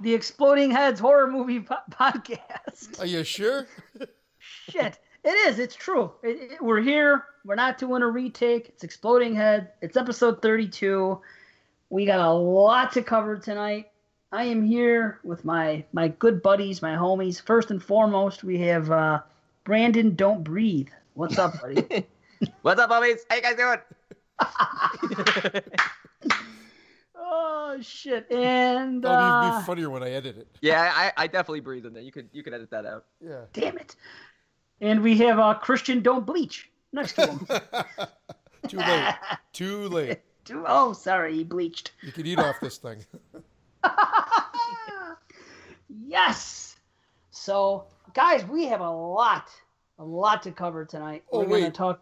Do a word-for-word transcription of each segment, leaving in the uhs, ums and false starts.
the Exploding Heads Horror Movie po- Podcast. Are you sure? Shit. It is. It's true. It, it, we're here. We're not doing a retake. It's Exploding Head. It's episode thirty-two. We got a lot to cover tonight. I am here with my, my good buddies, my homies. First and foremost, we have uh, Brandon Don't Breathe. What's up, buddy? What's up, homies? How you guys doing? Oh, shit. And that uh, would be funnier when I edit it. Yeah, I, I definitely breathe in there. You could, you could edit that out. Yeah. Damn it. And we have uh, Christian Don't Bleach next to him. Too late. Too late. Too, oh, sorry. He bleached. You can eat off this thing. Yes. So, guys, we have a lot, a lot to cover tonight. Oh, We're wait. Gonna talk-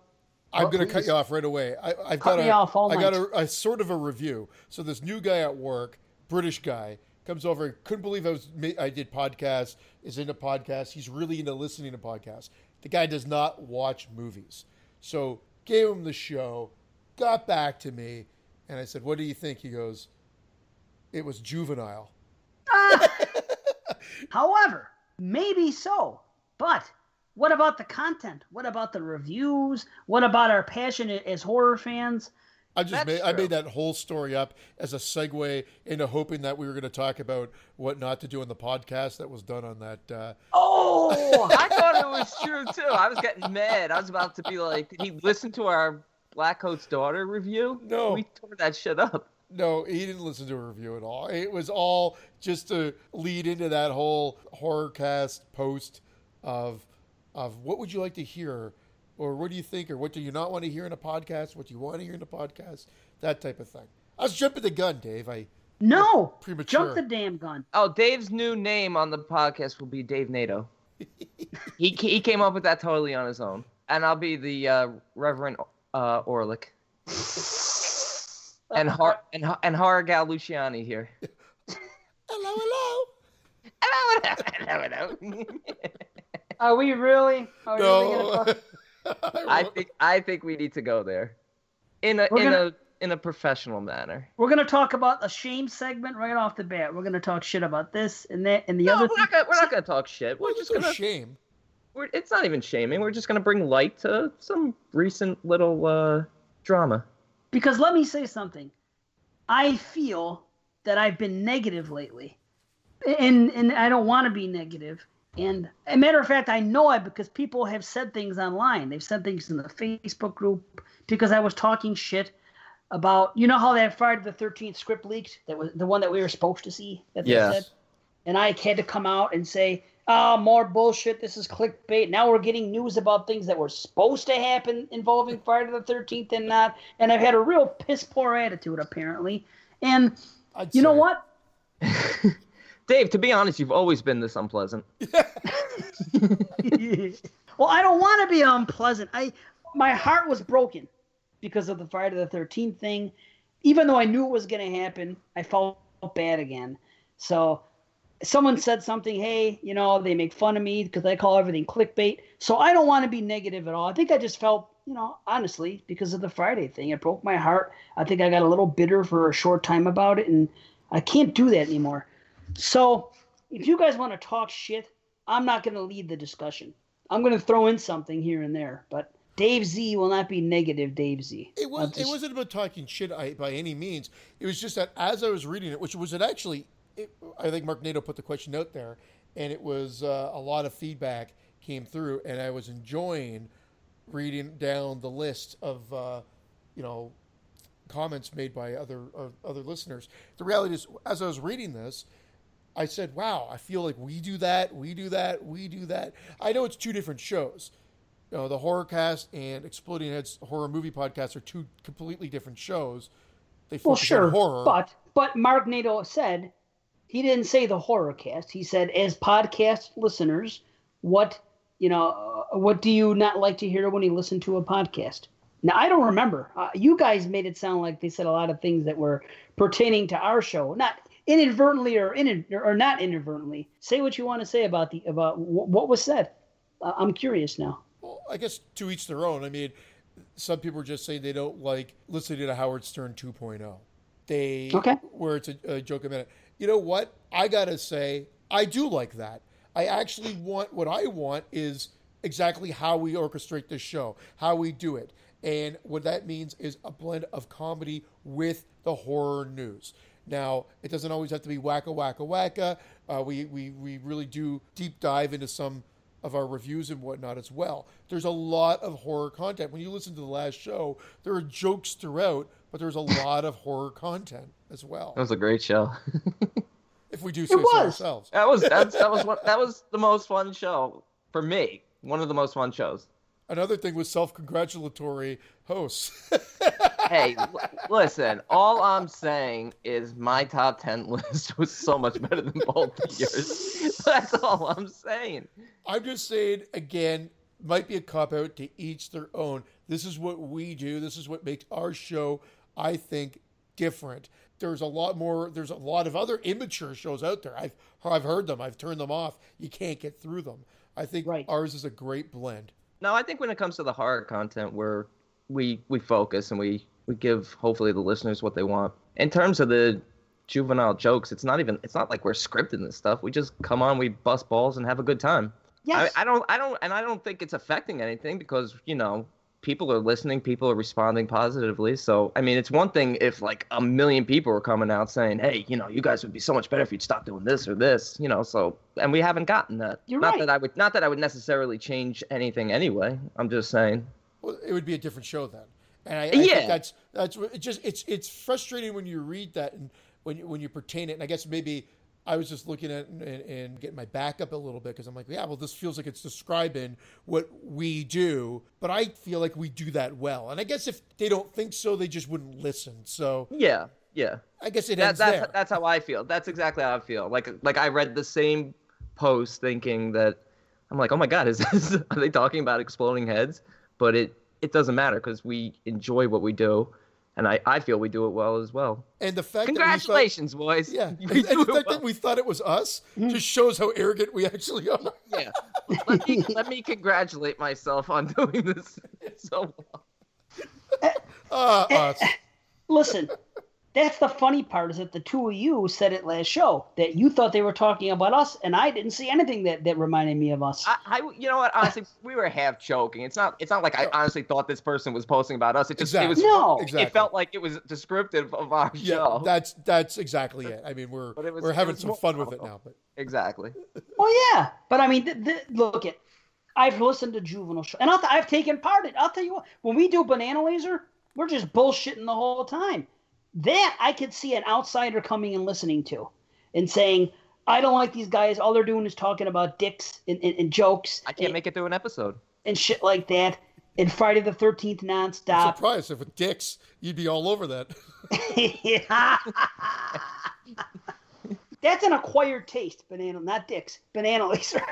I'm oh, going to cut you off right away. I, I've cut got me a, off all I night. got a, a sort of a review. So this new guy at work, British guy, comes over and couldn't believe I was I did podcasts, is into podcasts. He's really into listening to podcasts. The guy does not watch movies. So gave him the show, got back to me, and I said, what do you think? He goes, it was juvenile. Uh, however, maybe so, but what about the content? What about the reviews? What about our passion as horror fans? I just made, I made that whole story up as a segue into hoping that we were going to talk about what not to do on the podcast that was done on that. Uh... Oh, I thought it was true, too. I was getting mad. I was about to be like, did he listen to our Black Coat's Daughter review? No. We tore that shit up. No, he didn't listen to a review at all. It was all just to lead into that whole horrorcast post of of what would you like to hear? Or what do you think? Or what do you not want to hear in a podcast? What do you want to hear in a podcast? That type of thing. I was jumping the gun, Dave. I No. Premature. Jump the damn gun. Oh, Dave's new name on the podcast will be Dave Nato. he he came up with that totally on his own. And I'll be the uh, Reverend uh, Orlick. and, Har- and, and Horror Gal Luciani here. Hello, hello. Hello, hello, hello, hello. Are we really? Are no. We really gonna talk- I think I think we need to go there, in a we're in gonna, a in a professional manner. We're gonna talk about a shame segment right off the bat. We're gonna talk shit about this and that and the no, other. We're not, gonna, we're not gonna talk shit. We're well, just gonna shame. We're, it's not even shaming. We're just gonna bring light to some recent little uh, drama. Because let me say something. I feel that I've been negative lately, and and I don't want to be negative. And a matter of fact, I know it because people have said things online. They've said things in the Facebook group because I was talking shit about, you know how that Friday the thirteenth script leaked? That was the one that we were supposed to see. That yes. They said? And I had to come out and say, oh, more bullshit. This is clickbait. Now we're getting news about things that were supposed to happen involving Friday the thirteenth and not. And I've had a real piss poor attitude, apparently. And I'd you know it. what? Dave, to be honest, you've always been this unpleasant. Well, I don't want to be unpleasant. I, my heart was broken because of the Friday the thirteenth thing. Even though I knew it was going to happen, I felt bad again. So someone said something, hey, you know, they make fun of me because I call everything clickbait. So I don't want to be negative at all. I think I just felt, you know, honestly, because of the Friday thing, it broke my heart. I think I got a little bitter for a short time about it, and I can't do that anymore. So, if you guys want to talk shit, I'm not going to lead the discussion. I'm going to throw in something here and there, but Dave Z will not be negative Dave Z. It, was, just... it wasn't about talking shit I, by any means. It was just that as I was reading it, which was it actually, it, I think Mark Nato put the question out there, and it was uh, a lot of feedback came through, and I was enjoying reading down the list of, uh, you know, comments made by other uh, other listeners. The reality is, as I was reading this, I said, wow, I feel like we do that, we do that, we do that. I know it's two different shows. You know, the Horrorcast and Exploding Heads Horror Movie Podcast are two completely different shows. They focus well, sure, on horror. But, but Mark Nato said, he didn't say the Horrorcast. He said, as podcast listeners, what you know, what do you not like to hear when you listen to a podcast? Now, I don't remember. Uh, you guys made it sound like they said a lot of things that were pertaining to our show. Not... Inadvertently or in or not inadvertently, say what you want to say about the about w- what was said. Uh, I'm curious now. Well, I guess to each their own. I mean, some people are just saying they don't like listening to Howard Stern two point oh. They okay. Where it's a, a joke a minute. you know what? I got to say, I do like that. I actually want, what I want is exactly how we orchestrate this show, how we do it. And what that means is a blend of comedy with the horror news. Now, it doesn't always have to be wacka, wacka, wacka. Uh, we, we, we really do deep dive into some of our reviews and whatnot as well. There's a lot of horror content. When you listen to the last show, there are jokes throughout, but there's a lot of horror content as well. That was a great show. If we do say so ourselves. That was, that, that, was one, that was the most fun show for me. One of the most fun shows. Another thing was self-congratulatory hosts. Hey, l- listen, all I'm saying is my top ten list was so much better than both of yours. That's all I'm saying. I'm just saying, again, might be a cop-out, to each their own. This is what we do. This is what makes our show, I think, different. There's a lot more. There's a lot of other immature shows out there. I've, I've heard them. I've turned them off. You can't get through them. I think right. Ours is a great blend. No, I think when it comes to the horror content, we're, we we focus and we, we give, hopefully, the listeners what they want. In terms of the juvenile jokes, it's not even, it's not like we're scripting this stuff. We just come on, we bust balls and have a good time. Yes. I, I don't, I don't, and I don't think it's affecting anything because, you know, people are listening, people are responding positively. So, I mean, it's one thing if like a million people were coming out saying, hey, you know, you guys would be so much better if you'd stop doing this or this, you know, so, and we haven't gotten that. You're not right. That I would, not that I would necessarily change anything anyway. I'm just saying. Well, it would be a different show then. And I, I yeah. think that's, that's it just, it's, it's frustrating when you read that and when you, when you pertain it. And I guess maybe I was just looking at and, and getting my back up a little bit because I'm like, yeah, well, this feels like it's describing what we do, but I feel like we do that well. And I guess if they don't think so, they just wouldn't listen. So yeah, yeah, I guess it that, ends that's, there. That's how I feel. That's exactly how I feel. Like, like I read the same post thinking that I'm like, oh my God, is this, are they talking about exploding heads? But it, it doesn't matter because we enjoy what we do. And I, I feel we do it well as well. And the fact Congratulations, that we thought, boys. Yeah. And, and the fact well. that we thought it was us mm. just shows how arrogant we actually are. Yeah. Let me, let me congratulate myself on doing this so well. Uh, uh, uh, listen, that's the funny part is that the two of you said it last show that you thought they were talking about us, and I didn't see anything that, that reminded me of us. I, I, you know what? Honestly, we were half joking. It's not. It's not like I honestly thought this person was posting about us. It just. Exactly. It was. No. Exactly. It felt like it was descriptive of our yeah, show. That's that's exactly it. I mean, we're was, we're having some fun with it now. But exactly. Well, yeah, but I mean, th- th- look at. I've listened to juvenile show, and I'll th- I've taken part in it. I'll tell you what. When we do Banana Laser, we're just bullshitting the whole time. That I could see an outsider coming and listening to and saying, I don't like these guys. All they're doing is talking about dicks and, and, and jokes. I can't and, make it through an episode. And shit like that. And Friday the thirteenth nonstop. I'm surprised if with dicks, you'd be all over that. That's an acquired taste, banana, not dicks. Banana Laser.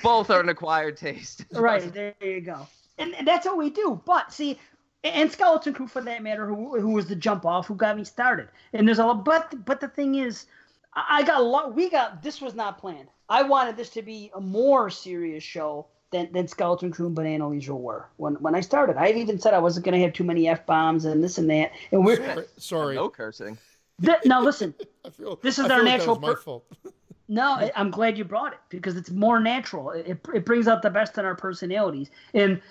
Both are an acquired taste. Right, there you go. And, and that's what we do. But see... And Skeleton Crew, for that matter, who who was the jump off, who got me started. And there's a lot, but but the thing is, I got a lot. We got this was not planned. I wanted this to be a more serious show than, than Skeleton Crew and Banana Leisure were when when I started. I even said I wasn't going to have too many f bombs and this and that. And we're sorry, sorry. no cursing. Th- now listen, I feel, this is I our feel natural. Like that was my fault. No, I'm glad you brought it because it's more natural. It it brings out the best in our personalities and.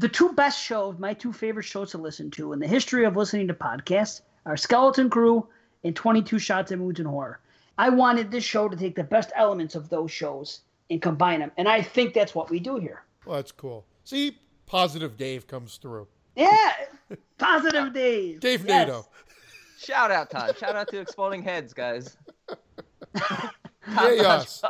The two best shows, my two favorite shows to listen to in the history of listening to podcasts are Skeleton Crew and twenty-two Shots at Moons and Horror. I wanted this show to take the best elements of those shows and combine them, and I think that's what we do here. Well, that's cool. See, Positive Dave comes through. Yeah, Positive Dave. Dave yes. Nato. Shout out, Todd. Shout out to Exploding Heads, guys. Yay us.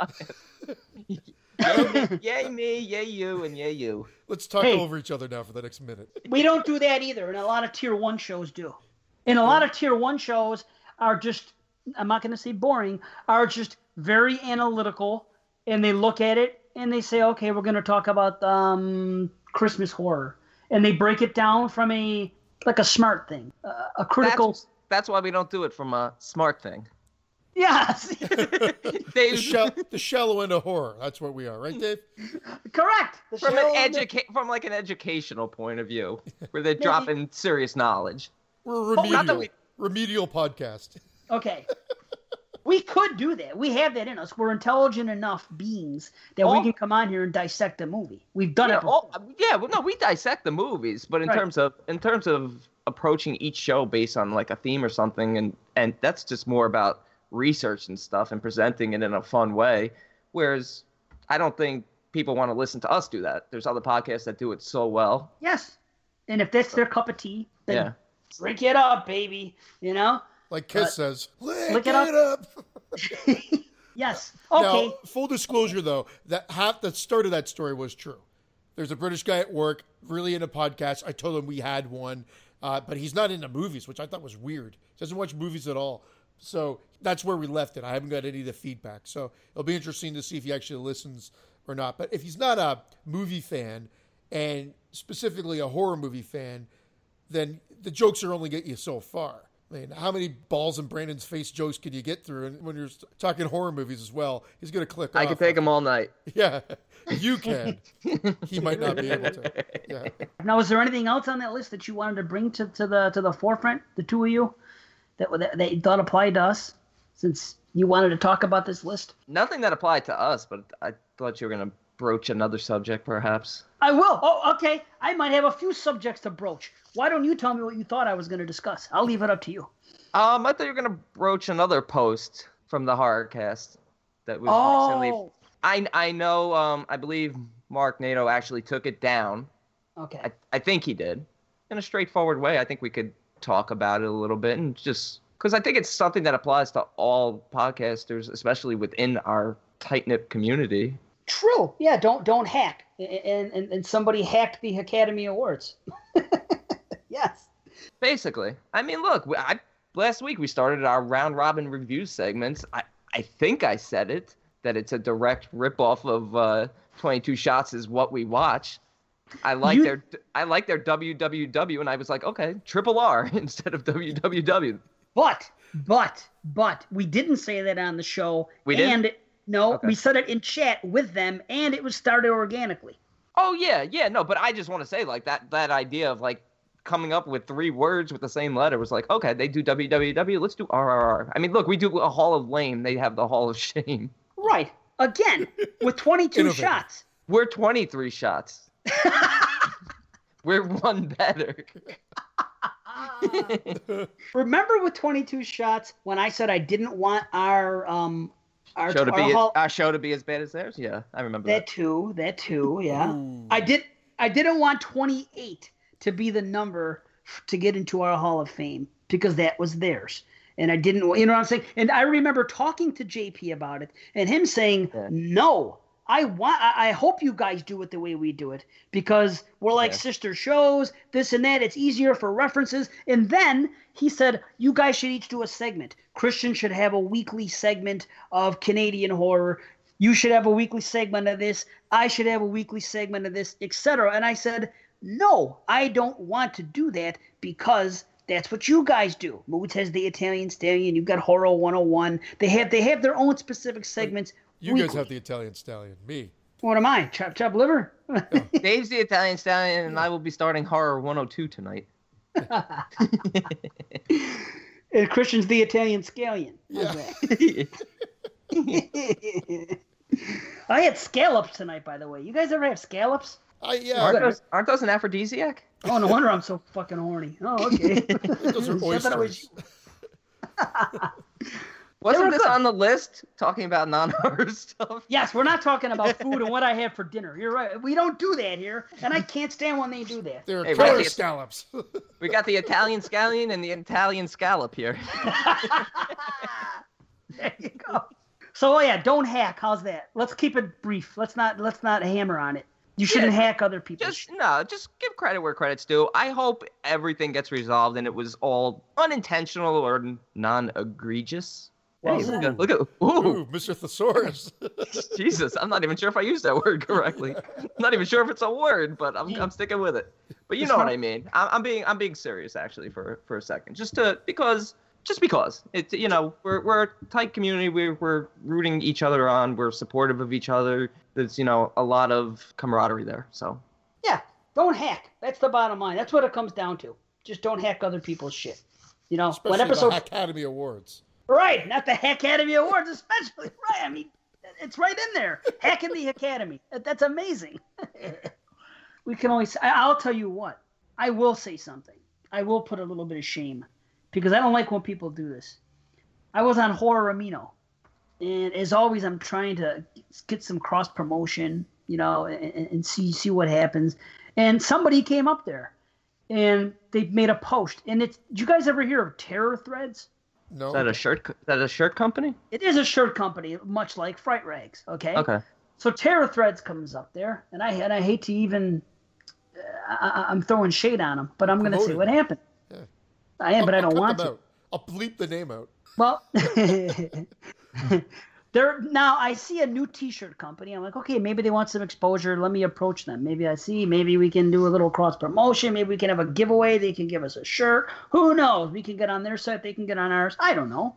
Yay, yay me, yay you, and yay you. Let's talk hey, over each other now for the next minute. We don't do that either, and a lot of tier one shows do. And a lot of tier one shows are just, I'm not going to say boring, are just very analytical, and they look at it, and they say, okay, we're going to talk about um, Christmas horror. And they break it down from a, like a smart thing, uh, a critical. That's, that's why we don't do it from a smart thing. Yes. Dave. The, shell, the shallow end of horror. That's where we are, right, Dave? Correct. The from an educa- from like an educational point of view, where they're dropping serious knowledge. We're remedial. Oh, not that we remedial podcast. Okay. We could do that. We have that in us. We're intelligent enough beings that all, we can come on here and dissect the movie. We've done yeah, it all, yeah, well, no, we dissect the movies, but in right. terms of in terms of approaching each show based on like a theme or something, and, and that's just more about research and stuff and presenting it in a fun way, whereas I don't think people want to listen to us do that. There's other podcasts that do it so well. Yes, and if that's their cup of tea, then yeah. drink it up, baby, you know? Like Kiss uh, says, lick, lick it, it up. up. Yes. Okay. Now, full disclosure, though, that half the start of that story was true. There's a British guy at work, really into podcasts. I told him we had one, uh, but he's not into movies, which I thought was weird. He doesn't watch movies at all. So that's where we left it. I haven't got any of the feedback. So it'll be interesting to see if he actually listens or not. But if he's not a movie fan, and specifically a horror movie fan, then the jokes are only get you so far. I mean, how many balls in Brandon's face jokes could you get through? And when you're talking horror movies as well, he's going to click I off. I can take them all night. Yeah, you can. He might not be able to. Yeah. Now, is there anything else on that list that you wanted to bring to, to the to the forefront, the two of you, that, that, that you thought applied to us, since you wanted to talk about this list? Nothing that applied to us, but I thought you were going to broach another subject, perhaps. I will. Oh, okay. I might have a few subjects to broach. Why don't you tell me what you thought I was going to discuss? I'll leave it up to you. Um, I thought you were going to broach another post from the Horrorcast that was oh. recently. I I know. Um, I believe Mark Nato actually took it down. Okay. I, I think he did, in a straightforward way. I think we could talk about it a little bit, and just because I think it's something that applies to all podcasters, especially within our tight-knit community. True. Yeah. Don't don't hack. And and, and somebody hacked the Academy Awards. Yes. Basically. I mean, look. I, last week we started our round robin review segments. I I think I said it that it's a direct ripoff of uh, twenty-two Shots Is What We Watch. I like you... their I like their W W W, and I was like, okay, triple R instead of W W W. But but but we didn't say that on the show. We did. And it, No, okay. We said it in chat with them, and it was started organically. Oh, yeah, yeah, no, but I just want to say, like, that that idea of, like, coming up with three words with the same letter was like, okay, they do W W W, let's do R R R. I mean, look, we do a Hall of Lame, they have the Hall of Shame. Right, again, with twenty-two shots. We're twenty-three shots. We're one better. Remember with twenty-two shots when I said I didn't want our... um. Our, show to our, be, hall- our show to be as bad as theirs? Yeah, I remember that. That too, that too, yeah. Ooh. I did. I didn't want twenty-eight to be the number to get into our Hall of Fame because that was theirs. And I didn't, you know what I'm saying? And I remember talking to J P about it and him saying, yeah. no, I want. I hope you guys do it the way we do it because we're like yeah. sister shows, this and that. It's easier for references. And then he said, you guys should each do a segment. Christian should have a weekly segment of Canadian horror. You should have a weekly segment of this. I should have a weekly segment of this, et cetera. And I said, no, I don't want to do that because that's what you guys do. Moods has the Italian Stallion. You've got Horror one oh one. They have they have their own specific segments. You weekly. Guys have the Italian Stallion. Me. What am I? Chop chop liver? No. Dave's the Italian Stallion, and I will be starting Horror one oh two tonight. And Christian's the Italian Scallion. Yeah. I had scallops tonight, by the way. You guys ever have scallops? Uh, yeah. Aren't those, aren't those an aphrodisiac? Oh, no wonder I'm so fucking horny. Oh, okay. Those are oysters. Wasn't this good. On the list, talking about non-horror stuff? Yes, we're not talking about food and what I have for dinner. You're right. We don't do that here, and I can't stand when they do that. They're hey, killer scallops. We got the Italian scallion and the Italian scallop here. There you go. So, oh yeah, don't hack. How's that? Let's keep it brief. Let's not let's not hammer on it. You shouldn't yeah, hack other people. Just No, just give credit where credit's due. I hope everything gets resolved and it was all unintentional or non-egregious. Hey, look at, look at ooh. ooh, Mister Thesaurus. Jesus, I'm not even sure if I used that word correctly. I'm not even sure if it's a word, but I'm yeah. I'm sticking with it. But you know what I mean. I'm, I'm being I'm being serious actually for, for a second, just to because just because it's you know we're we're a tight community. We're we're rooting each other on. We're supportive of each other. There's you know a lot of camaraderie there. So yeah, don't hack. That's the bottom line. That's what it comes down to. Just don't hack other people's shit. You know, especially what episode? The Hackademy Awards. Right, not the Hackademy Awards, especially. Right, I mean, it's right in there. Hack in the Academy. That's amazing. We can always. I'll tell you what. I will say something. I will put a little bit of shame, because I don't like when people do this. I was on Horror Amino, and as always, I'm trying to get some cross promotion, you know, and, and see see what happens. And somebody came up there, and they made a post. And it's, did you guys ever hear of Terror Threads? No. Is that a shirt? Is that a shirt company? It is a shirt company, much like Fright Rags. Okay. Okay. So Terror Threads comes up there, and I and I hate to even. I, I'm throwing shade on them, but I'm going to say what happened. Yeah. I am, I'll, but I don't I'll want to. I'll bleep the name out. Well, they're, now I see a new T-shirt company. I'm like, okay, maybe they want some exposure. Let me approach them. Maybe I see. Maybe we can do a little cross promotion. Maybe we can have a giveaway. They can give us a shirt. Who knows? We can get on their site. They can get on ours. I don't know.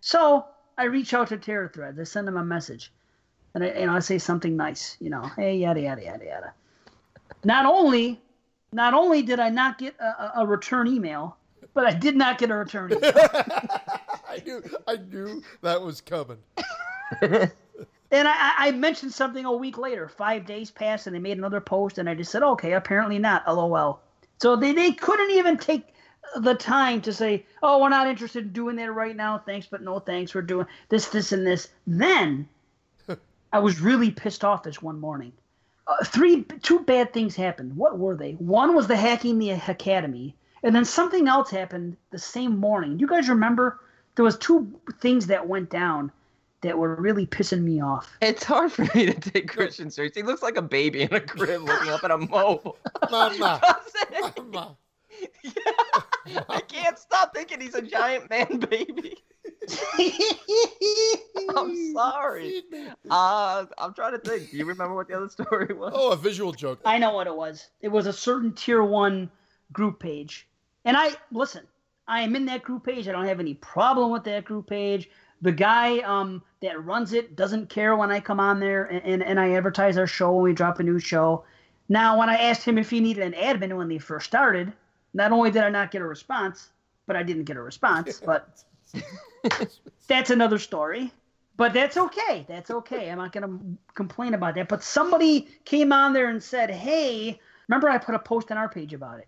So I reach out to Terror Threads. I send them a message, and I, and I say something nice. You know, hey, yada yada yada yada. Not only, not only did I not get a, a return email, but I did not get a return email. I knew, I knew that was coming. And I, I mentioned something a week later. Five days passed, and they made another post, and I just said, "Okay, apparently not." LOL. So they, they couldn't even take the time to say, "Oh, we're not interested in doing that right now. Thanks, but no thanks. We're doing this, this, and this." Then I was really pissed off this one morning. Uh, three, two bad things happened. What were they? One was the Hacking the Academy, and then something else happened the same morning. You guys remember? There was two things that went down that were really pissing me off. It's hard for me to take Christian seriously. He looks like a baby in a crib looking up at a mobile. Mama. Mama. Yeah. Mama. I can't stop thinking he's a giant man baby. I'm sorry. Uh, I'm trying to think. Do you remember what the other story was? Oh, a visual joke. I know what it was. It was a certain tier one group page. And I, listen, I am in that group page. I don't have any problem with that group page. The guy um, that runs it doesn't care when I come on there and, and, and I advertise our show when we drop a new show. Now, when I asked him if he needed an admin when they first started, not only did I not get a response, but I didn't get a response. But... That's another story, but that's okay. That's okay. I'm not going to complain about that. But somebody came on there and said, hey, remember I put a post on our page about it,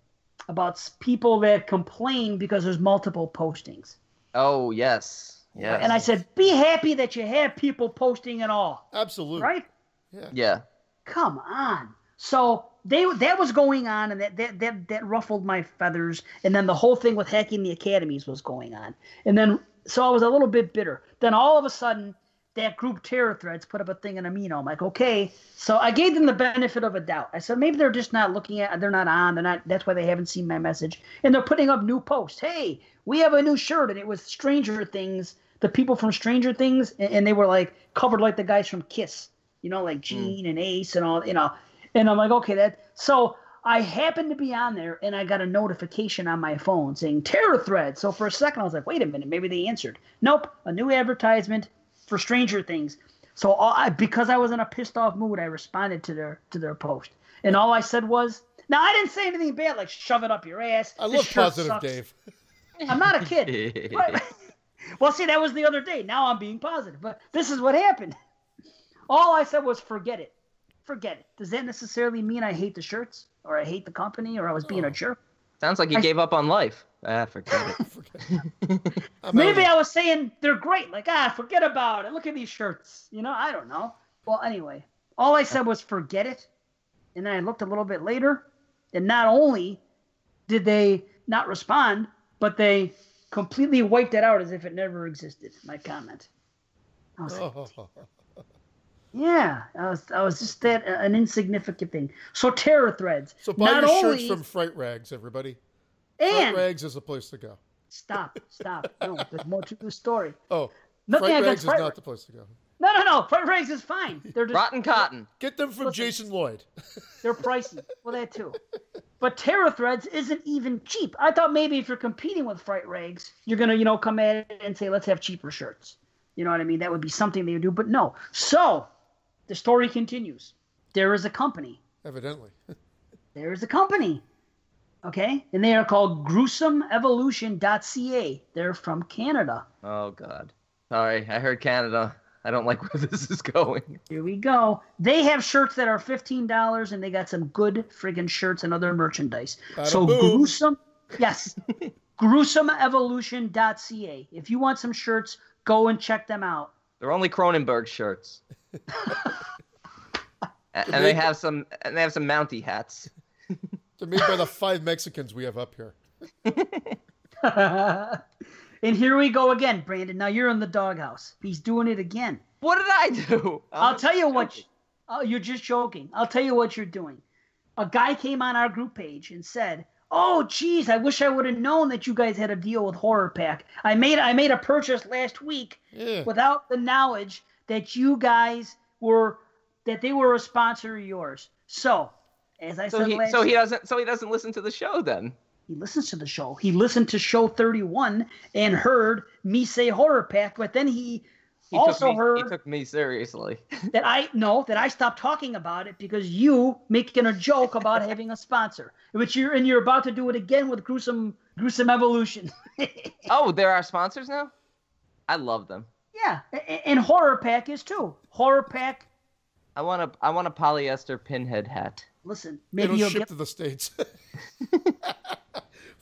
about people that complain because there's multiple postings. Oh, yes. Yes. And I said, be happy that you have people posting at all. Absolutely. Right? Yeah. Yeah. Come on. So they that was going on, and that, that that that ruffled my feathers. And then the whole thing with Hacking the Academies was going on. And then so I was a little bit bitter. Then all of a sudden, that group Terror Threads put up a thing in Amino. I'm like, okay. So I gave them the benefit of a doubt. I said maybe they're just not looking at, they're not on, they're not. That's why they haven't seen my message. And they're putting up new posts. Hey, we have a new shirt, and it was Stranger Things. The people from Stranger Things, and, and they were like covered like the guys from Kiss. You know, like Gene mm. and Ace and all. You know. And I'm like, okay, that. So I happened to be on there, and I got a notification on my phone saying Terror Thread. So for a second, I was like, wait a minute, maybe they answered. Nope, a new advertisement for Stranger Things. So all I, because I was in a pissed off mood, I responded to their to their post, and all I said was, now I didn't say anything bad, like shove it up your ass. I love positive, sucks. Dave. I'm not a kid. But, well, see, that was the other day. Now I'm being positive, but this is what happened. All I said was, forget it. Forget it. Does that necessarily mean I hate the shirts or I hate the company or I was being oh. a jerk? Sounds like you I... gave up on life. Ah, forget it. forget it. Maybe I was saying they're great. Like, ah, forget about it. Look at these shirts. You know, I don't know. Well, anyway, all I said was forget it. And then I looked a little bit later, and not only did they not respond, but they completely wiped it out as if it never existed, my comment. I was like, oh. Yeah, I was, I was just that uh, an insignificant thing. So Terror Threads. So buy your shirts only... from Fright Rags, everybody. And Fright Rags is the place to go. Stop, stop. No, there's more to the story. Oh, Nothing Fright Rags is Fright... not the place to go. No, no, no. Fright Rags is fine. They're just... Rotten Cotton. Get them from Listen, Jason Lloyd. They're pricey. Well, that too. But Terror Threads isn't even cheap. I thought maybe if you're competing with Fright Rags, you're going to, you know, come at it and say, let's have cheaper shirts. You know what I mean? That would be something they would do, but no. So... the story continues. There is a company. Evidently. There is a company Okay, and they are called gruesome evolution dot c a. They're from Canada. Oh, God. Sorry, I heard Canada. I don't like where this is going. Here we go. They have shirts that are fifteen dollars, and they got some good friggin' shirts and other merchandise. Bada so boom. Gruesome, yes, gruesome evolution dot c a. If you want some shirts, go and check them out. They're only Cronenberg shirts. And they have some, and they have some Mountie hats. They're made by the five Mexicans we have up here. And here we go again, Brandon. Now you're in the doghouse. He's doing it again. What did I do? I'm I'll tell you joking. what. You, oh, you're just joking. I'll tell you what you're doing. A guy came on our group page and said, "Oh, geez, I wish I would have known that you guys had a deal with Horror Pack. I made I made a purchase last week yeah. without the knowledge that you guys were that they were a sponsor of yours." So, as I so said, he, last so he doesn't so he doesn't listen to the show then. He listens to the show. He listened to show thirty-one and heard me say Horror Pack, but then he, he also me, heard... He took me seriously. that I No, that I stopped talking about it because you making a joke about having a sponsor, which you're, and you're about to do it again with Gruesome, gruesome Evolution. Oh, there are sponsors now? I love them. Yeah, and Horror Pack is too. Horror Pack... I want a, I want a polyester pinhead hat. Listen, maybe It'll you'll ship get... to the States.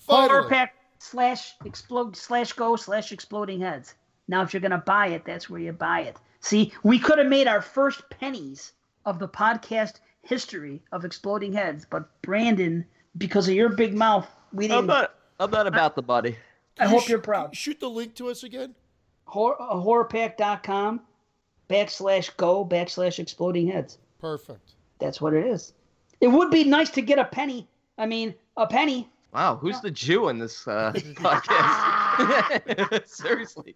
Horror Pack slash explode slash go slash exploding heads. Now, if you're gonna buy it, that's where you buy it. See, we could have made our first pennies of the podcast history of exploding heads, but Brandon, because of your big mouth, we didn't. I'm not, I'm not about I, the buddy. I you hope sh- you're proud. Shoot the link to us again. Horror, uh, horror pack dot com backslash go backslash exploding heads. Perfect. That's what it is. It would be nice to get a penny. I mean, a penny. Wow, who's the Jew in this uh, podcast? Seriously.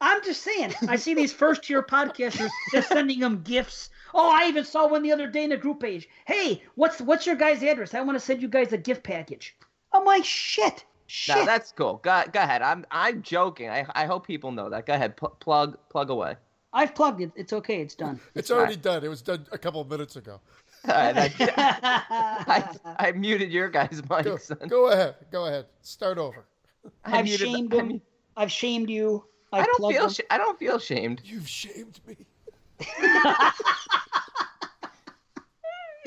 I'm just saying. I see these first-tier podcasters just sending them gifts. Oh, I even saw one the other day in the group page. Hey, what's what's your guys' address? I want to send you guys a gift package. I'm like, shit. Shit. No, that's cool. Go, go ahead. I'm I'm joking. I I hope people know that. Go ahead. P- plug plug away. I've plugged it. It's okay. It's done. It's already right. done. It was done a couple of minutes ago. All right, I, I, I muted your guys' mics. Go, son. go ahead. Go ahead. Start over. I I've muted, shamed him. I've shamed you. I've I don't feel. Sh- I don't feel shamed. You've shamed me.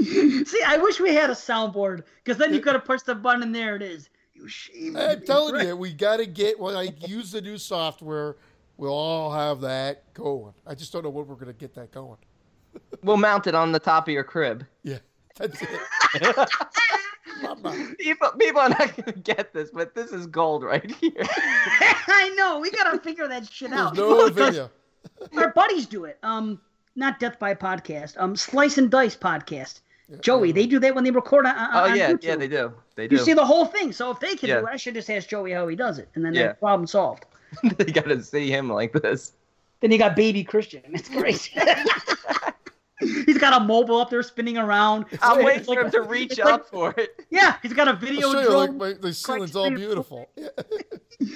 See, I wish we had a soundboard because then you could have pushed the button and there it is. You shamed I'm me. I'm telling you, we gotta get when I use the new software. We'll all have that going. I just don't know when we're gonna get that going. We'll mount it on the top of your crib. Yeah, that's it. people, people are not going to get this, but this is gold right here. I know. We got to figure that shit out. There's no video. Our buddies do it. Um, Not Death by Podcast. Um, Slice and Dice Podcast. Joey, they do that when they record on, on oh, yeah, YouTube. Oh, yeah, they do. They do. You see the whole thing. So if they can yeah. do it, I should just ask Joey how he does it. And then yeah. that problem solved. They got to see him like this. Then you got Baby Christian. It's crazy. He's got a mobile up there spinning around. I'm waiting for him to reach up like, for it. Yeah, he's got a video drone. Sure, like, the ceiling's all beautiful.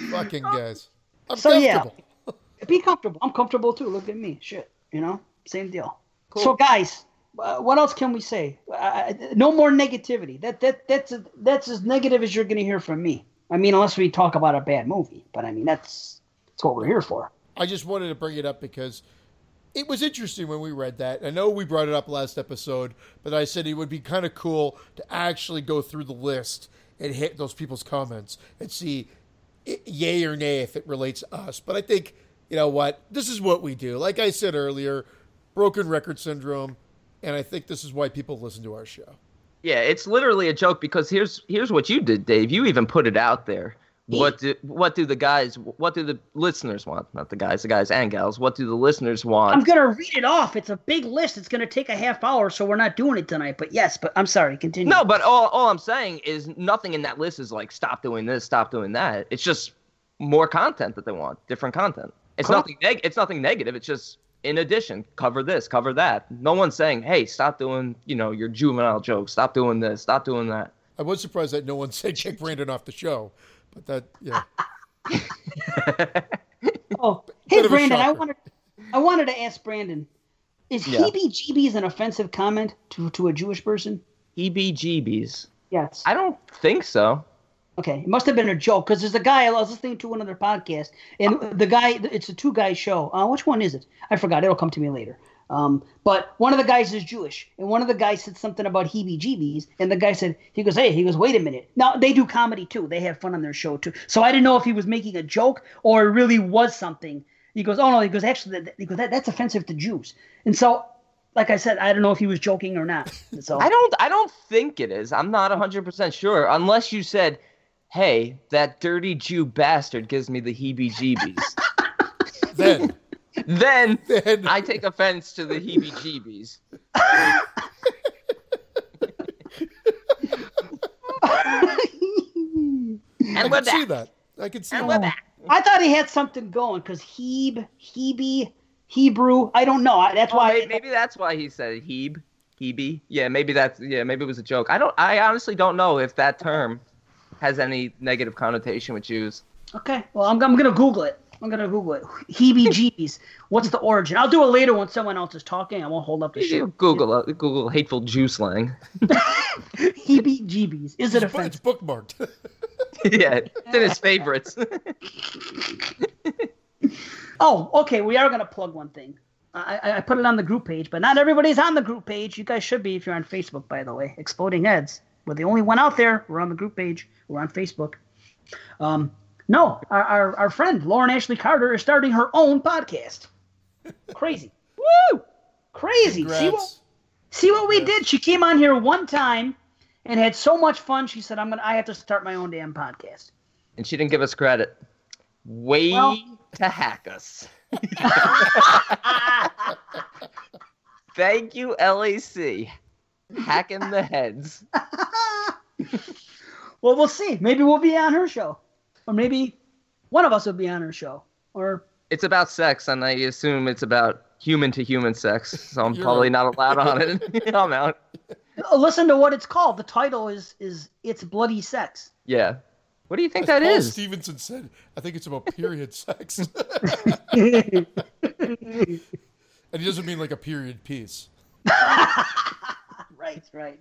Fucking guys. I'm so, comfortable. Yeah. Be comfortable. I'm comfortable too. Look at me. Shit. You know? Same deal. Cool. So, guys, uh, what else can we say? Uh, no more negativity. That that That's a, that's as negative as you're going to hear from me. I mean, unless we talk about a bad movie. But, I mean, that's that's what we're here for. I just wanted to bring it up because... It was interesting when we read that. I know we brought it up last episode, but I said it would be kind of cool to actually go through the list and hit those people's comments and see it, yay or nay if it relates to us. But I think, you know what, this is what we do. Like I said earlier, broken record syndrome, and I think this is why people listen to our show. Yeah, it's literally a joke because here's here's what you did, Dave. You even put it out there. What do what do the guys? What do the listeners want? Not the guys, the guys and gals. What do the listeners want? I'm gonna read it off. It's a big list. It's gonna take a half hour, so we're not doing it tonight. But yes, but I'm sorry. Continue. No, but all all I'm saying is nothing in that list is like stop doing this, stop doing that. It's just more content that they want, different content. It's cool. nothing. Neg- it's nothing negative. It's just in addition, cover this, cover that. No one's saying, hey, stop doing you know your juvenile jokes. Stop doing this, stop doing that. I was surprised that no one said kick Brandon off the show. But that, yeah. oh, hey, Brandon, I wanted, I wanted to ask Brandon, is yeah. heebie-jeebies an offensive comment to, to a Jewish person? Heebie-jeebies. Yes. I don't think so. Okay, it must have been a joke, because there's a guy, I was listening to another podcast, and the guy, it's a two-guy show. Uh, which one is it? I forgot. It'll come to me later. Um, but one of the guys is Jewish, and one of the guys said something about heebie-jeebies, and the guy said, he goes, hey, he goes, wait a minute. Now, they do comedy, too. They have fun on their show, too. So I didn't know if he was making a joke or it really was something. He goes, oh, no, he goes, actually, he goes, that, that's offensive to Jews. And so... Like I said, I don't know if he was joking or not. So. I don't I don't think it is. I'm not one hundred percent sure. Unless you said, hey, that dirty Jew bastard gives me the heebie-jeebies. then. then. Then I take offense to the heebie-jeebies. and I can see that. I can see and that. I thought he had something going because heeb, heebie, Hebrew, I don't know. That's oh, why. Maybe, maybe that's why he said Hebe, Hebe. Yeah, maybe that's. Yeah, maybe it was a joke. I don't. I honestly don't know if that term has any negative connotation with Jews. Okay. Well, I'm. I'm gonna Google it. I'm gonna Google it. Heebie-jeebies. What's the origin? I'll do it later when someone else is talking. I won't hold up the shit. Google uh, Google hateful Jew slang. Heebie-jeebies. Is it offensive? It's bookmarked. Yeah, it's in his favorites. Oh, okay, we are going to plug one thing. I, I put it on the group page, but not everybody's on the group page. You guys should be if you're on Facebook, by the way. Exploding Heads. We're the only one out there. We're on the group page. We're on Facebook. Um, no, our, our, our friend, Lauren Ashley Carter, is starting her own podcast. Crazy. Woo! Crazy. Congrats. See what, see what we did? She came on here one time and had so much fun, she said, "I'm gonna. I have to start my own damn podcast." And she didn't give us credit. Way... Well, to hack us. Thank you, L A C. Hacking the heads. Well, we'll see. Maybe we'll be on her show. Or maybe one of us will be on her show. Or it's about sex, and I assume it's about human-to-human sex, so I'm probably not allowed on it. I'm out. Listen to what it's called. The title is, is It's Bloody Sex. Yeah. What do you think As that Paul is? Stevenson said, I think it's about period sex. And he doesn't mean like a period piece. Right, right.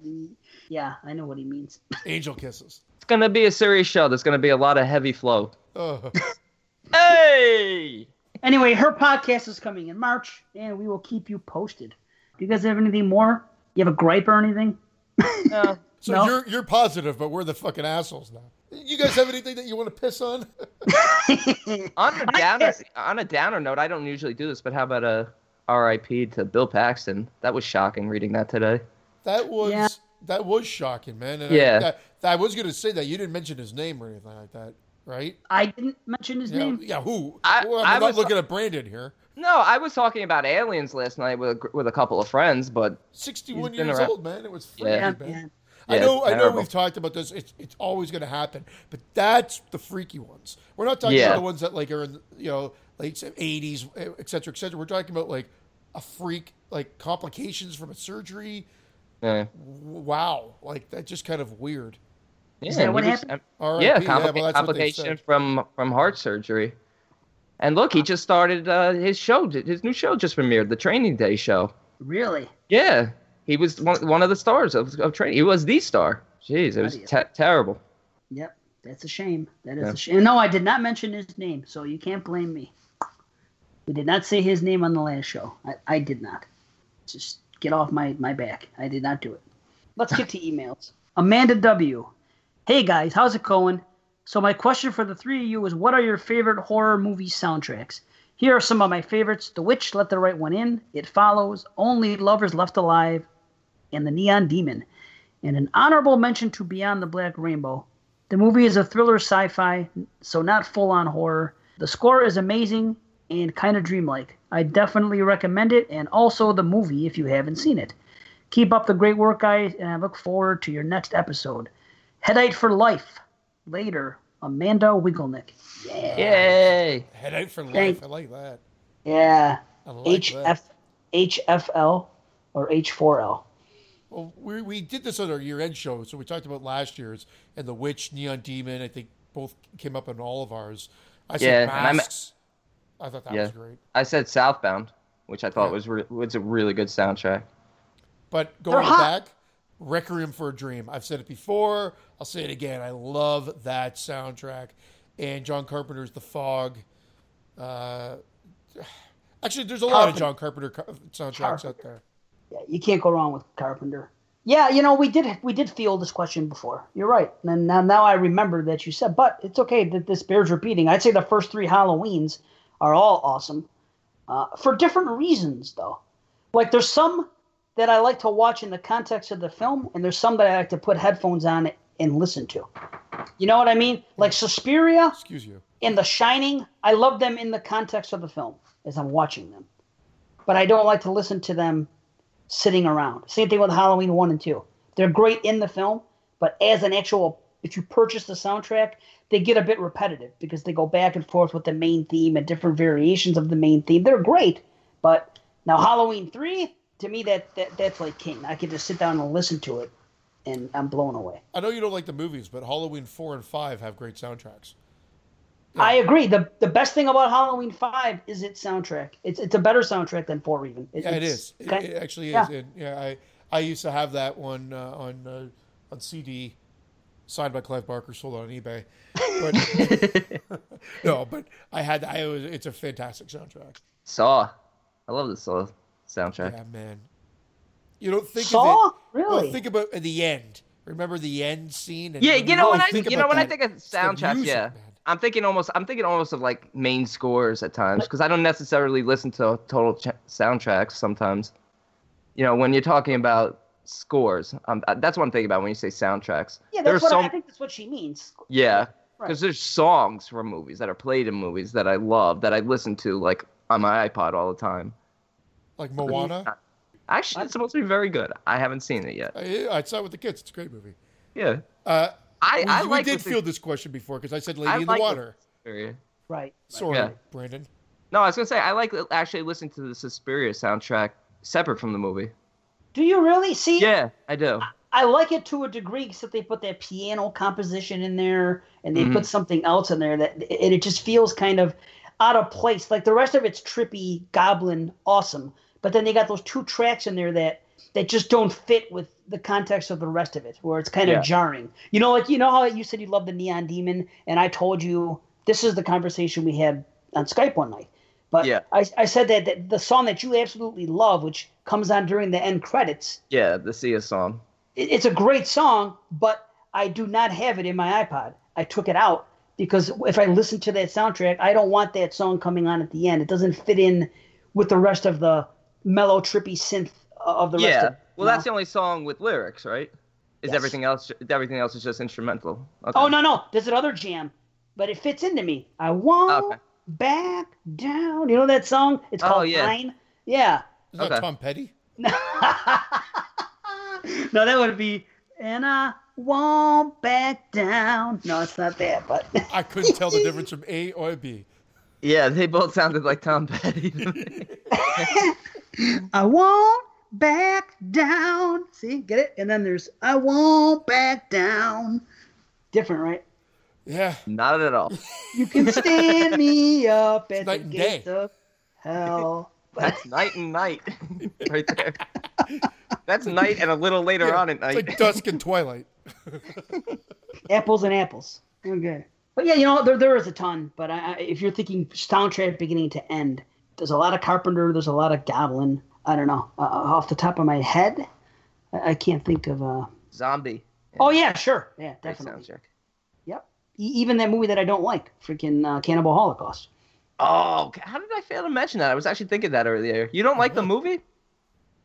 Yeah, I know what he means. Angel kisses. It's going to be a serious show. There's going to be a lot of heavy flow. Oh. Hey! Anyway, her podcast is coming in March, and we will keep you posted. Do you guys have anything more? You have a gripe or anything? No. So no? you're you're positive, but we're the fucking assholes now. You guys have anything that you want to piss on? on, a downer, on a downer note, I don't usually do this, but how about a R I P to Bill Paxton? That was shocking reading that today. That was yeah. that was shocking, man. And yeah. I, that, I was going to say that. You didn't mention his name or anything like that, right? I didn't mention his yeah, name. Yeah, who? I, well, I'm I not looking at Brandon here. No, I was talking about aliens last night with a, with a couple of friends, but... sixty-one years around. Old, man. It was freaking yeah. bad. Yeah. Yeah, I know I know we've talked about this. It's it's always going to happen. But that's the freaky ones. We're not talking yeah. about the ones that like are in, you know, late eighties, et cetera, et cetera. We're talking about like a freak, like complications from a surgery. Yeah. Wow. Like that's just kind of weird. Yeah, is that what happened? R I P, yeah, complica- yeah well, complication from, from heart surgery. And look, he just started uh, his show. His new show just premiered, the Training Day show. Really? Yeah. He was one, one of the stars of, of training. He was the star. Jeez, it was te- terrible. Yep, that's a shame. That is yeah. a shame. No, I did not mention his name, so you can't blame me. We did not say his name on the last show. I, I did not. Just get off my, my back. I did not do it. Let's get to emails. Amanda W. Hey, guys, how's it going? So my question for the three of you is, what are your favorite horror movie soundtracks? Here are some of my favorites. The Witch, Let the Right One In, It Follows, Only Lovers Left Alive, and The Neon Demon, and an honorable mention to Beyond the Black Rainbow. The movie is a thriller sci-fi, so not full-on horror. The score is amazing and kind of dreamlike. I definitely recommend it, and also the movie if you haven't seen it. Keep up the great work, guys, and I look forward to your next episode. Headite for life. Later, Amanda Wiggleneck. Yeah. Yay! Headite for life. Thank- I like that. Yeah. I like H F- H F L or H four L. Well, we we did this on our year-end show, so we talked about last year's, and The Witch, Neon Demon, I think both came up on all of ours. I said yeah, Masks. I thought that yeah. was great. I said Southbound, which I thought yeah. was, re- was a really good soundtrack. But going back, Requiem for a Dream. I've said it before. I'll say it again. I love that soundtrack. And John Carpenter's The Fog. Uh, actually, there's a Carpenter. lot of John Carpenter soundtracks Carpenter. out there. Yeah, you can't go wrong with Carpenter. Yeah, you know, we did we did field this question before. You're right. And now, now I remember that you said, but it's okay that this bears repeating. I'd say the first three Halloweens are all awesome uh, for different reasons, though. Like, there's some that I like to watch in the context of the film, and there's some that I like to put headphones on and listen to. You know what I mean? Like Suspiria Excuse you. and The Shining, I love them in the context of the film as I'm watching them. But I don't like to listen to them sitting around. Same thing with Halloween one and two. They're great in the film, but as an actual, if you purchase the soundtrack, they get a bit repetitive because they go back and forth with the main theme and different variations of the main theme. They're great, but now Halloween three, to me, that, that that's like king. I could just sit down and listen to it, and I'm blown away. I know you don't like the movies, but Halloween four and five have great soundtracks. Yeah. I agree. The the best thing about Halloween five is its soundtrack. It's it's a better soundtrack than four even. It, yeah, it is. It, it actually is. Yeah, and, yeah I, I used to have that one uh, on uh, on C D, signed by Clive Barker, sold on eBay. But, no, but I had. I was. It's a fantastic soundtrack. Saw. I love the Saw soundtrack. Yeah, man. You don't think Saw? Of it. Really? Well, think about the end. Remember the end scene? And yeah, you know when I you know when I think of soundtrack, music, yeah. Man. I'm thinking almost. I'm thinking almost of like main scores at times because I don't necessarily listen to total ch- soundtracks sometimes. You know, when you're talking about scores, um, that's what I'm thinking about when you say soundtracks. Yeah, that's what some, I think that's what she means. Yeah, because right. there's songs from movies that are played in movies that I love that I listen to like on my iPod all the time. Like Moana. Actually, it's supposed to be very good. I haven't seen it yet. I, I saw it with the kids. It's a great movie. Yeah. Uh, I, I we like did field this question before because I said Lady I in like the Water. Right, right. Sorry, yeah. Brandon. No, I was going to say, I like actually listening to the Suspiria soundtrack separate from the movie. Do you really? See? Yeah, I do. I, I like it to a degree except they put that piano composition in there and they mm-hmm. put something else in there that and it just feels kind of out of place. Like the rest of it's trippy, goblin, awesome. But then they got those two tracks in there that that just don't fit with the context of the rest of it, where it's kind yeah. of jarring. You know, like you know how you said you love the Neon Demon, and I told you this is the conversation we had on Skype one night. But yeah. I, I said that, that the song that you absolutely love, which comes on during the end credits. Yeah, the Sia song. It, it's a great song, but I do not have it in my iPod. I took it out because if I listen to that soundtrack, I don't want that song coming on at the end. It doesn't fit in with the rest of the mellow, trippy synth of the rest yeah. of it. Well, no. That's the only song with lyrics, right? Is yes. everything else? Everything else is just instrumental. Okay. Oh no, no, there's another jam, but it fits into me. I won't okay. back down. You know that song? It's called oh, yeah. Fine. Yeah. Is okay. that Tom Petty? No, that would be and I won't back down. No, it's not that. But I couldn't tell the difference from A or B. Yeah, they both sounded like Tom Petty to me. I won't back down. See, get it? And then there's I won't back down. Different, right? Yeah. Not at all. You can stand me up at the gates of hell. That's night and night right there. That's night and a little later yeah, on at night. It's like dusk and twilight. Apples and apples. Okay. But yeah, you know, there there is a ton. But I, if you're thinking soundtrack beginning to end, there's a lot of Carpenter. There's a lot of Goblin. I don't know. Uh, off the top of my head, I, I can't think of a... Zombie. Yeah. Oh, yeah, sure. Yeah, definitely. Soundtrack. Yep. E- even that movie that I don't like, freaking uh, Cannibal Holocaust. Oh, how did I fail to mention that? I was actually thinking that earlier. You don't like the movie?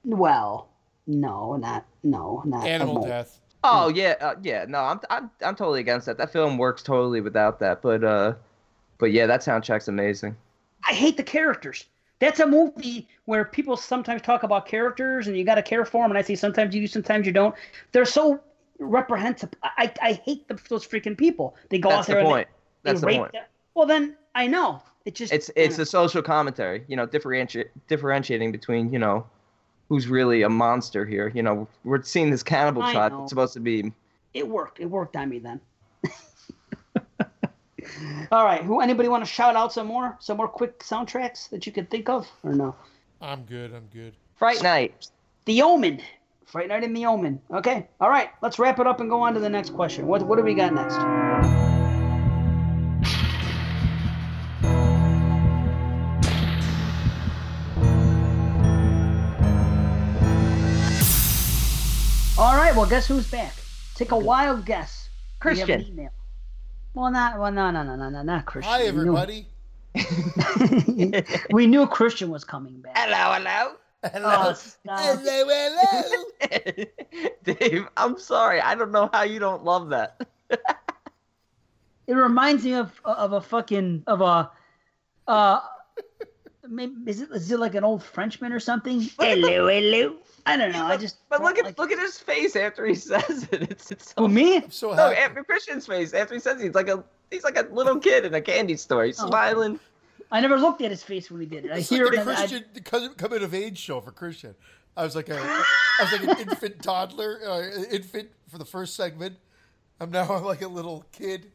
Well, no, not... No, not... Animal Death. Oh, yeah. Uh, yeah, no, I'm, I'm I'm totally against that. That film works totally without that. But, uh, but yeah, that soundtrack's amazing. I hate the characters. That's a movie where people sometimes talk about characters and you got to care for them. And I say sometimes you do, sometimes you don't. They're so reprehensible. I, I hate the, those freaking people. They go That's out there the and they, That's they the rape point. Them. Well, then I know. It just, it's it's know. a social commentary, you know, differenti- differentiating between, you know, who's really a monster here. You know, we're seeing this cannibal shot that's supposed to be. It worked. It worked on me then. All right. Who? Anybody want to shout out some more? Some more quick soundtracks that you could think of, or no? I'm good. I'm good. Fright Night, The Omen, Fright Night in the Omen. Okay. All right. Let's wrap it up and go on to the next question. What What do we got next? All right. Well, guess who's back? Take a wild guess. Christian. We have an email. Well, not. Well, no, no, no, no, no, not Christian. Hi, everybody. We knew Christian was coming back. Hello, hello. Hello. Oh, hello, hello. Dave, I'm sorry. I don't know how you don't love that. It reminds me of of a fucking of a uh maybe is it is it like an old Frenchman or something? Hello, hello. I don't know. Look, I just But look at like... look at his face after he says it. It's it's so, oh, me? I'm so happy. No, after Christian's face after he says it, he's like a he's like a little kid in a candy store. He's oh. smiling. I never looked at his face when he did it. I it's hear like the Christian I, coming of age show for Christian. I was like a, I was like an infant toddler, uh, infant for the first segment. I'm now I'm like a little kid.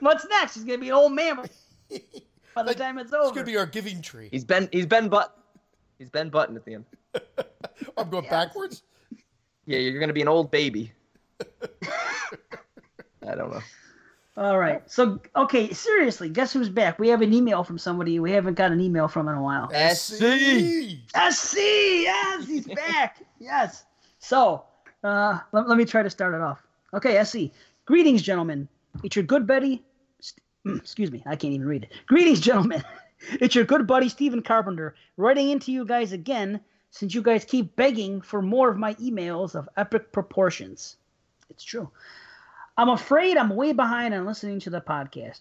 What's next? He's gonna be an old man by the like, time it's over. It's gonna be our giving tree. He's Ben. He's Ben Button. He's Ben Button at the end. I'm going yes. backwards. Yeah, you're gonna be an old baby. I don't know. All right. So, okay, seriously, guess who's back? We have an email from somebody we haven't got an email from in a while. S C! S C! Yes, he's back. Yes. So, uh, let, let me try to start it off. Okay, S C. Greetings, gentlemen. It's your good buddy. St- excuse me. I can't even read it. Greetings, gentlemen. It's your good buddy, Stephen Carpenter, writing into you guys again since you guys keep begging for more of my emails of epic proportions. It's true. I'm afraid I'm way behind on listening to the podcast.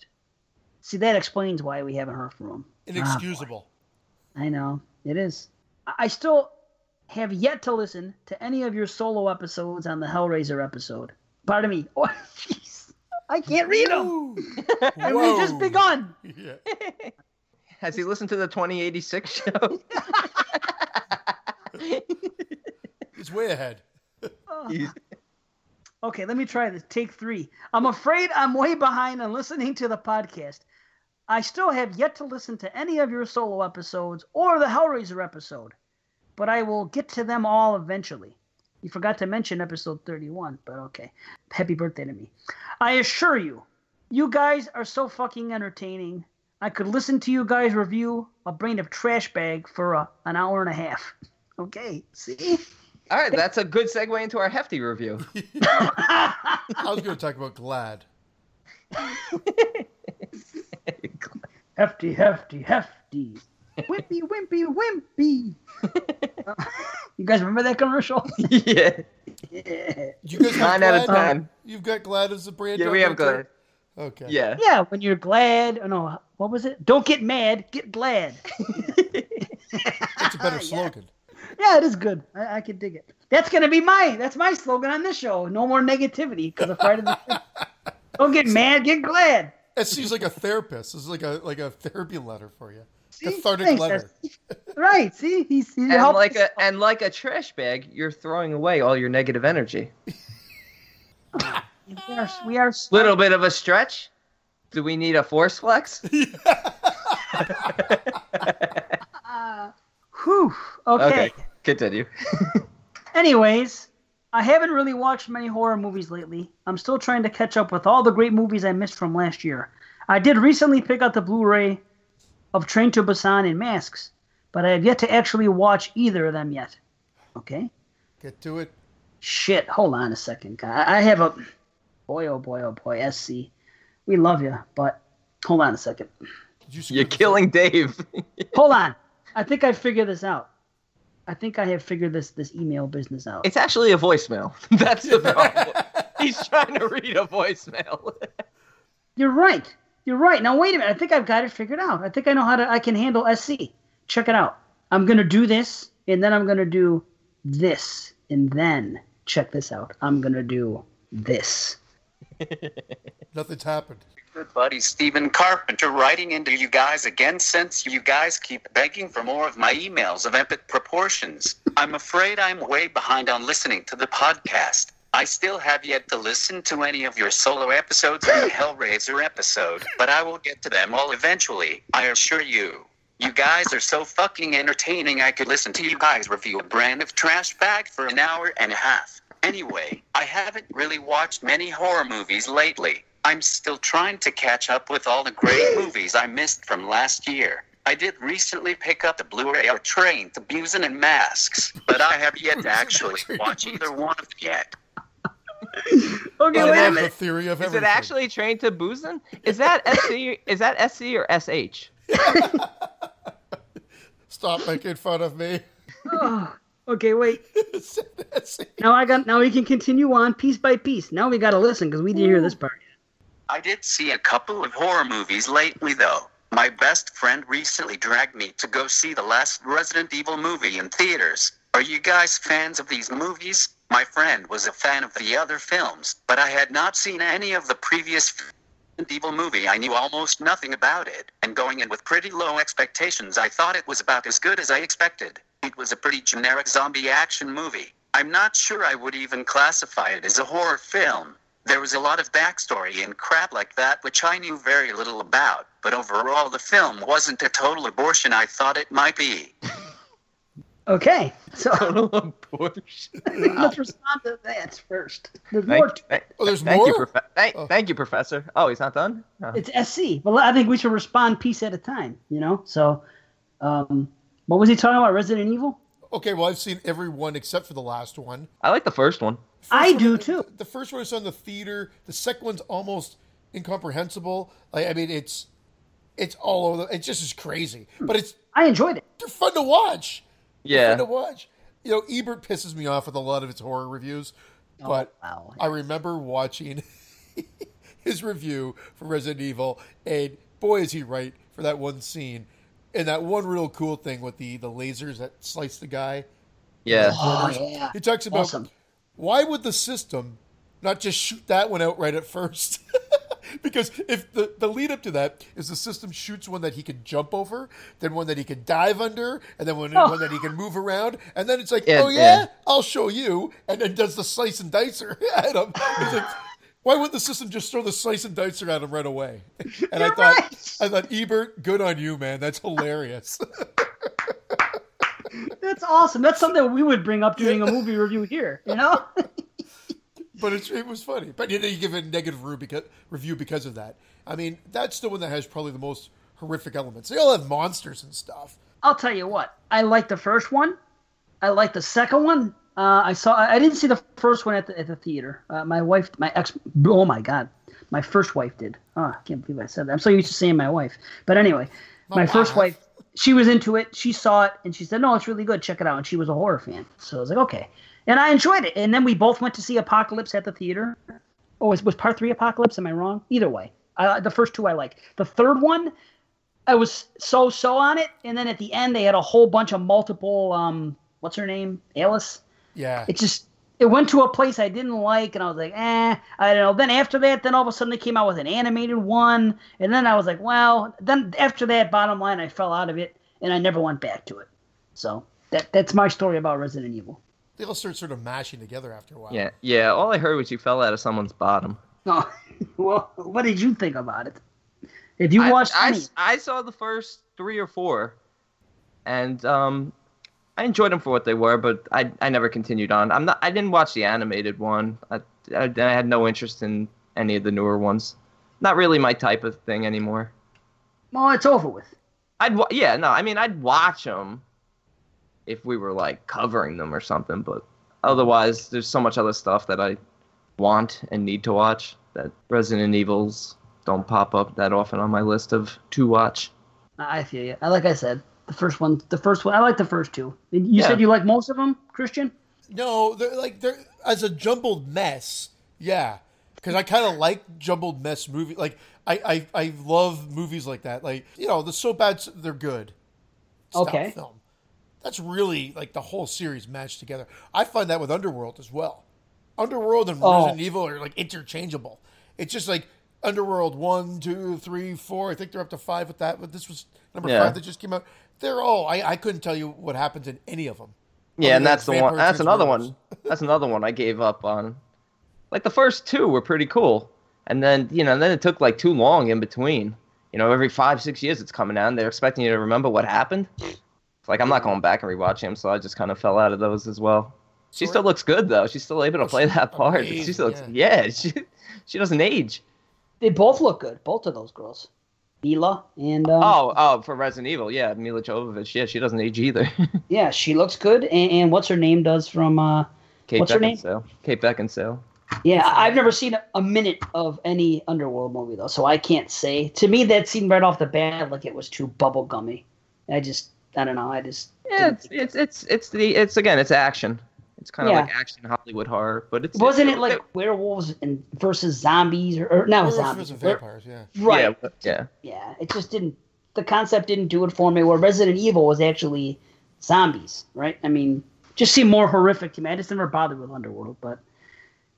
See, that explains why we haven't heard from him. Inexcusable. Oh, I know. It is. I still have yet to listen to any of your solo episodes on the Hellraiser episode. Pardon me. Oh, jeez. I can't read them. And we've just begun. Yeah. Has he listened to the twenty eighty-six show? He's way ahead. Oh. He's- Okay, let me try this. Take three. I'm afraid I'm way behind on listening to the podcast. I still have yet to listen to any of your solo episodes or the Hellraiser episode, but I will get to them all eventually. You forgot to mention episode thirty-one, but okay. Happy birthday to me. I assure you, you guys are so fucking entertaining. I could listen to you guys review a brain of trash bag for a, an hour and a half. Okay, see? All right, that's a good segue into our hefty review. I was going to talk about Glad. Hefty, hefty, hefty. Wimpy, wimpy, wimpy. You guys remember that commercial? Yeah. yeah. You guys Nine out of ten. You've got Glad as a brand. Yeah, we have Glad. Okay. Yeah. Yeah, when you're glad. Oh, no, what was it? Don't get mad, get glad. That's a better slogan. Yeah. Yeah, it is good. I, I can dig it. That's gonna be my that's my slogan on this show. No more negativity because of Friday the fifth. Don't get mad, get glad. That seems like a therapist. This is like a like a therapy letter for you. See? Cathartic Thanks, letter. Right? See, he's he and like a and like a trash bag. You're throwing away all your negative energy. Oh, we are. We are little bit of a stretch. Do we need a force flex? uh, whew. Okay. Okay. Continue. Anyways, I haven't really watched many horror movies lately. I'm still trying to catch up with all the great movies I missed from last year. I did recently pick out the Blu-ray of Train to Busan and Masks, but I have yet to actually watch either of them yet. Okay? Get to it. Shit, hold on a second. I have a... Boy, oh boy, oh boy, S C. We love you, but hold on a second. You You're killing Dave. Hold on. I think I figured this out. I think I have figured this this email business out. It's actually a voicemail. That's the problem. He's trying to read a voicemail. You're right. You're right. Now, wait a minute. I think I've got it figured out. I think I know how to. I can handle S C. Check it out. I'm going to do this, and then I'm going to do this, and then check this out. I'm going to do this. Nothing's happened. Good buddy Stephen Carpenter writing into you guys again since you guys keep begging for more of my emails of epic proportions. I'm afraid I'm way behind on listening to the podcast. I still have yet to listen to any of your solo episodes and the Hellraiser episode, but I will get to them all eventually, I assure you. You guys are so fucking entertaining. I could listen to you guys review a brand of trash bag for an hour and a half. Anyway, I haven't really watched many horror movies lately. I'm still trying to catch up with all the great movies I missed from last year. I did recently pick up the Blu-ray of Train to Busan and Masks, but I have yet to actually watch either one of them yet. Okay, wait a minute. Theory of everything. Is it actually Train to Busan? Is that S C? Is that S C or S H? Stop making fun of me. Oh, okay, wait. Now I got. Now we can continue on piece by piece. Now we got to listen because we didn't hear this part yet. I did see a couple of horror movies lately, though. My best friend recently dragged me to go see the last Resident Evil movie in theaters. Are you guys fans of these movies? My friend was a fan of the other films, but I had not seen any of the previous Resident Evil movie. I knew almost nothing about it, and going in with pretty low expectations, I thought it was about as good as I expected. It was a pretty generic zombie action movie. I'm not sure I would even classify it as a horror film. There was a lot of backstory and crap like that which I knew very little about, but overall the film wasn't a total abortion I thought it might be. Okay, so total abortion. Wow. Let's respond to that first. There's thank, more. Thank, oh, there's thank more. You, prof- thank, oh. thank you, Professor. Oh, he's not done. Oh. It's S C. Well, I think we should respond piece at a time. You know. So, um, what was he talking about? Resident Evil. Okay, well, I've seen every one except for the last one. I like the first one. First I one, do, too. The first one I saw in the theater. The second one's almost incomprehensible. Like, I mean, it's it's all over. The, it just is crazy. But it's. I enjoyed it. They're fun to watch. Yeah. Fun to watch. You know, Ebert pisses me off with a lot of his horror reviews. Oh, but wow. I remember watching his review for Resident Evil. And boy, is he right for that one scene. And that one real cool thing with the, the lasers that slice the guy. Yeah. Oh, yeah. He talks about awesome. Why would the system not just shoot that one out right at first? Because if the, the lead up to that is the system shoots one that he can jump over, then one that he can dive under, and then one, oh. one that he can move around, and then it's like, yeah, oh yeah, yeah, I'll show you, and then does the slice and dicer at him. It's like, why wouldn't the system just throw the slice and dicer at him right away? And You're I thought, right. I thought, Ebert, good on you, man. That's hilarious. That's awesome. That's something we would bring up doing a movie review here, you know? But it's, it was funny. But you know, you give it a negative review because of that. I mean, that's the one that has probably the most horrific elements. They all have monsters and stuff. I'll tell you what. I liked the first one. I liked the second one. Uh, I saw. I didn't see the first one at the at the theater. Uh, my wife, my ex. Oh my god, my first wife did. Oh, I can't believe I said that. I'm so used to saying my wife. But anyway, my, my wife. first wife, she was into it. She saw it and she said, "No, it's really good. Check it out." And she was a horror fan, so I was like, "Okay." And I enjoyed it. And then we both went to see Apocalypse at the theater. Oh, was, was part three Apocalypse? Am I wrong? Either way, I, the first two I liked. The third one, I was so so on it. And then at the end, they had a whole bunch of multiple. Um, what's her name? Alice. Yeah. It just, it went to a place I didn't like, and I was like, eh, I don't know. Then after that, then all of a sudden they came out with an animated one, and then I was like, well, then after that, bottom line, I fell out of it, and I never went back to it. So that that's my story about Resident Evil. They all start sort of mashing together after a while. Yeah, yeah. All I heard was you fell out of someone's bottom. Oh, well, what did you think about it? If you watched I, any... I, I saw the first three or four, and, um... I enjoyed them for what they were, but I I never continued on. I'm not. I didn't watch the animated one. I, I, I had no interest in any of the newer ones. Not really my type of thing anymore. Well, it's over with. I'd yeah no. I mean, I'd watch them if we were like covering them or something. But otherwise, there's so much other stuff that I want and need to watch that Resident Evils don't pop up that often on my list of to watch. I feel you. Like I said. The first one, the first one. I like the first two. You yeah. said you like most of them, Christian? No, they're like they're as a jumbled mess. Yeah, because I kind of like jumbled mess movies. Like I, I, I love movies like that. Like you know, the so bad they're good. Okay. Film. That's really like the whole series mashed together. I find that with Underworld as well. Underworld and oh. Resident Evil are like interchangeable. It's just like. Underworld one, two, three, four. I think they're up to five with that. But this was number yeah. five that just came out. They're all. I, I couldn't tell you what happens in any of them. Yeah, and that's the one. That's another one. That's another one I gave up on. Like the first two were pretty cool, and then you know, then it took like too long in between. You know, every five, six years it's coming out, and they're expecting you to remember what happened. It's like, I'm not going back and rewatching him, so I just kind of fell out of those as well. She sort still looks good, though. She's still able to play that part. Amazing, she still looks, yeah, yeah she, she doesn't age. They both look good, both of those girls. Mila and... Um, oh, oh, for Resident Evil, yeah, Mila Jovovich. Yeah, she doesn't age either. Yeah, she looks good, and, and what's her name does from... Uh, Kate what's Beckinsale. Her name? Kate Beckinsale. Yeah, I've never seen a, a minute of any Underworld movie, though, so I can't say. To me, that seemed right off the bat like it was too bubblegummy. I just, I don't know, I just... Yeah, it's, it's, it's, it's, the, it's, again, it's action. It's kind of yeah. like action Hollywood horror, but it's wasn't it, it like it, werewolves and versus zombies or, or no zombies versus vampires, yeah, right, yeah, but, yeah, yeah. It just didn't. The concept didn't do it for me. Where Resident Evil was actually zombies, right? I mean, just seemed more horrific to me. I just never bothered with Underworld, but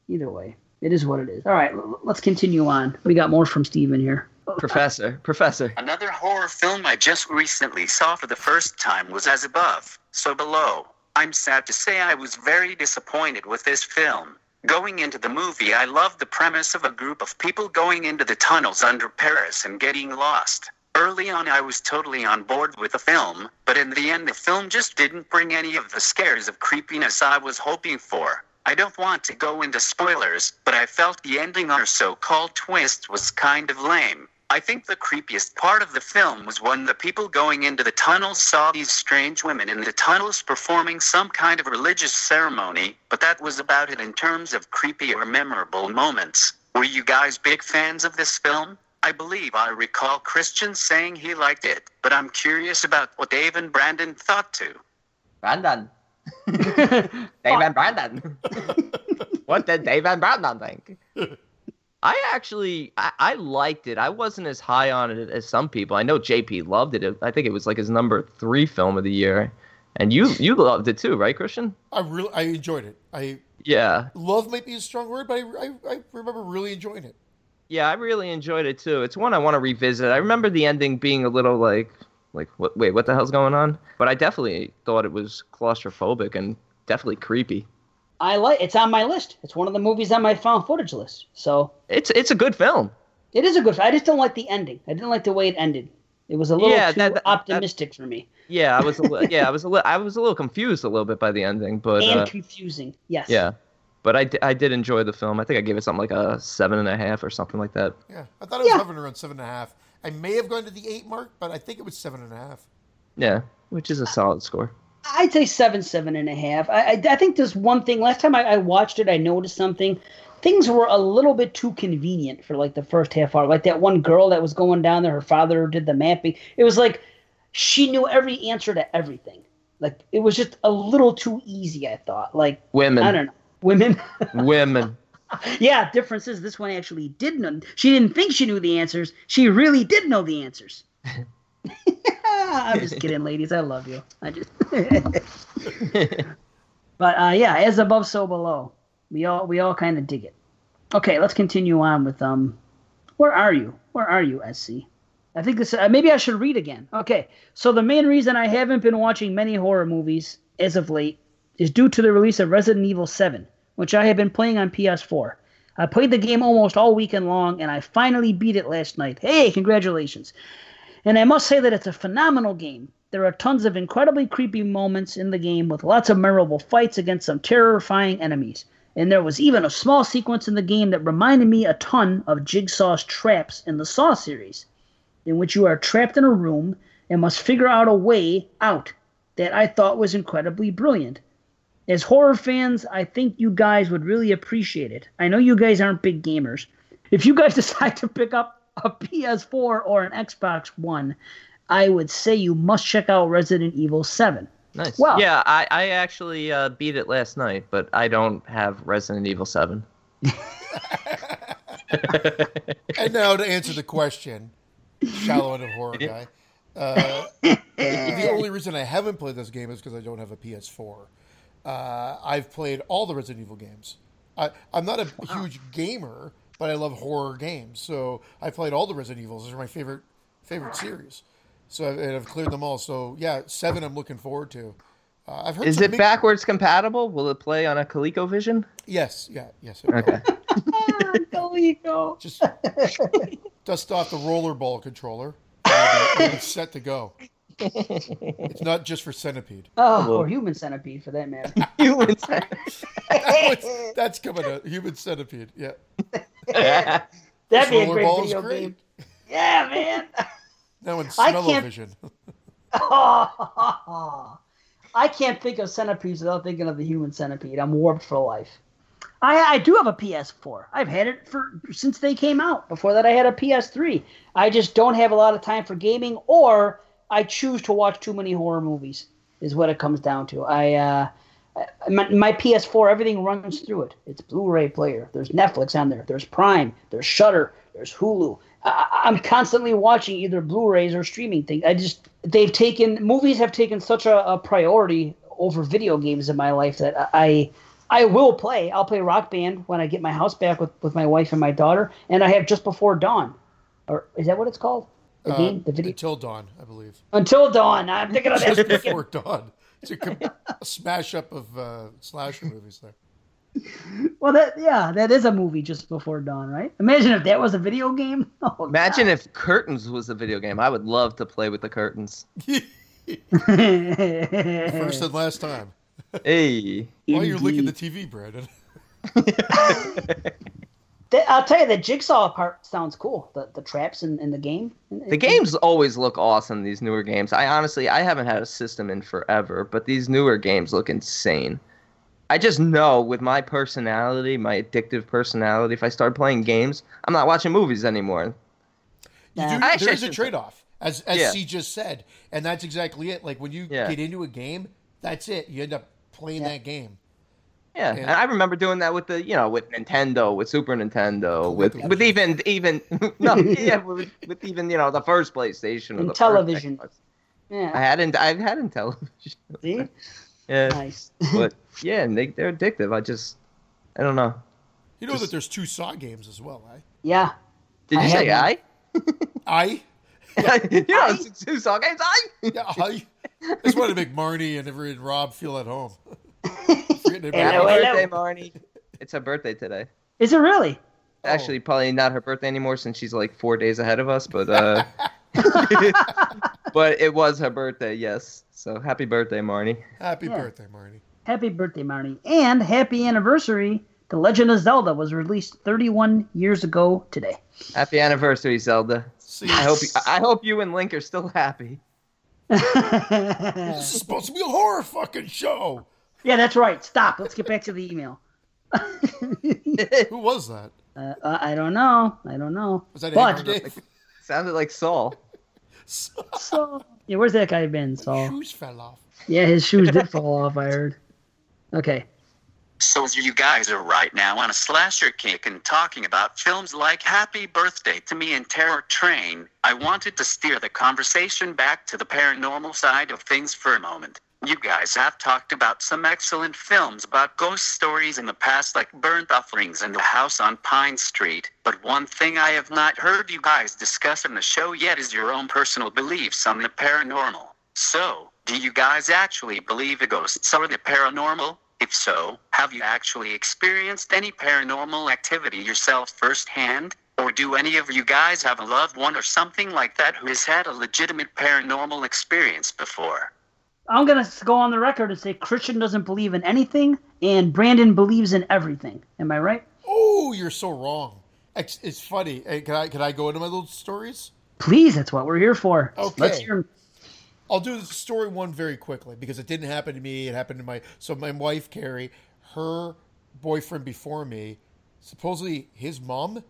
either way, it is what it is. All right, let's continue on. We got more from Steven here. Professor, Professor. Another horror film I just recently saw for the first time was As Above, So Below. I'm sad to say I was very disappointed with this film. Going into the movie, I loved the premise of a group of people going into the tunnels under Paris and getting lost. Early on, I was totally on board with the film, but in the end, the film just didn't bring any of the scares of creepiness I was hoping for. I don't want to go into spoilers, but I felt the ending or so-called twist was kind of lame. I think the creepiest part of the film was when the people going into the tunnels saw these strange women in the tunnels performing some kind of religious ceremony, but that was about it in terms of creepy or memorable moments. Were you guys big fans of this film? I believe I recall Christian saying he liked it, but I'm curious about what Dave and Brandon thought too. Brandon. Dave and Brandon. What did Dave and Brandon think? I actually, I, I liked it. I wasn't as high on it as some people. I know J P loved it. I think it was like his number three film of the year. And you you loved it too, right, Christian? I really, I enjoyed it. I Yeah. Love might be a strong word, but I, I, I remember really enjoying it. Yeah, I really enjoyed it too. It's one I want to revisit. I remember the ending being a little like, like what, wait, what the hell's going on? But I definitely thought it was claustrophobic and definitely creepy. I like it's on my list. It's one of the movies on my found footage list. So it's it's a good film. It is a good film. I just don't like the ending. I didn't like the way it ended. It was a little yeah, too that, that, optimistic that, for me. Yeah, I was. A li- yeah, I was. A li- I was a little confused a little bit by the ending, but and uh, confusing. Yes. Yeah, but I, d- I did enjoy the film. I think I gave it something like a seven and a half or something like that. Yeah, I thought it was yeah. hovering around seven and a half. I may have gone to the eight mark, but I think it was seven and a half. Yeah, which is a solid score. I'd say seven, seven and a half. I, I, I think there's one thing. Last time I, I watched it, I noticed something. Things were a little bit too convenient for like the first half hour. Like that one girl that was going down there, her father did the mapping. It was like she knew every answer to everything. Like it was just a little too easy, I thought. Like women. I don't know. Women. Women. Yeah, difference is this one actually did know. She didn't think she knew the answers. She really did know the answers. I'm just kidding, ladies. I love you. I just, but uh, yeah, as above, so below. We all we all kind of dig it. Okay, let's continue on with um. Where are you? Where are you, S C? I think this. Uh, maybe I should read again. Okay, so the main reason I haven't been watching many horror movies as of late is due to the release of Resident Evil seven, which I have been playing on P S four. I played the game almost all weekend long, and I finally beat it last night. Hey, congratulations! And I must say that it's a phenomenal game. There are tons of incredibly creepy moments in the game with lots of memorable fights against some terrifying enemies. And there was even a small sequence in the game that reminded me a ton of Jigsaw's traps in the Saw series, in which you are trapped in a room and must figure out a way out that I thought was incredibly brilliant. As horror fans, I think you guys would really appreciate it. I know you guys aren't big gamers. If you guys decide to pick up a P S four or an Xbox One, I would say you must check out Resident Evil seven. Nice. Well, yeah, I, I actually uh, beat it last night, but I don't have Resident Evil seven. And now to answer the question, shallow-ended horror guy, uh, the only reason I haven't played this game is because I don't have a P S four. Uh, I've played all the Resident Evil games. I, I'm not a wow. huge gamer, but I love horror games, so I played all the Resident Evils. Those are my favorite favorite series. So I've, and I've cleared them all. So yeah, seven I'm looking forward to. Uh, I've heard. Is it big... backwards compatible? Will it play on a ColecoVision? Yes. Yeah. Yes. It will. Okay. Coleco. Just dust off the rollerball controller. And it's set to go. It's not just for Centipede. Oh, or Human Centipede, for that matter. Human Centipede. That's coming out. Human Centipede, yeah. That'd be a great video game. Yeah, man. Now in smell-o-vision. Oh, I can't think of centipedes without thinking of the Human Centipede. I'm warped for life. I, I do have a P S four. I've had it for since they came out. Before that, I had a P S three. I just don't have a lot of time for gaming, or I choose to watch too many horror movies is what it comes down to. I uh, my, my P S four, everything runs through it. It's Blu-ray player. There's Netflix on there. There's Prime. There's Shudder. There's Hulu. I, I'm constantly watching either Blu-rays or streaming things. I just they've taken movies have taken such a, a priority over video games in my life that I I will play. I'll play Rock Band when I get my house back with, with my wife and my daughter. And I have Just Before Dawn, or is that what it's called? The uh, game, the video. Until Dawn, I believe. Until Dawn. I'm thinking of that. Just Before Dawn. It's a, a smash up of uh, slasher movies there. Well, that yeah, that is a movie, Just Before Dawn, right? Imagine if that was a video game. Oh, Imagine God. if Curtains was a video game. I would love to play with the curtains. First and last time. Hey. While you're licking the T V, Brandon. I'll tell you, the jigsaw part sounds cool. The the traps in, in the game. The games always look awesome, these newer games. I honestly, I haven't had a system in forever, but these newer games look insane. I just know with my personality, my addictive personality, if I start playing games, I'm not watching movies anymore. You do, I there is a trade-off, as as yeah. C just said, and that's exactly it. Like when you yeah. get into a game, that's it. You end up playing yeah. that game. Yeah, and, and I remember doing that with the, you know, with Nintendo, with Super Nintendo, with with even even no, yeah, with, with even you know the first PlayStation or the television. First yeah, I hadn't I hadn't television. See, yeah, nice. But yeah, and they they're addictive. I just I don't know. You know just, that there's two Saw games as well, right? Yeah. Did you I say I? I. Yeah, you know, I? It's two Saw games. I. Yeah, I. I just wanted to make Marnie and everyone and Rob feel at home. Happy birthday, Marnie. It's her birthday today. Is it really? Actually, oh. probably not her birthday anymore since she's like four days ahead of us, but uh but it was her birthday, yes. So happy birthday, Marnie. Happy yeah. birthday, Marnie. Happy birthday, Marnie. And happy anniversary. The Legend of Zelda was released thirty-one years ago today. Happy anniversary, Zelda. Yes. I hope you, I hope you and Link are still happy. This is supposed to be a horror fucking show. Yeah, that's right. Stop. Let's get back to the email. Who was that? Uh, I don't know. I don't know. Was that but, like, sounded like Saul. Saul. Saul. Yeah, where's that guy been, Saul? His shoes fell off. Yeah, his shoes did fall off, I heard. Okay. So you guys are right now on a slasher kick and talking about films like Happy Birthday to Me and Terror Train. I wanted to steer the conversation back to the paranormal side of things for a moment. You guys have talked about some excellent films about ghost stories in the past, like Burnt Offerings and The House on Pine Street, but one thing I have not heard you guys discuss on the show yet is your own personal beliefs on the paranormal. So, do you guys actually believe the ghosts are the paranormal? If so, have you actually experienced any paranormal activity yourself firsthand? Or do any of you guys have a loved one or something like that who has had a legitimate paranormal experience before? I'm going to go on the record and say Christian doesn't believe in anything, and Brandon believes in everything. Am I right? Oh, you're so wrong. It's, it's funny. Hey, can I can I go into my little stories? Please, that's what we're here for. Okay. Let's hear. I'll do the story one very quickly because it didn't happen to me. It happened to my... So my wife, Carrie, her boyfriend before me, supposedly his mom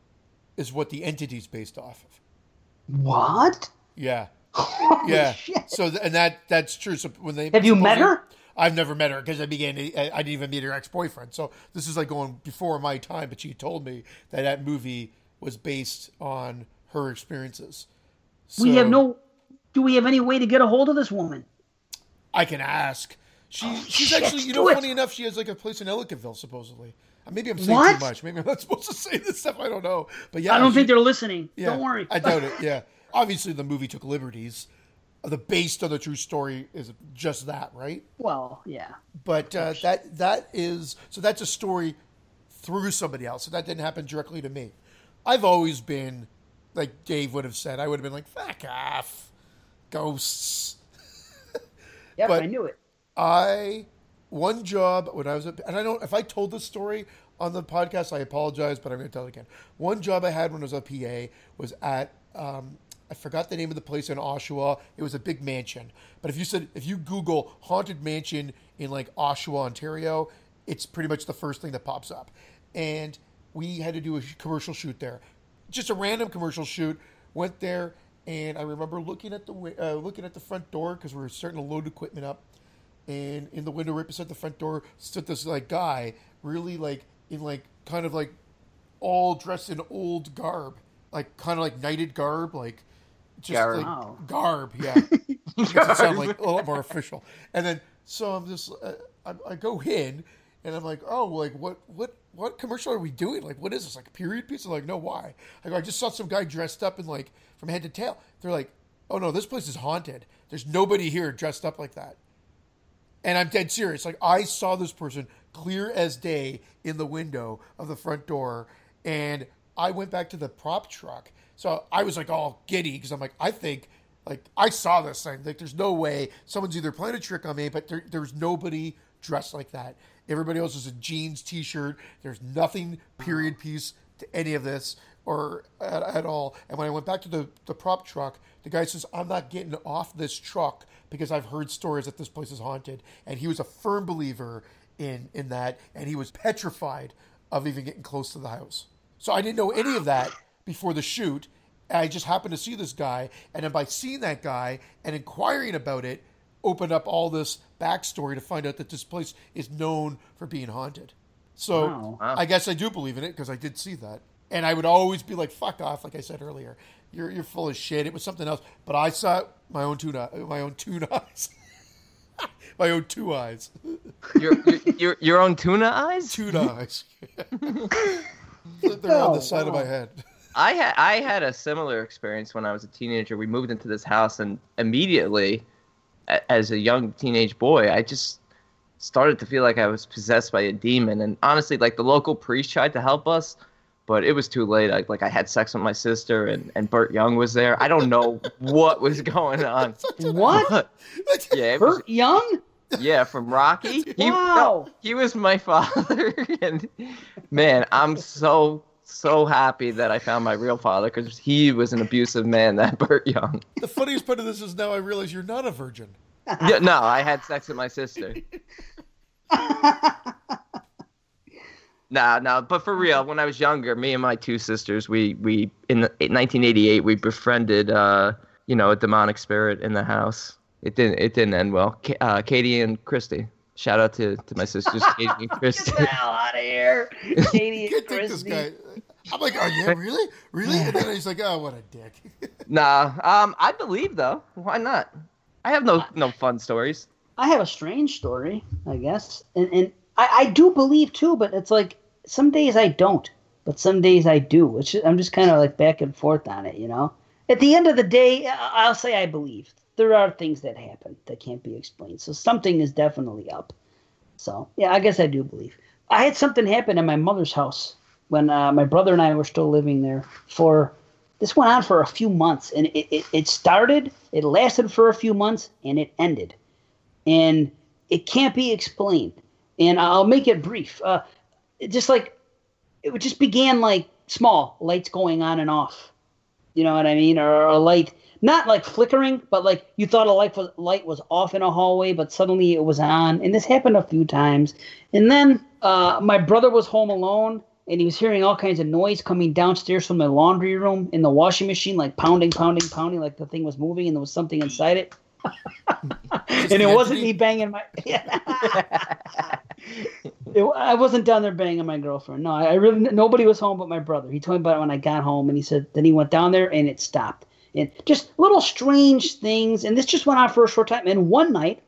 is what the entity's based off of. What? Yeah. Holy yeah. Shit. So th- and that that's true. So when they have you met her? I've never met her because I began. To, I, I didn't even meet her ex-boyfriend. So this is like going before my time. But she told me that that movie was based on her experiences. So, we have no. Do we have any way to get a hold of this woman? I can ask. She oh, she's shit. actually you know. Do funny it. enough, she has like a place in Ellicottville supposedly. Maybe I'm saying what? too much. Maybe I'm not supposed to say this stuff. I don't know. But yeah, I don't she, think they're listening. Yeah, don't worry. I doubt it. Yeah. Obviously, the movie took liberties. The based on the true story is just that, right? Well, yeah. But uh, that that is so. That's a story through somebody else. So that didn't happen directly to me. I've always been like Dave would have said, I would have been like, fuck off, ghosts. Yeah, but I knew it. I, one job when I was, at, and I don't, if I told this story on the podcast, I apologize, but I'm going to tell it again. One job I had when I was a P A was at, um, I forgot the name of the place in Oshawa. It was a big mansion. But if you said, if you Google haunted mansion in like Oshawa, Ontario, it's pretty much the first thing that pops up. And we had to do a commercial shoot there. Just a random commercial shoot. Went there, and I remember looking at the uh, looking at the front door because we were starting to load equipment up. And in the window right beside the front door stood this like guy, really like in like kind of like all dressed in old garb, like kind of like knighted garb, like just garb. Like oh. garb, yeah. Makes it sound like a lot more official. And then so I'm just uh, I, I go in. And I'm like, oh, like what, what, what commercial are we doing? Like, what is this? Like a period piece? I'm like, no, why? I go, I just saw some guy dressed up in like from head to tail. They're like, oh no, this place is haunted. There's nobody here dressed up like that. And I'm dead serious. Like I saw this person clear as day in the window of the front door, and I went back to the prop truck. So I was like all giddy because I'm like, I think, like I saw this thing. Like there's no way someone's either playing a trick on me, but there, there's nobody dressed like that. Everybody else is a jeans T-shirt. There's nothing period piece to any of this or at, at all. And when I went back to the, the prop truck, the guy says, I'm not getting off this truck because I've heard stories that this place is haunted. And he was a firm believer in, in that. And he was petrified of even getting close to the house. So I didn't know any of that before the shoot. I just happened to see this guy. And then by seeing that guy and inquiring about it, opened up all this backstory to find out that this place is known for being haunted. So wow. Wow. I guess I do believe in it because I did see that. And I would always be like, fuck off, like I said earlier. You're you're full of shit. It was something else. But I saw it my own two my own two eyes. my own two eyes. your, your your your own tuna eyes? Tuna eyes. They're on the side wow. of my head. I had I had a similar experience when I was a teenager. We moved into this house and immediately as a young teenage boy, I just started to feel like I was possessed by a demon. And honestly, like the local priest tried to help us, but it was too late. I, like I had sex with my sister and, and Burt Young was there. I don't know what was going on. What? Yeah, Burt was, Young? Yeah, from Rocky. He, wow. No, he was my father. And man, I'm so... so happy that I found my real father because he was an abusive man, that Burt Young. The funniest part of this is now I realize you're not a virgin. Yeah, no, I had sex with my sister. Nah, nah, but for real, when I was younger, me and my two sisters, we, we in, the, in nineteen eighty-eight, we befriended, uh, you know, a demonic spirit in the house. It didn't, it didn't end well. K- uh, Katie and Christy. Shout out to, to my sisters, Katie and Christy. Get the hell out of here, Katie and Christy. This guy. I'm like, oh yeah, really, really? And then he's like, oh, what a dick. Nah, um, I believe though. Why not? I have no no fun stories. I have a strange story, I guess, and and I, I do believe too, but it's like some days I don't, but some days I do. It's just, I'm just kind of like back and forth on it, you know. At the end of the day, I'll say I believe. There are things that happen that can't be explained. So something is definitely up. So, yeah, I guess I do believe. I had something happen at my mother's house when uh, my brother and I were still living there. For this went on for a few months. And it, it, it started, it lasted for a few months, and it ended. And it can't be explained. And I'll make it brief. Uh, it just like, it just began like small, lights going on and off. You know what I mean? Or a light... not like flickering, but like you thought a light was, light was off in a hallway, but suddenly it was on. And this happened a few times. And then uh, my brother was home alone, and he was hearing all kinds of noise coming downstairs from the laundry room in the washing machine, like pounding, pounding, pounding, like the thing was moving and there was something inside it. And it wasn't me banging my... it, I wasn't down there banging my girlfriend. No, I, I really nobody was home but my brother. He told me about it when I got home, and he said, then he went down there, and it stopped. And just little strange things. And this just went on for a short time. And one night,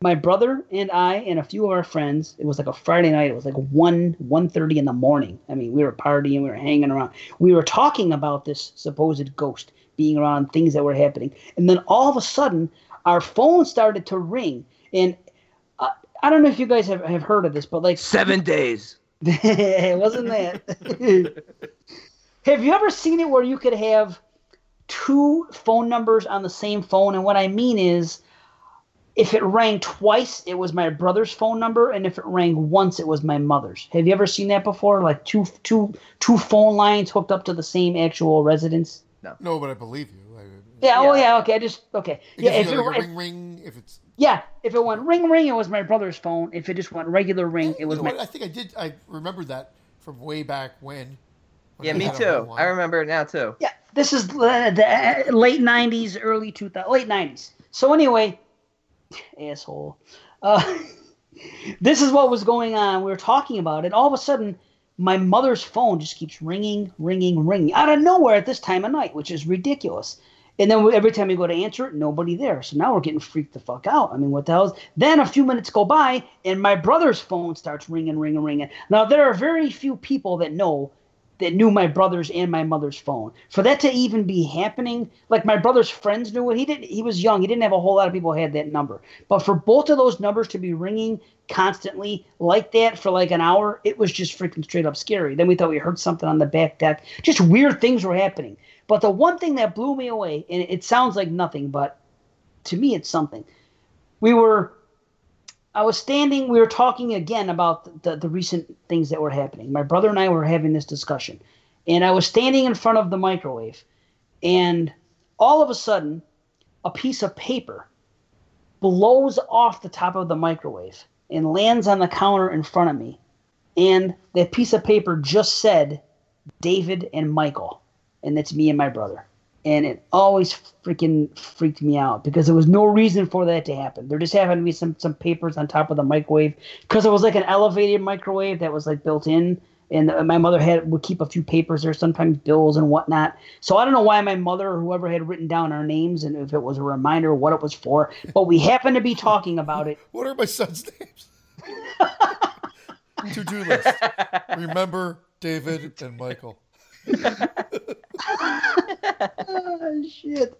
my brother and I and a few of our friends, it was like a Friday night. It was like one, one thirty in the morning. I mean, we were partying. We were hanging around. We were talking about this supposed ghost being around, things that were happening. And then all of a sudden, our phone started to ring. And uh, I don't know if you guys have, have heard of this, but like... Seven days. It wasn't that. Have you ever seen it where you could have two phone numbers on the same phone? And what I mean is, if it rang twice, it was my brother's phone number, and if it rang once, it was my mother's. Have you ever seen that before? Like two, two, two phone lines hooked up to the same actual residence? No, no, but I believe you. I, yeah, yeah. Oh, yeah. Okay. I just okay. It yeah. If it like ring, ring. If it's yeah. If it went ring, ring, it was my brother's phone. If it just went regular ring, it was you know my. What? I think I did. I remember that from way back when. when yeah, me too. I remember it now too. Yeah, this is uh, the uh, late nineties, early two thousand, late nineties. So anyway. Asshole. Uh, this is what was going on. We were talking about it. All of a sudden, my mother's phone just keeps ringing, ringing, ringing out of nowhere at this time of night, which is ridiculous. And then we, every time we go to answer it, nobody there. So now we're getting freaked the fuck out. I mean, what the hell? Is... Then a few minutes go by, and my brother's phone starts ringing, ringing, ringing. Now, there are very few people that know that knew my brother's and my mother's phone. For that to even be happening, like my brother's friends knew it. He didn't. He was young. He didn't have a whole lot of people who had that number. But for both of those numbers to be ringing constantly like that for like an hour, it was just freaking straight up scary. Then we thought we heard something on the back deck. Just weird things were happening. But the one thing that blew me away, and it sounds like nothing, but to me it's something. We were... I was standing, we were talking again about the, the recent things that were happening. My brother and I were having this discussion. And I was standing in front of the microwave. And all of a sudden, a piece of paper blows off the top of the microwave and lands on the counter in front of me. And that piece of paper just said, David and Michael. And that's me and my brother. And it always freaking freaked me out because there was no reason for that to happen. There just happened to be some, some papers on top of the microwave because it was like an elevated microwave that was like built in. And my mother had would keep a few papers there, sometimes bills and whatnot. So I don't know why my mother or whoever had written down our names and if it was a reminder what it was for. But we happened to be talking about it. What are my son's names? To-do list. Remember David and Michael. Oh, shit.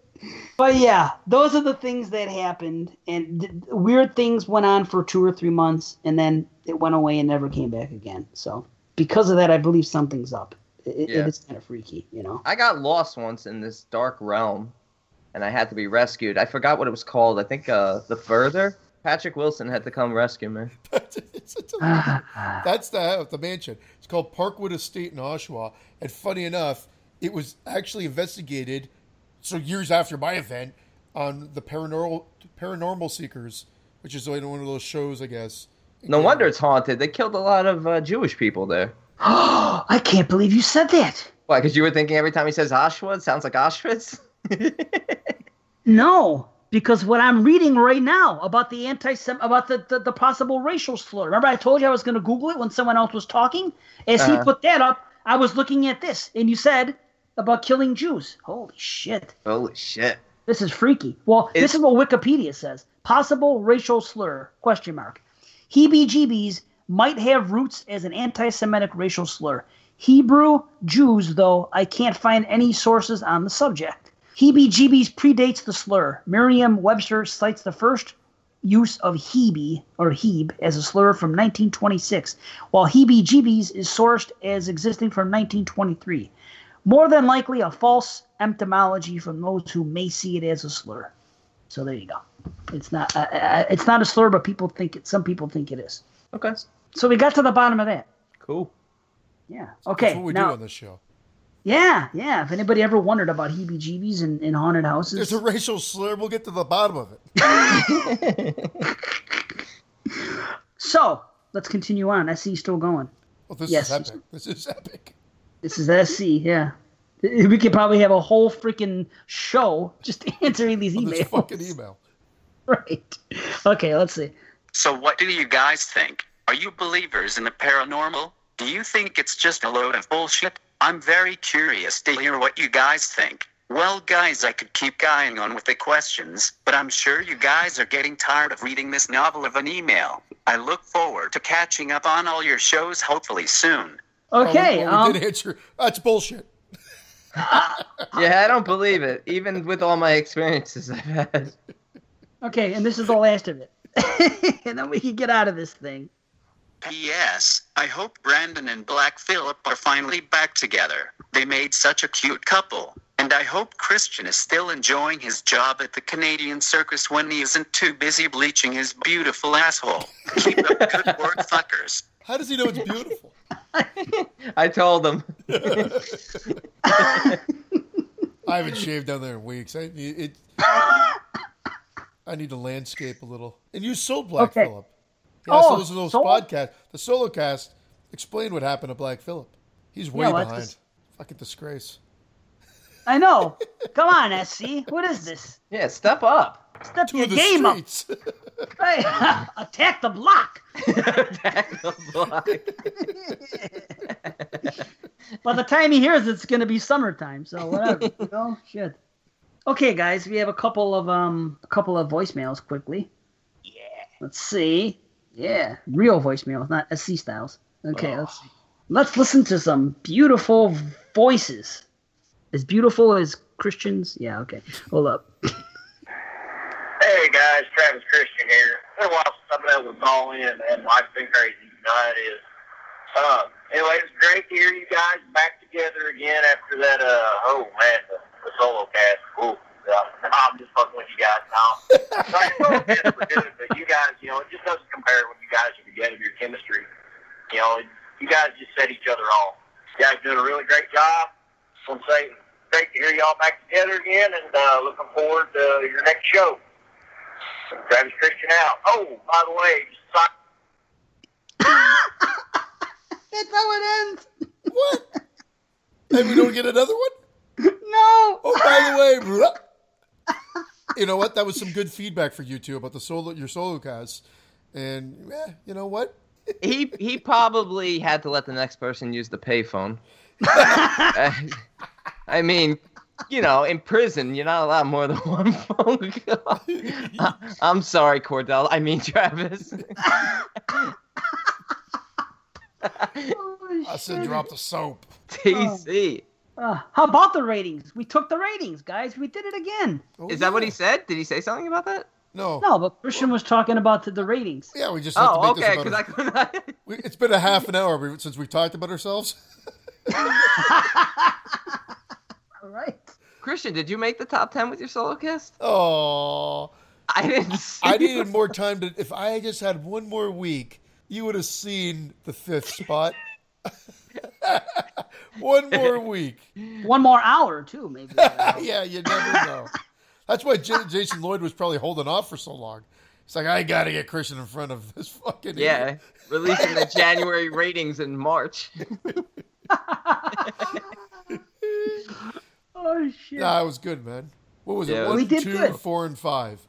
But yeah, those are the things that happened, and th- weird things went on for two or three months, and then it went away and never came back again. So because of that, I believe something's up. It, yeah. It's kind of freaky, you know. I got lost once in this dark realm, and I had to be rescued. I forgot what it was called. I think uh, the Further. Patrick Wilson had to come rescue me. That's the the mansion. It's called Parkwood Estate in Oshawa, and funny enough. It was actually investigated, so years after my event, on the Paranormal Paranormal Seekers, which is like one of those shows, I guess. No Canada. Wonder it's haunted. They killed a lot of uh, Jewish people there. Oh, I can't believe you said that. Why, because you were thinking every time he says Oshawa, it sounds like Auschwitz? No, because what I'm reading right now about the anti about the, the, the possible racial slur. Remember I told you I was going to Google it when someone else was talking? As uh-huh. He put that up, I was looking at this, and you said... about killing Jews. Holy shit. Holy shit. This is freaky. Well, it's... this is what Wikipedia says. Possible racial slur, question mark. Heebie-jeebies might have roots as an anti-Semitic racial slur. Hebrew Jews, though, I can't find any sources on the subject. Heebie-jeebies predates the slur. Merriam-Webster cites the first use of heebie, or heeb, as a slur from nineteen twenty-six, while heebie-jeebies is sourced as existing from nineteen twenty-three. More than likely a false etymology from those who may see it as a slur. So there you go. It's not uh, uh, it's not a slur, but people think it. Some people think it is. Okay. So we got to the bottom of that. Cool. Yeah. Okay. That's what we now, do on this show. Yeah, yeah. If anybody ever wondered about heebie-jeebies and, and haunted houses. There's a racial slur. We'll get to the bottom of it. So let's continue on. I see you still going. Well, this yes. is epic. This is epic. This is S C, yeah. We could probably have a whole freaking show just answering these emails. This fucking email. Right. Okay, let's see. So what do you guys think? Are you believers in the paranormal? Do you think it's just a load of bullshit? I'm very curious to hear what you guys think. Well, guys, I could keep going on with the questions, but I'm sure you guys are getting tired of reading this novel of an email. I look forward to catching up on all your shows hopefully soon. Okay. Oh, we, we um, did That's bullshit. Yeah, I don't believe it, even with all my experiences I've had. Okay, and this is the last of it. And then we can get out of this thing. P S I hope Brandon and Black Phillip are finally back together. They made such a cute couple. And I hope Christian is still enjoying his job at the Canadian circus when he isn't too busy bleaching his beautiful asshole. Keep up good work, fuckers. How does he know it's beautiful? I told him. I haven't shaved down there in weeks. I, it, I need to landscape a little. And you sold Black okay. Phillip. Yeah, oh, so those those solo- podcast, the solo cast. Explain what happened to Black Phillip. He's way no, behind. Just... Fucking disgrace. I know. Come on, S C. What is this? Yeah, step up. Step to your game streets. Up. Hey, attack the block. Attack the block. By the time he hears it, it's going to be summertime, so whatever. You know? Shit. Okay, guys, we have a couple of um, a couple of voicemails quickly. Yeah. Let's see. Yeah, real voicemails, not S C styles. Okay, oh. let's see. Let's listen to some beautiful voices. As beautiful as Christian's? Yeah, okay. Hold up. Hey, guys. Travis Christian here. It's been a while since I've been able to call in, and life's been crazy. No, it is. Uh, anyway, it's great to hear you guys back together again after that, uh, oh, man, the, the solo cast. Cool. Uh, I'm just fucking with you guys now. So I know it's good, but you guys, you know, it just doesn't compare when you guys are together, your chemistry. You know, you guys just set each other off. You guys doing a really great job. I want to say great to hear y'all back together again, and uh, looking forward to your next show. Travis Christian out. Oh, by the way, that's how it ends. What? And we don't get another one? No. Oh, by the way, bro. You know what? That was some good feedback for you two about the solo, your solo cast, and eh, you know what? he he probably had to let the next person use the payphone. uh, I mean, you know, in prison, you're not allowed more than one phone call. uh, I'm sorry, Cordell. I mean, Travis. I said drop the soap. T C. Oh. Uh, how about the ratings? We took the ratings, guys. We did it again. Oh, Is yeah. that what he said? Did he say something about that? No. No, but Christian was talking about the, the ratings. Yeah, we just have oh, to make okay, this about cause I could... we, It's been a half an hour since we've talked about ourselves. All right. Christian, did you make the top ten with your solo cast? Oh. I didn't see I needed more time to if I just had one more week, you would have seen the fifth spot. One more week. One more hour too, maybe. Yeah, you never know. That's why J- Jason Lloyd was probably holding off for so long. It's like, I got to get Christian in front of this fucking Yeah, idiot. Releasing the January ratings in March. Oh, shit. Nah, it was good, man. What was yeah, it? One, we did two, good. four, and five.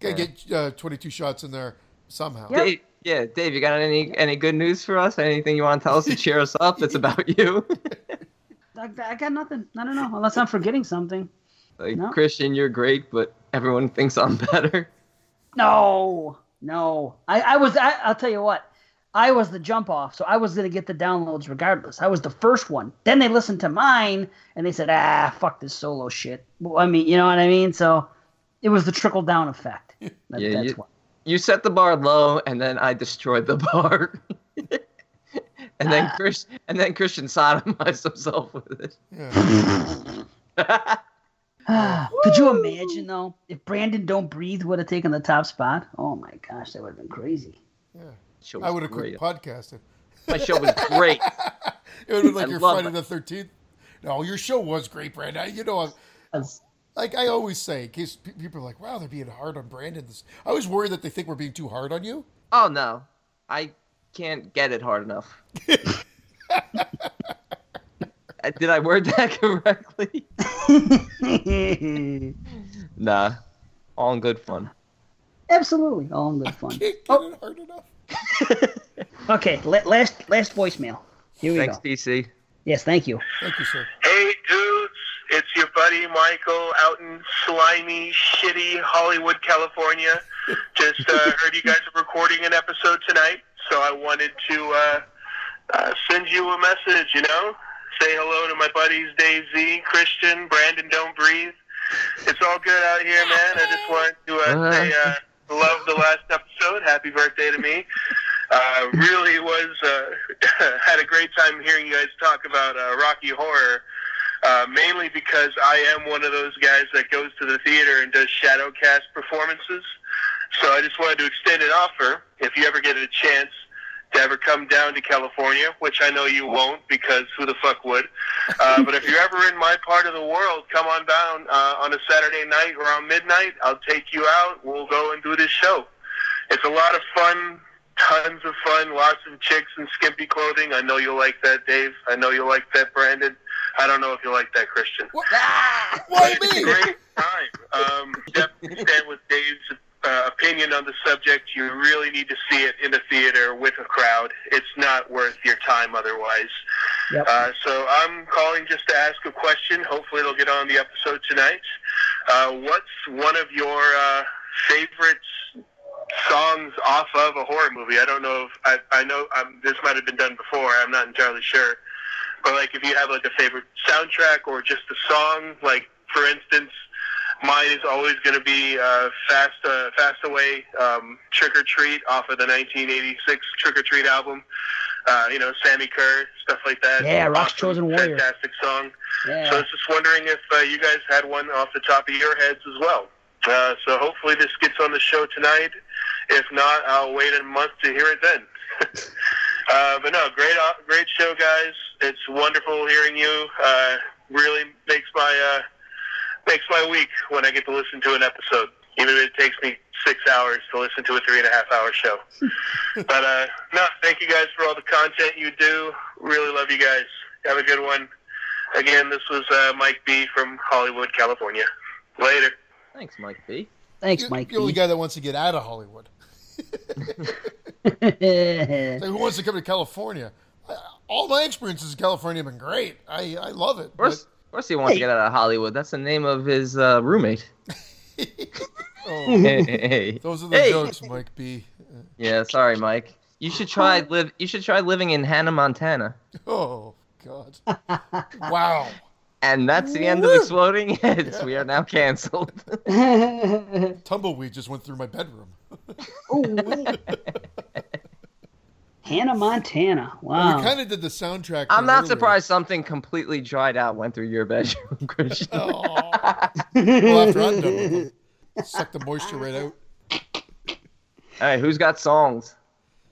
Got to yeah. get uh, twenty-two shots in there somehow. Yep. Dave, yeah, Dave, you got any any good news for us? Anything you want to tell us to cheer us up? It's about you. I, I got nothing. I don't know, unless I'm forgetting something. Like, no. Christian, you're great, but everyone thinks I'm better. No, no. I, I was, I, I'll tell you what. I was the jump off, so I was going to get the downloads regardless. I was the first one. Then they listened to mine, and they said, ah, fuck this solo shit. Well, I mean, you know what I mean? So it was the trickle-down effect. That, yeah, that's you, what. You set the bar low, and then I destroyed the bar. and, ah. then Chris, and then Christian sodomized himself with it. Yeah. Could you imagine, though, if Brandon Don't Breathe would have taken the top spot? Oh, my gosh, that would have been crazy. Yeah. I would have quit podcasting. My show was great. It would have been like I your Friday the thirteenth. No, your show was great, Brandon. You know, I'm, like I always say, in case people are like, wow, they're being hard on Brandon. I always worry that they think we're being too hard on you. Oh, no. I can't get it hard enough. Did I word that correctly? Nah. All in good fun. Absolutely. All in good fun. I can't get oh. it hard enough. Okay, last last voicemail. Here we Thanks, go. Thanks, D C. Yes, thank you. Thank you, sir. Hey, dudes. It's your buddy Michael out in slimy, shitty Hollywood, California. Just uh, heard you guys are recording an episode tonight, so I wanted to uh, uh, send you a message, you know? Say hello to my buddies Dave Z, Christian, Brandon Don't Breathe. It's all good out here, man. I just wanted to uh, uh-huh. say... Uh, Love the last episode. Happy birthday to me. uh, really was uh, had a great time hearing you guys talk about uh, Rocky Horror, uh, mainly because I am one of those guys that goes to the theater and does shadow cast performances. So I just wanted to extend an offer, if you ever get a chance to ever come down to California, which I know you won't, because who the fuck would? Uh, but if you're ever in my part of the world, come on down uh, on a Saturday night around midnight. I'll take you out. We'll go and do this show. It's a lot of fun, tons of fun, lots of chicks in skimpy clothing. I know you'll like that, Dave. I know you'll like that, Brandon. I don't know if you'll like that, Christian. What? Ah, what do you mean? It's a great time. Um, definitely stand with Dave's Uh, opinion on the subject. You really need to see it in the theater with a crowd. It's not worth your time otherwise. Yep. Uh, so I'm calling just to ask a question. Hopefully it'll get on the episode tonight. Uh, what's one of your uh, favorite songs off of a horror movie? I don't know if I, I know um, this might have been done before. I'm not entirely sure. But like if you have like a favorite soundtrack or just a song, like for instance, mine is always going to be uh, Fast uh, Fast Away, um, Trick or Treat, off of the nineteen eighty-six Trick or Treat album. Uh, you know, Sammy Kerr, stuff like that. Yeah, Rock's awesome, Chosen Warrior. Fantastic song. Yeah. So I was just wondering if uh, you guys had one off the top of your heads as well. Uh, so hopefully this gets on the show tonight. If not, I'll wait a month to hear it then. uh, but no, great great show, guys. It's wonderful hearing you. Uh, really makes my... Uh, Makes my week when I get to listen to an episode, even if it takes me six hours to listen to a three and a half hour show. But uh, no, thank you guys for all the content you do. Really love you guys. Have a good one. Again, this was uh, Mike B from Hollywood, California. Later. Thanks, Mike B. Thanks, You're, Mike. You're the only guy that wants to get out of Hollywood. It's like, who wants to come to California? All my experiences in California have been great. I I love it. But... Of course he wants hey. to get out of Hollywood. That's the name of his uh, roommate. oh. hey, hey. Those are the hey. jokes, Mike B. Yeah, sorry, Mike. You should try live. You should try living in Hannah, Montana. Oh, God. Wow. And that's the end of Exploding Heads. Yeah. We are now canceled. Tumbleweed just went through my bedroom. Oh, Hannah, Montana. Wow. Well, we kind of did the soundtrack. I'm not earlier. surprised something completely dried out went through your bedroom, Christian. Well, after I'm done with them, suck the moisture right out. All right, who's got songs?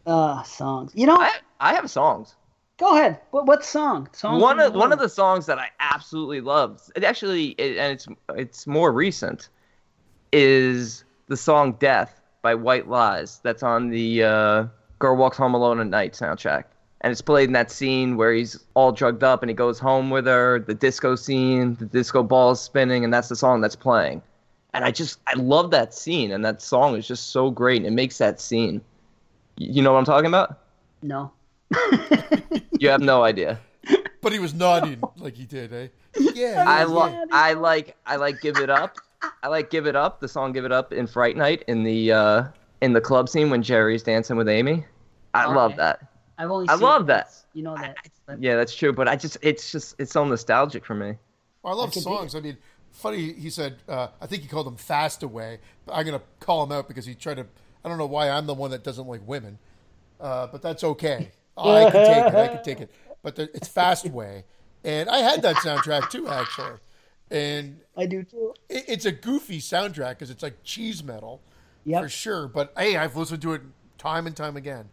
Uh, songs. You know, I, I have songs. Go ahead. What what song? Songs one of one of the songs that I absolutely love. It actually, it, and it's it's more recent, is the song "Death" by White Lies. That's on the. Uh, Girl Walks Home Alone at Night soundtrack. And it's played in that scene where he's all drugged up and he goes home with her, the disco scene, the disco ball's spinning, and that's the song that's playing. And I just, I love that scene, and that song is just so great, and it makes that scene. You know what I'm talking about? No. You have no idea. But he was nodding no. like he did, eh? Yeah. I, lo- I like, I like Give It Up. I like Give It Up, the song Give It Up in Fright Night in the, uh... in the club scene when Jerry's dancing with Amy. I okay. love that. I've only I seen love that. You know that. I, I, yeah, that's true. But I just, it's just, it's so nostalgic for me. Well, I love songs. I mean, funny, he said, uh, I think he called them Fast Away. But I'm going to call him out because he tried to, I don't know why I'm the one that doesn't like women. Uh, but that's okay. Oh, I can take it. I can take it. But the, it's Fast Away. And I had that soundtrack too, actually. And I do too. It, it's a goofy soundtrack because it's like cheese metal. Yep. For sure, but hey, I've listened to it time and time again.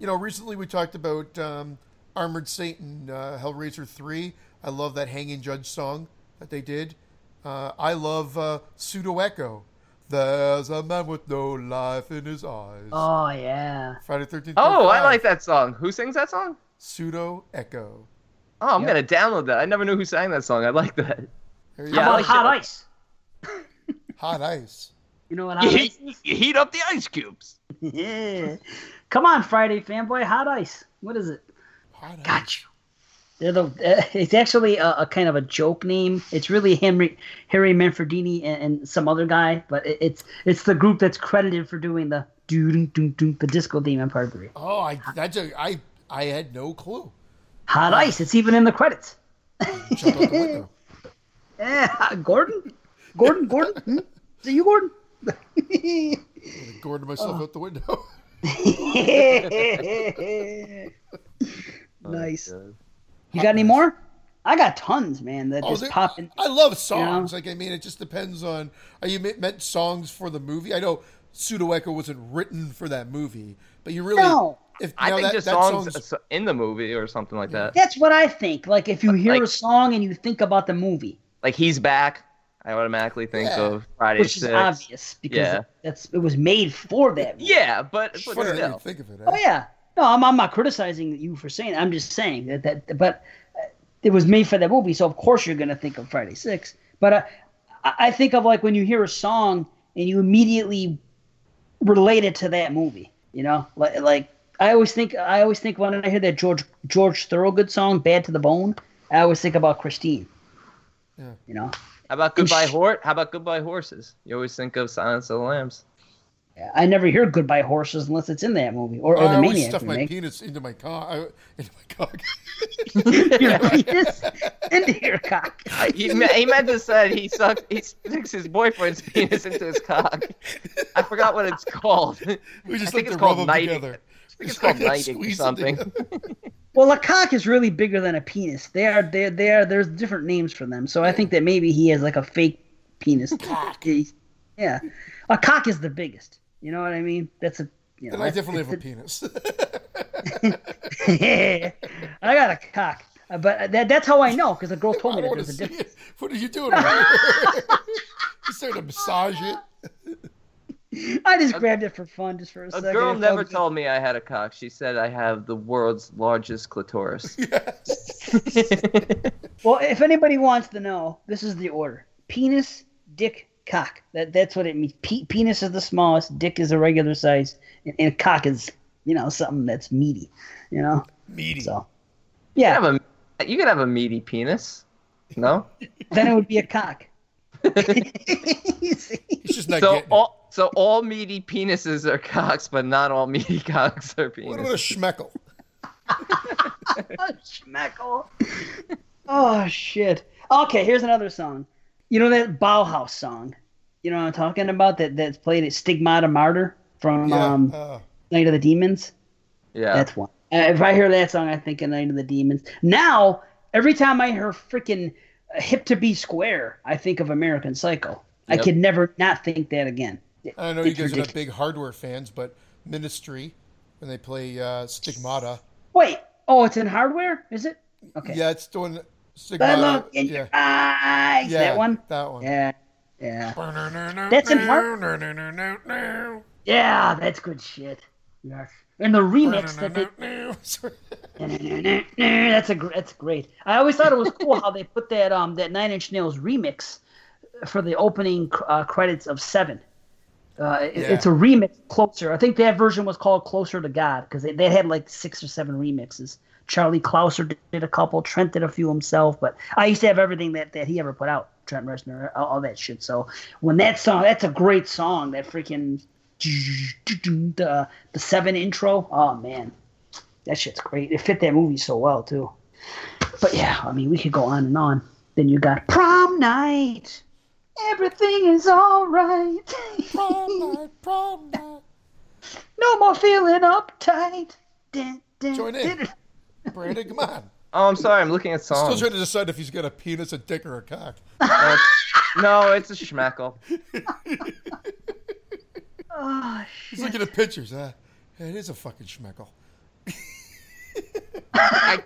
You know, recently we talked about um, Armored Satan, uh, Hellraiser three. I love that Hanging Judge song that they did. Uh, I love uh, Pseudo Echo. There's a man with no life in his eyes. Oh, yeah. Friday thirteenth. Oh, I like that song. Who sings that song? Pseudo Echo. Oh, I'm yep. going to download that. I never knew who sang that song. I like that. How yeah, about like Hot that. Ice? Hot Ice. You know what? You heat, you heat up the ice cubes. Yeah. Come on, Friday fanboy, Hot Ice. What is it? Hot Got ice. you. They're the, uh, it's actually a, a kind of a joke name. It's really Henry, Harry Manfredini and, and some other guy, but it, it's it's the group that's credited for doing the doo doo doo the disco theme in Part Three. Oh, I that's a, I I had no clue. Hot wow. Ice. It's even in the credits. Jump out the window. Yeah, Gordon, Gordon, Gordon. Hmm? Is it you, Gordon? I'm going to Gordon myself oh. out the window. Nice. Oh, you got any more? I got tons, man. That oh, just pop in. I love songs. You know? Like, I mean, it just depends on. Are you meant songs for the movie? I know Sudoeker wasn't written for that movie, but you really. No. If, I think that, just that songs, songs in the movie or something like that. That's what I think. Like, if you hear like, a song and you think about the movie, like He's Back. I automatically think yeah. of Friday Which six. Which is obvious because yeah. that's it was made for that. Yeah, but, but sure, still. You think of it, eh? Oh yeah, no, I'm I'm not criticizing you for saying it. I'm just saying that that but it was made for that movie, so of course you're gonna think of Friday six. But I I think of like when you hear a song and you immediately relate it to that movie. You know, like like I always think I always think when I hear that George George Thorogood song "Bad to the Bone," I always think about Christine. Yeah. You know. How about Goodbye Horse? How about Goodbye Horses? You always think of Silence of the Lambs. Yeah, I never hear Goodbye Horses unless it's in that movie or, or uh, the Maniac. I stuff my make. penis into my cock. Into my cock. Your penis into your cock. He, he meant to say he sucks. He sticks his boyfriend's penis into his cock. I forgot what it's called. We just I think it's called nighting. Together. I think it's called nighting or something. Well, a cock is really bigger than a penis. They are, they, they are. There's different names for them. So I think that maybe he has like a fake penis. Cock. Yeah, a cock is the biggest. You know what I mean? That's a. You know, and I definitely have a, a penis. Yeah, I got a cock, but that, that's how I know because the girl told me that there's a difference. It. What did you do? You started to massage it. I just grabbed it for fun, just for a, a second. A girl never told me I had a cock. She said I have the world's largest clitoris. Well, if anybody wants to know, this is the order: penis, dick, cock. That that's what it means. Pe- penis is the smallest, dick is a regular size, and, and cock is, you know, something that's meaty. You know, meaty. So, yeah, you could have a, you could have a meaty penis. No, then it would be a cock. It's just not so getting all. So all meaty penises are cocks, but not all meaty cocks are penises. What about a schmeckle? A schmeckle. Oh, shit. Okay, here's another song. You know that Bauhaus song? You know what I'm talking about? That That's played at Stigmata Martyr from yeah, um, uh... Night of the Demons? Yeah. That's one. If I hear that song, I think of Night of the Demons. Now, every time I hear freaking Hip to Be Square, I think of American Psycho. Yep. I could never not think that again. I know you guys are not big hardware fans, but Ministry, when they play uh, Stigmata. Wait, oh, it's in hardware? Is it? Okay. Yeah, it's doing Stigmata. I look in yeah. your eyes. Yeah, that one? That one. Yeah, yeah. That's in hardware? Yeah, that's good shit. Yes. And the remix that they... that's, a, that's great. I always thought it was cool how they put that, um, that Nine Inch Nails remix for the opening uh, credits of Seven. Uh, yeah. It's a remix, Closer. I think that version was called Closer to God because they, they had like six or seven remixes. Charlie Clouser did a couple. Trent did a few himself. But I used to have everything that, that he ever put out, Trent Reznor, all, all that shit. So when that song, that's a great song, that freaking the, the Seven intro. Oh, man, that shit's great. It fit that movie so well, too. But, yeah, I mean, we could go on and on. Then you got Prom Night. Everything is all right. Prom night, prom night. No more feeling uptight. Dun, dun, Join in. Brandon, come on. Oh, I'm sorry. I'm looking at songs. Still trying to decide if he's got a penis, a dick, or a cock. Uh, no, it's a schmeckle. Oh, shit. He's looking at pictures. Huh? It is a fucking schmeckle. I,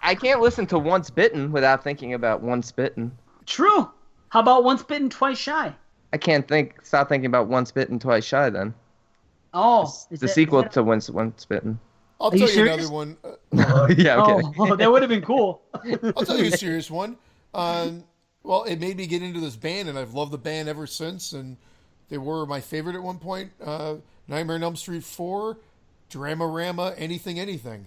I can't listen to Once Bitten without thinking about Once Bitten. True. How about Once Bitten, Twice Shy? I can't think. Stop thinking about Once Bitten, Twice Shy then. Oh. Is the that, sequel that... to Once, Once Bitten. I'll Are tell you, you another one. Uh, yeah, okay. Oh, well, that would have been cool. I'll tell you a serious one. Um, well, it made me get into this band, and I've loved the band ever since, and they were my favorite at one point. Uh, Nightmare on Elm Street four, Dramarama, Anything, Anything.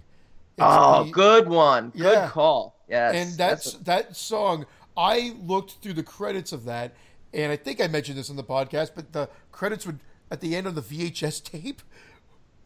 It's oh, the, good one. Yeah. Good call. Yes. And that's, that's a... that song... I looked through the credits of that, and I think I mentioned this on the podcast, but the credits would, at the end of the V H S tape,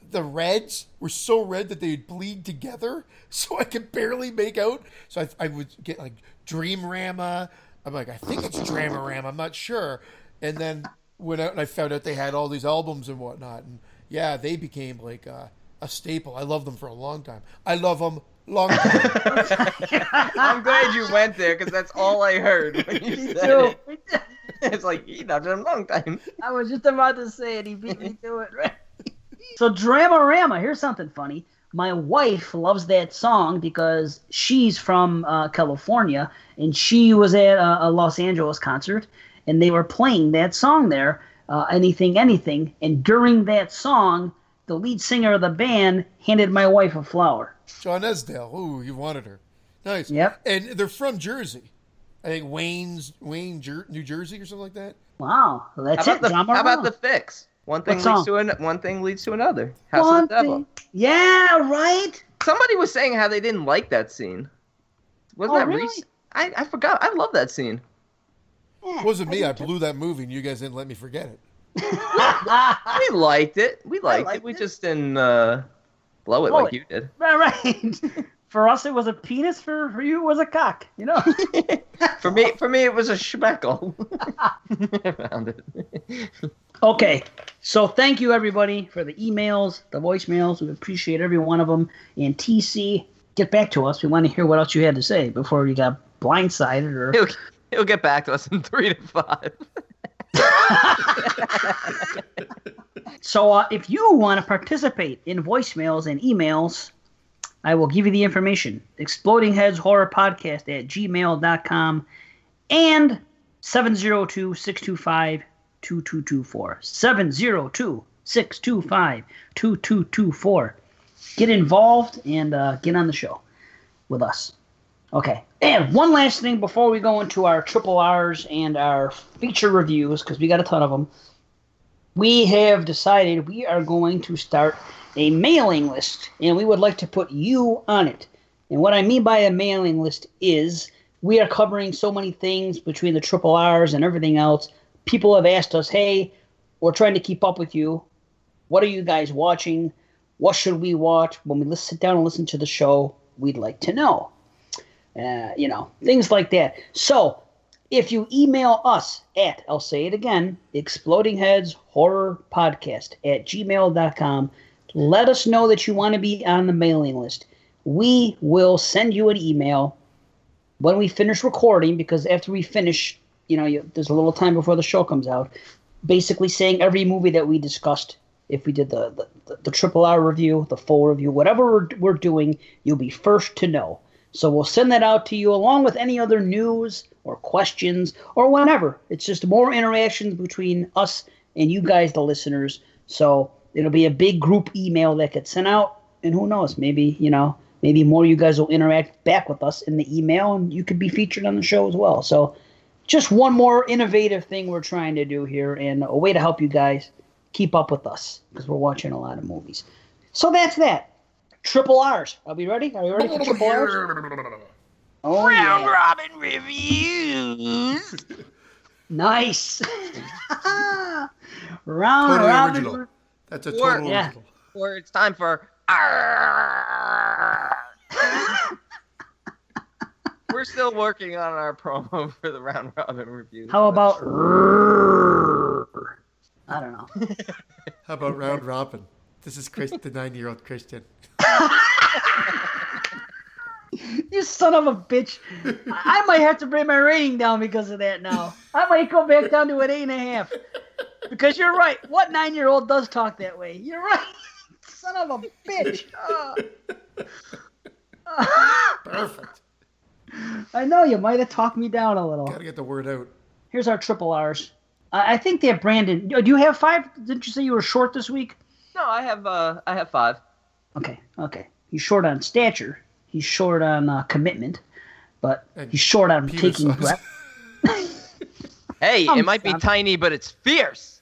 the reds were so red that they'd bleed together, so I could barely make out. So I, I would get, like, Dreamrama. I'm like, I think it's Dramarama. I'm not sure. And then went out and I found out they had all these albums and whatnot, and yeah, they became like uh, a staple. I loved them for a long time. I love them long time. I'm glad you went there because that's all I heard when you said it. It's like, he loved them a long time. I was just about to say it. He beat me to it, right? So Dramarama, here's something funny. My wife loves that song because she's from uh, California, and she was at a, a Los Angeles concert, and they were playing that song there, uh, Anything, Anything. And during that song, the lead singer of the band handed my wife a flower. John Esdale. Ooh, you wanted her. Nice. Yep. And they're from Jersey. I think Wayne's, Wayne, Jer- New Jersey or something like that. Wow. Well, that's it. The, how about The Fix? One thing leads to an, one thing leads to another. House one of the Devil. Thing. Yeah, right? Somebody was saying how they didn't like that scene. Wasn't oh, that really? Recent? I, I forgot. I love that scene. Yeah, it wasn't I me. I blew that movie and you guys didn't let me forget it. we liked it. We liked, liked it. We it. just didn't uh, blow it blow like it. you did. Right. For us, it was a penis. For, for you, it was a cock. You know. for me, for me, it was a schmeckle. I found it. Okay, so thank you everybody for the emails, the voicemails. We appreciate every one of them. And T C, get back to us. We want to hear what else you had to say before you got blindsided. Or he'll, he'll get back to us in three to five. So uh, if you want to participate in voicemails and emails, I will give you the information. exploding heads horror podcast at gmail dot com and seven oh two, six two five, two two two four. seven oh two, six two five, two two two four. Get involved and uh, get on the show with us. Okay. And one last thing before we go into our triple R's and our feature reviews, because we got a ton of them. We have decided we are going to start a mailing list, and we would like to put you on it. And what I mean by a mailing list is we are covering so many things between the triple R's and everything else. People have asked us, hey, we're trying to keep up with you. What are you guys watching? What should we watch? When we sit down and listen to the show, we'd like to know. Uh, you know, things like that. So if you email us at, I'll say it again, exploding heads horror podcast at gmail dot com, let us know that you want to be on the mailing list. We will send you an email when we finish recording, because after we finish, you know, you, there's a little time before the show comes out, basically saying every movie that we discussed, if we did the, the, the, the triple R review, the full review, whatever we're, we're doing, you'll be first to know. So we'll send that out to you along with any other news or questions or whatever. It's just more interactions between us and you guys, the listeners. So it'll be a big group email that gets sent out, and who knows, maybe, you know, maybe more of you guys will interact back with us in the email, and you could be featured on the show as well. So just one more innovative thing we're trying to do here, and a way to help you guys keep up with us, because we're watching a lot of movies. So that's that. Triple R's. Are we ready? Are we ready for Triple R's? Oh, Round yeah. Robin Reviews. Nice. Round totally Robin original. Re- That's a total or, yeah. Or it's time for We're still working on our promo for the Round Robin Reviews. How about I don't know. How about Round Robin? This is Chris, the nine-year-old Christian. You son of a bitch. I might have to bring my rating down because of that now. I might go back down to an eight and a half. Because you're right. What nine-year-old does talk that way? You're right. Son of a bitch. Uh. Perfect. I know. You might have talked me down a little. Gotta get the word out. Here's our triple R's. Uh, I think they have Brandon. Do you have five? Didn't you say you were short this week? No, I have uh, I have five. Okay, okay. He's short on stature. He's short on uh, commitment, but and he's short on taking size. Breath. Hey, I'm it might sorry. be tiny, but it's fierce.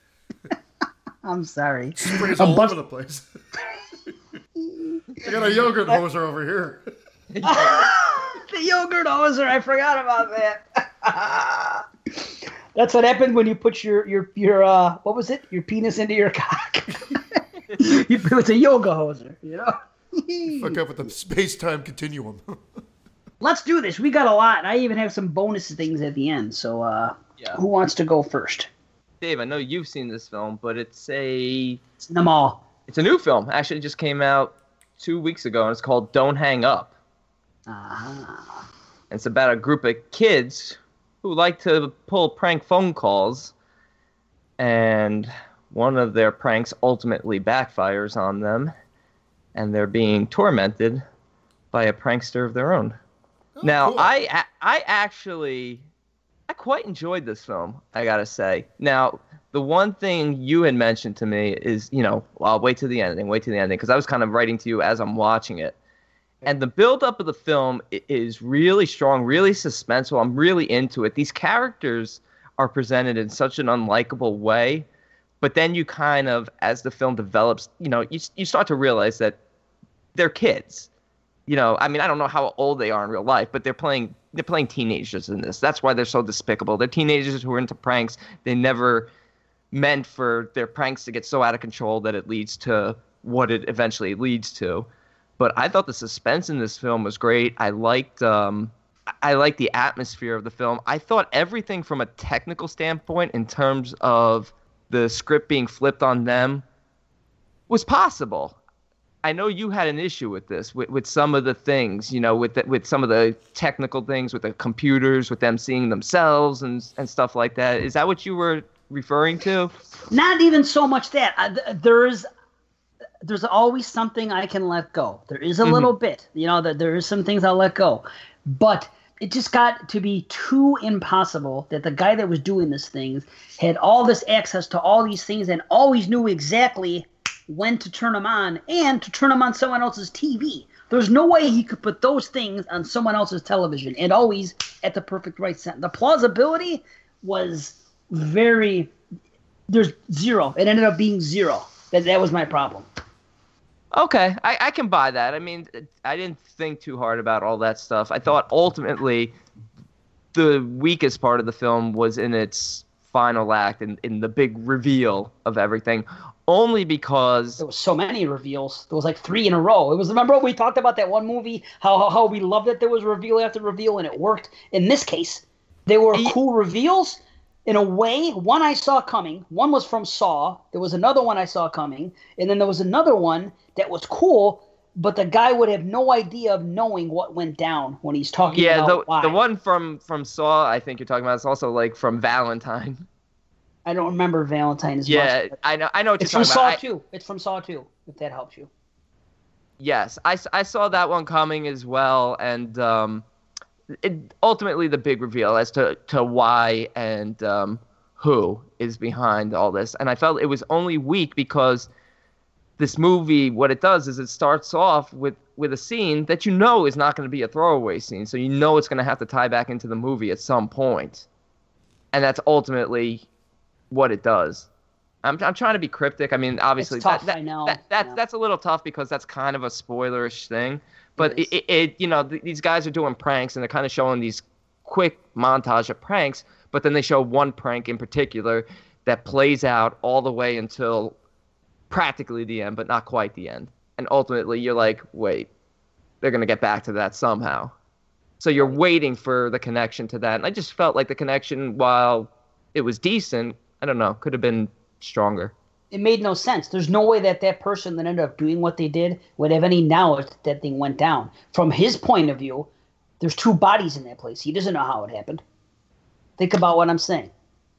I'm sorry. Sprays all bus- over the place. I got a yogurt hoser over here. The yogurt hoser. I forgot about that. That's what happened when you put your your your uh what was it? Your penis into your cock. It's a yoga hoser, you know? Fuck up with the space-time continuum. Let's do this. We got a lot, and I even have some bonus things at the end, so uh, yeah. Who wants to go first? Dave, I know you've seen this film, but it's a... It's them all. It's a new film. Actually, it just came out two weeks ago, and it's called Don't Hang Up. Ah. And it's about a group of kids who like to pull prank phone calls, and one of their pranks ultimately backfires on them, and they're being tormented by a prankster of their own. Oh, now, cool. I I actually... I quite enjoyed this film, I gotta say. Now, the one thing you had mentioned to me is, you know, I'll wait till the ending, wait till the ending, because I was kind of writing to you as I'm watching it. And the buildup of the film is really strong, really suspenseful. I'm really into it. These characters are presented in such an unlikable way, but then you kind of, as the film develops, you know, you you start to realize that they're kids. You know, I mean, I don't know how old they are in real life, but they're playing they're playing teenagers in this. That's why they're so despicable. They're teenagers who are into pranks. They never meant for their pranks to get so out of control that it leads to what it eventually leads to. But I thought the suspense in this film was great. I liked um, I liked the atmosphere of the film. I thought everything from a technical standpoint, in terms of the script being flipped on them, was possible. I know you had an issue with this, with, with some of the things, you know, with the, with some of the technical things, with the computers, with them seeing themselves and and stuff like that. Is that what you were referring to? Not even so much that. I, th- there's there's always something I can let go. There is a mm-hmm. little bit, you know, that there is some things I'll let go. But it just got to be too impossible that the guy that was doing these things had all this access to all these things and always knew exactly when to turn them on, and to turn them on someone else's T V. There's no way he could put those things on someone else's television, and always at the perfect right sentence. The plausibility was very – there's zero. It ended up being zero. That, that was my problem. Okay. I, I can buy that. I mean, I didn't think too hard about all that stuff. I thought ultimately the weakest part of the film was in its final act, and in, in the big reveal of everything – only because there was so many reveals. There was like three in a row. It was, remember we talked about that one movie, how how, how we loved it. There was reveal after reveal, and it worked. In this case, they were yeah. cool reveals in a way. One I saw coming. One was from Saw. There was another one I saw coming, and then there was another one that was cool, but the guy would have no idea of knowing what went down when he's talking. Yeah, about the why. The one from from Saw, I think you're talking about. It's also like from Valentine. I don't remember Valentine as yeah, much. Yeah, I know. I know what you're talking about. It's from Saw two. It's from Saw two, if that helps you. Yes, I, I saw that one coming as well, and um, it, ultimately the big reveal as to, to why and um, who is behind all this. And I felt it was only weak because this movie, what it does is it starts off with, with a scene that you know is not going to be a throwaway scene, so you know it's going to have to tie back into the movie at some point. And that's ultimately what it does. I'm I'm trying to be cryptic. I mean, obviously it's tough, that, that, I know. that that's yeah. that's a little tough because that's kind of a spoilerish thing. But it, it, it you know th- these guys are doing pranks, and they're kind of showing these quick montage of pranks. But then they show one prank in particular that plays out all the way until practically the end, but not quite the end. And ultimately, you're like, wait, they're gonna get back to that somehow. So you're waiting for the connection to that. And I just felt like the connection, while it was decent, I don't know, could have been stronger. It made no sense. There's no way that that person that ended up doing what they did would have any knowledge that that thing went down. From his point of view, there's two bodies in that place. He doesn't know how it happened. Think about what I'm saying.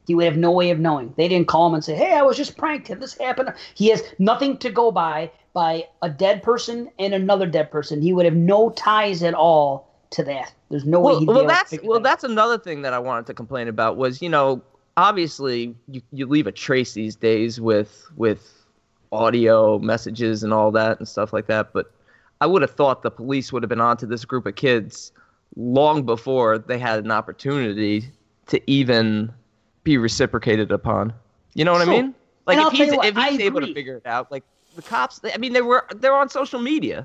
He would have no way of knowing. They didn't call him and say, hey, I was just pranked. Did this happen? He has nothing to go by, by a dead person and another dead person. He would have no ties at all to that. There's no well, way he'd well, be able that's, to figure Well, that that's out. Another thing that I wanted to complain about was, you know, obviously, you, you leave a trace these days with with audio messages and all that and stuff like that. But I would have thought the police would have been onto this group of kids long before they had an opportunity to even be reciprocated upon. You know what so, I mean? Like if he's what, if he's able to figure it out, like the cops. I mean, they were they're on social media.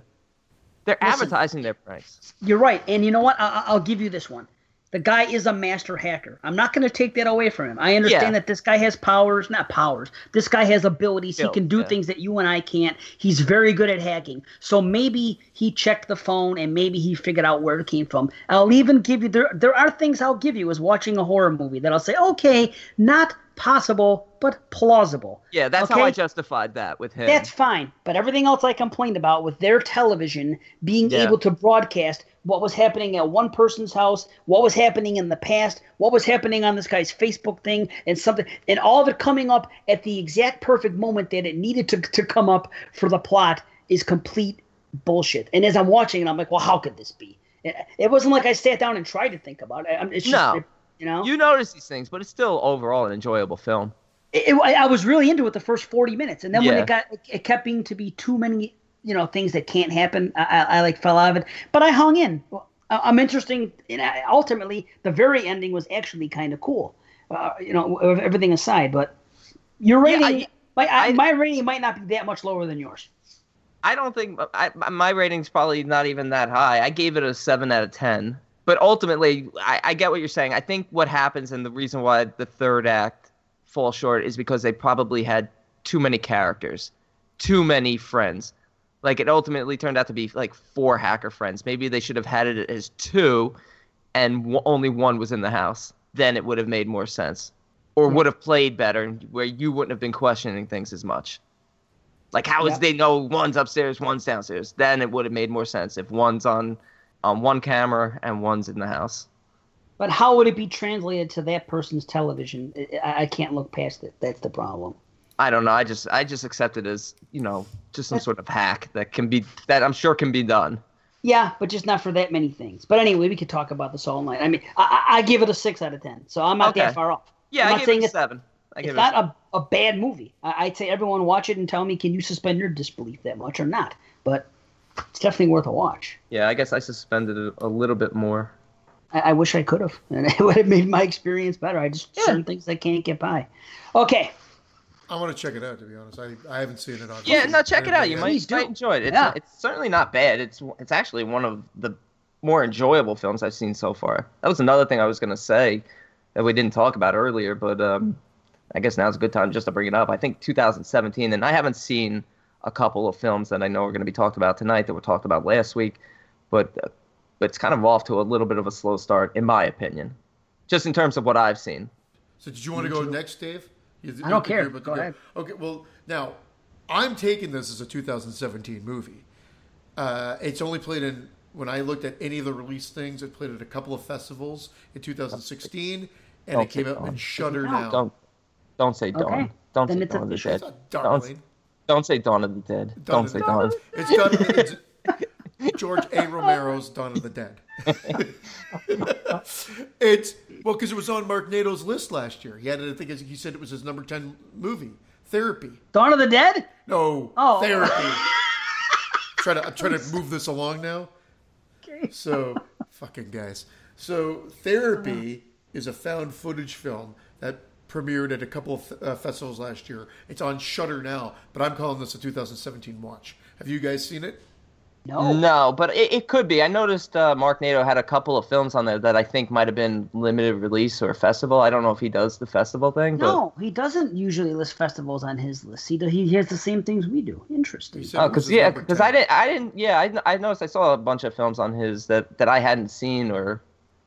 They're Listen, advertising their pranks. You're right, and you know what? I, I'll give you this one. The guy is a master hacker. I'm not going to take that away from him. I understand yeah. that this guy has powers, not powers. This guy has abilities. Still, he can do yeah. things that you and I can't. He's very good at hacking. So maybe he checked the phone and maybe he figured out where it came from. I'll even give you – there There are things I'll give you as watching a horror movie that I'll say, okay, not possible, but plausible. Yeah, that's okay? How I justified that with him. That's fine. But everything else I complained about with their television being yeah. able to broadcast what was happening at one person's house, what was happening in the past, what was happening on this guy's Facebook thing, and something, and all of it coming up at the exact perfect moment that it needed to, to come up for the plot is complete bullshit. And as I'm watching it, I'm like, well, how could this be? It wasn't like I sat down and tried to think about it. It's just, no. It, you know? You notice these things, but it's still overall an enjoyable film. It, it, I was really into it the first forty minutes, and then yeah. when it got, it kept being to be too many, you know, things that can't happen. I, I, I like fell out of it, but I hung in. I'm interesting, and I, ultimately, the very ending was actually kind of cool. Uh, you know, everything aside, but your rating, yeah, I, my I, I, my rating might not be that much lower than yours. I don't think I, my rating's probably not even that high. I gave it a seven out of ten. But ultimately, I, I get what you're saying. I think what happens and the reason why the third act falls short is because they probably had too many characters, too many friends. Like, it ultimately turned out to be like four hacker friends. Maybe they should have had it as two and w- only one was in the house. Then it would have made more sense, or would have played better where you wouldn't have been questioning things as much. Like, how is yep. they know one's upstairs, one's downstairs? Then it would have made more sense if one's on, on one camera and one's in the house. But how would it be translated to that person's television? I, I can't look past it. That's the problem. I don't know. I just I just accept it as, you know, just some That's, sort of hack that can be that I'm sure can be done. Yeah, but just not for that many things. But anyway, we could talk about this all night. I mean, I, I give it a six out of ten, so I'm not okay. that far off. Yeah, I'm I give it a seven. I it's not a, a bad movie. I, I'd say everyone watch it and tell me, can you suspend your disbelief that much or not? But it's definitely worth a watch. Yeah, I guess I suspended it a little bit more. I, I wish I could have. And it would have made my experience better. I just, yeah. certain things I can't get by. Okay. I want to check it out, to be honest. I, I haven't seen it. On yeah, no, check it out. You might, might enjoy it. It's, yeah. it's certainly not bad. It's, it's actually one of the more enjoyable films I've seen so far. That was another thing I was going to say that we didn't talk about earlier, but... Um, I guess now's a good time just to bring it up. I think two thousand seventeen, and I haven't seen a couple of films that I know are going to be talked about tonight that were talked about last week, but, uh, but it's kind of off to a little bit of a slow start, in my opinion, just in terms of what I've seen. So did you want to go next, Dave? You, I don't care. But go ahead. Okay, well, now, I'm taking this as a two thousand seventeen movie. Uh, it's only played in, when I looked at any of the release things, it played at a couple of festivals in two thousand sixteen, and don't it came out in Shudder now. Don't. Don't say Dawn. Okay. Don't, don't say Dawn of the Dead. Don't, don't say Dawn of the Dead. Dawn don't say Dawn. Dawn. It's Dawn of the Dead. George A. Romero's Dawn of the Dead. It's well, because it was on Mark Nato's list last year. He had it. I think he said it was his number ten movie. Therapy. Dawn of the Dead? No. Oh. Therapy. Try to. I'm trying to move this along now. Okay. So fucking guys. So Therapy is a found footage film that premiered at a couple of uh, festivals last year. It's on Shudder now, but I'm calling this a two thousand seventeen watch. Have you guys seen it? No. No, but it, it could be. I noticed uh, Mark Nato had a couple of films on there that I think might have been limited release or festival. I don't know if he does the festival thing. But... No, he doesn't usually list festivals on his list. He does, he has the same things we do. Interesting. Oh, because yeah, because I didn't, I didn't, yeah, I, I noticed I saw a bunch of films on his that, that I hadn't seen or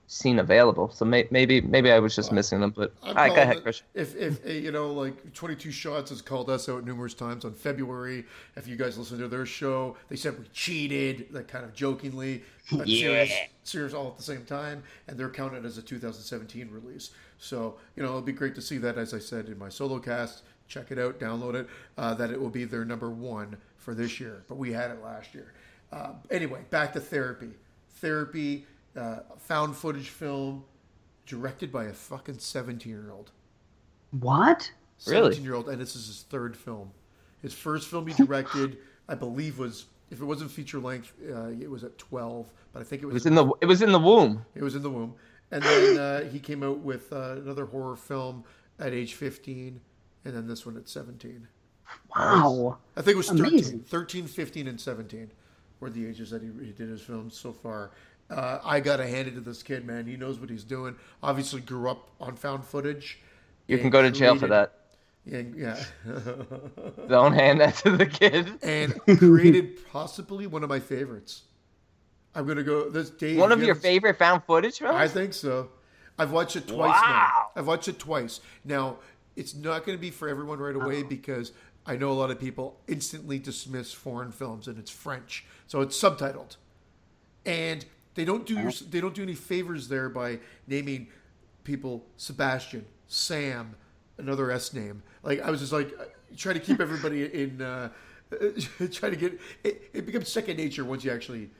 seen available, so may, maybe maybe I was just uh, missing them. But all right, go ahead, Chris. If if you know, like twenty-two Shots has called us out numerous times on February. If you guys listen to their show, they said we cheated, like kind of jokingly, but yeah. serious, serious all at the same time, and they're counted as a two thousand seventeen release. So you know, it'll be great to see that. As I said in my solo cast, check it out, download it. Uh, that it will be their number one for this year, but we had it last year. Uh, anyway, back to Therapy. Therapy. Uh, found footage film directed by a fucking seventeen-year-old. What? Really? seventeen-year-old, and this is his third film. His first film he directed, I believe, was if it wasn't feature length, uh, it was at twelve. But I think it was, it was in the it was in the womb. It was in the womb, and then uh, he came out with uh, another horror film at age fifteen, and then this one at seventeen. Wow! I think it was thirteen, fifteen, and seventeen were the ages that he, he did his films so far. Uh, I gotta hand it to this kid, man. He knows what he's doing. Obviously, grew up on found footage. You can go to jail for that. And, yeah. Don't hand that to the kid. And created possibly one of my favorites. I'm gonna go. This Dave. One of your favorite found footage films? I think so. I've watched it twice. Wow. Now. I've watched it twice. Now, it's not going to be for everyone right away, because I know a lot of people instantly dismiss foreign films, and it's French, so it's subtitled, and they don't do they don't do any favors there by naming people Sebastian, Sam, another S name. Like, I was just like trying to keep everybody in. Uh, try to get it, it becomes second nature once you actually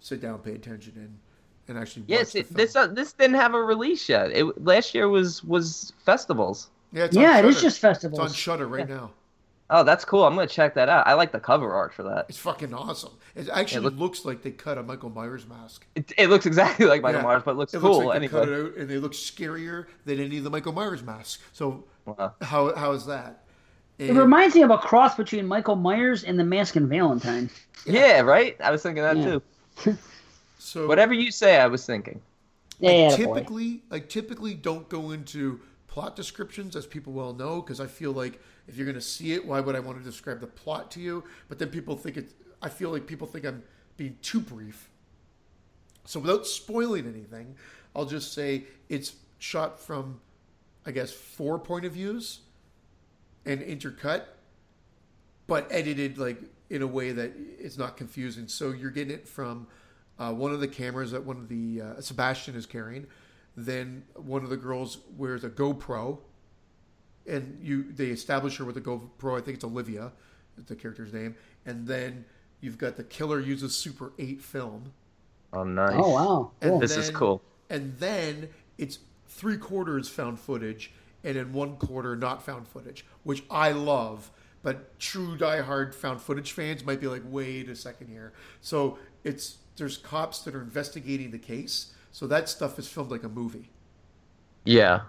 sit down, pay attention, and and actually watch yes, the film. This uh, this didn't have a release yet. It, last year was was festivals. Yeah, it's yeah, it Shudder. Is just festivals. It's on Shudder right yeah. now. Oh, that's cool. I'm going to check that out. I like the cover art for that. It's fucking awesome. It actually it look, looks like they cut a Michael Myers mask. It, it looks exactly like Michael yeah. Myers, but it looks it cool. Looks like anyway. They cut it out, and they look scarier than any of the Michael Myers masks. So wow. how how is that? And it reminds me of a cross between Michael Myers and the Mask and Valentine. Yeah, yeah right? I was thinking that yeah. too. So whatever you say, I was thinking. Yeah, I typically, I typically don't go into plot descriptions, as people well know, because I feel like if you're going to see it, why would I want to describe the plot to you? But then people think it. I feel like people think I'm being too brief. So without spoiling anything, I'll just say it's shot from, I guess, four point of views and intercut, but edited like in a way that it's not confusing. So you're getting it from uh, one of the cameras that one of the uh, Sebastian is carrying. Then one of the girls wears a GoPro, and you they establish her with a GoPro. I think it's Olivia, the character's name. And then you've got the killer uses Super eight film. Oh, nice. Oh, wow. Cool. This then, is cool. And then it's three quarters found footage, and then one quarter not found footage, which I love. But true diehard found footage fans might be like, wait a second here. So it's there's cops that are investigating the case. So that stuff is filmed like a movie. Yeah.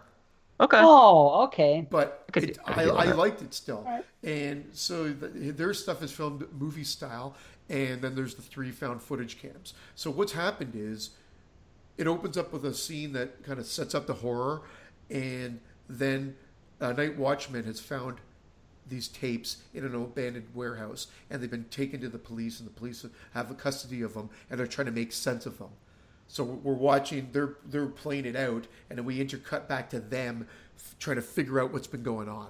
Okay. Oh, okay. But I, it, I, I, I liked it still. Right. And so the, their stuff is filmed movie style. And then there's the three found footage cams. So what's happened is it opens up with a scene that kind of sets up the horror. And then a night watchman has found these tapes in an abandoned warehouse. And they've been taken to the police. And the police have custody of them. And they're trying to make sense of them. So we're watching, they're, they're playing it out, and then we intercut back to them f- trying to figure out what's been going on.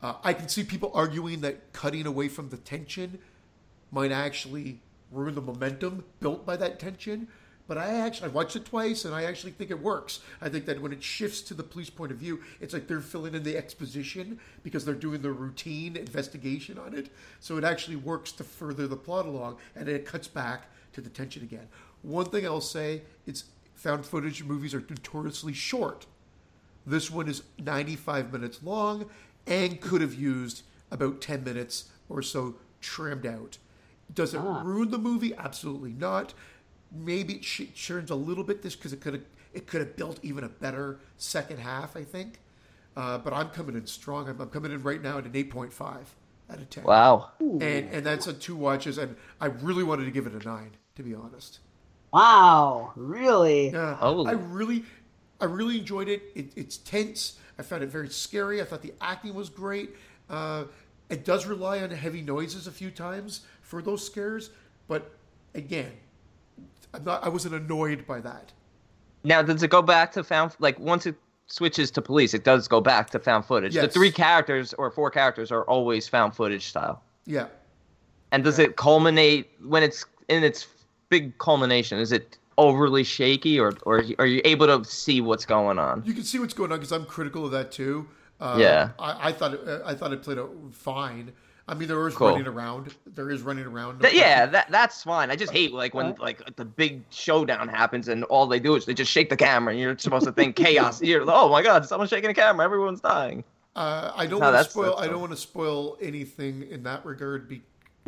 Uh, I can see people arguing that cutting away from the tension might actually ruin the momentum built by that tension, but I actually, I watched it twice, and I actually think it works. I think that when it shifts to the police point of view, it's like they're filling in the exposition because they're doing the routine investigation on it. So it actually works to further the plot along, and then it cuts back to the tension again. One thing I'll say, it's found footage movies are notoriously short. This one is ninety-five minutes long and could have used about ten minutes or so trimmed out. Does it ah. ruin the movie? Absolutely not. Maybe it sh- churns a little bit this because it could have it could have built even a better second half, I think. Uh, but I'm coming in strong. I'm, I'm coming in right now at an eight point five out of ten. Wow. And, and that's on two watches, and I really wanted to give it a nine, to be honest. Wow! Really? Yeah, I really, I really enjoyed it. it. It's tense. I found it very scary. I thought the acting was great. Uh, it does rely on heavy noises a few times for those scares, but again, I'm not. I wasn't annoyed by that. Now, does it go back to found? Like once it switches to police, it does go back to found footage. Yes. The three characters or four characters are always found footage style. Yeah. And does yeah. it culminate when it's in its big culmination? Is it overly shaky, or, or are you able to see what's going on? You can see what's going on because I'm critical of that too. Uh, yeah, I, I thought it, I thought it played out fine. I mean, there is cool. running around. There is running around. No yeah, that that's fine. I just hate like when what? like the big showdown happens and all they do is they just shake the camera and you're supposed to think chaos. You're oh my god, someone's shaking the camera, everyone's dying. Uh, I don't no, want to spoil. I don't want to spoil anything in that regard. Because,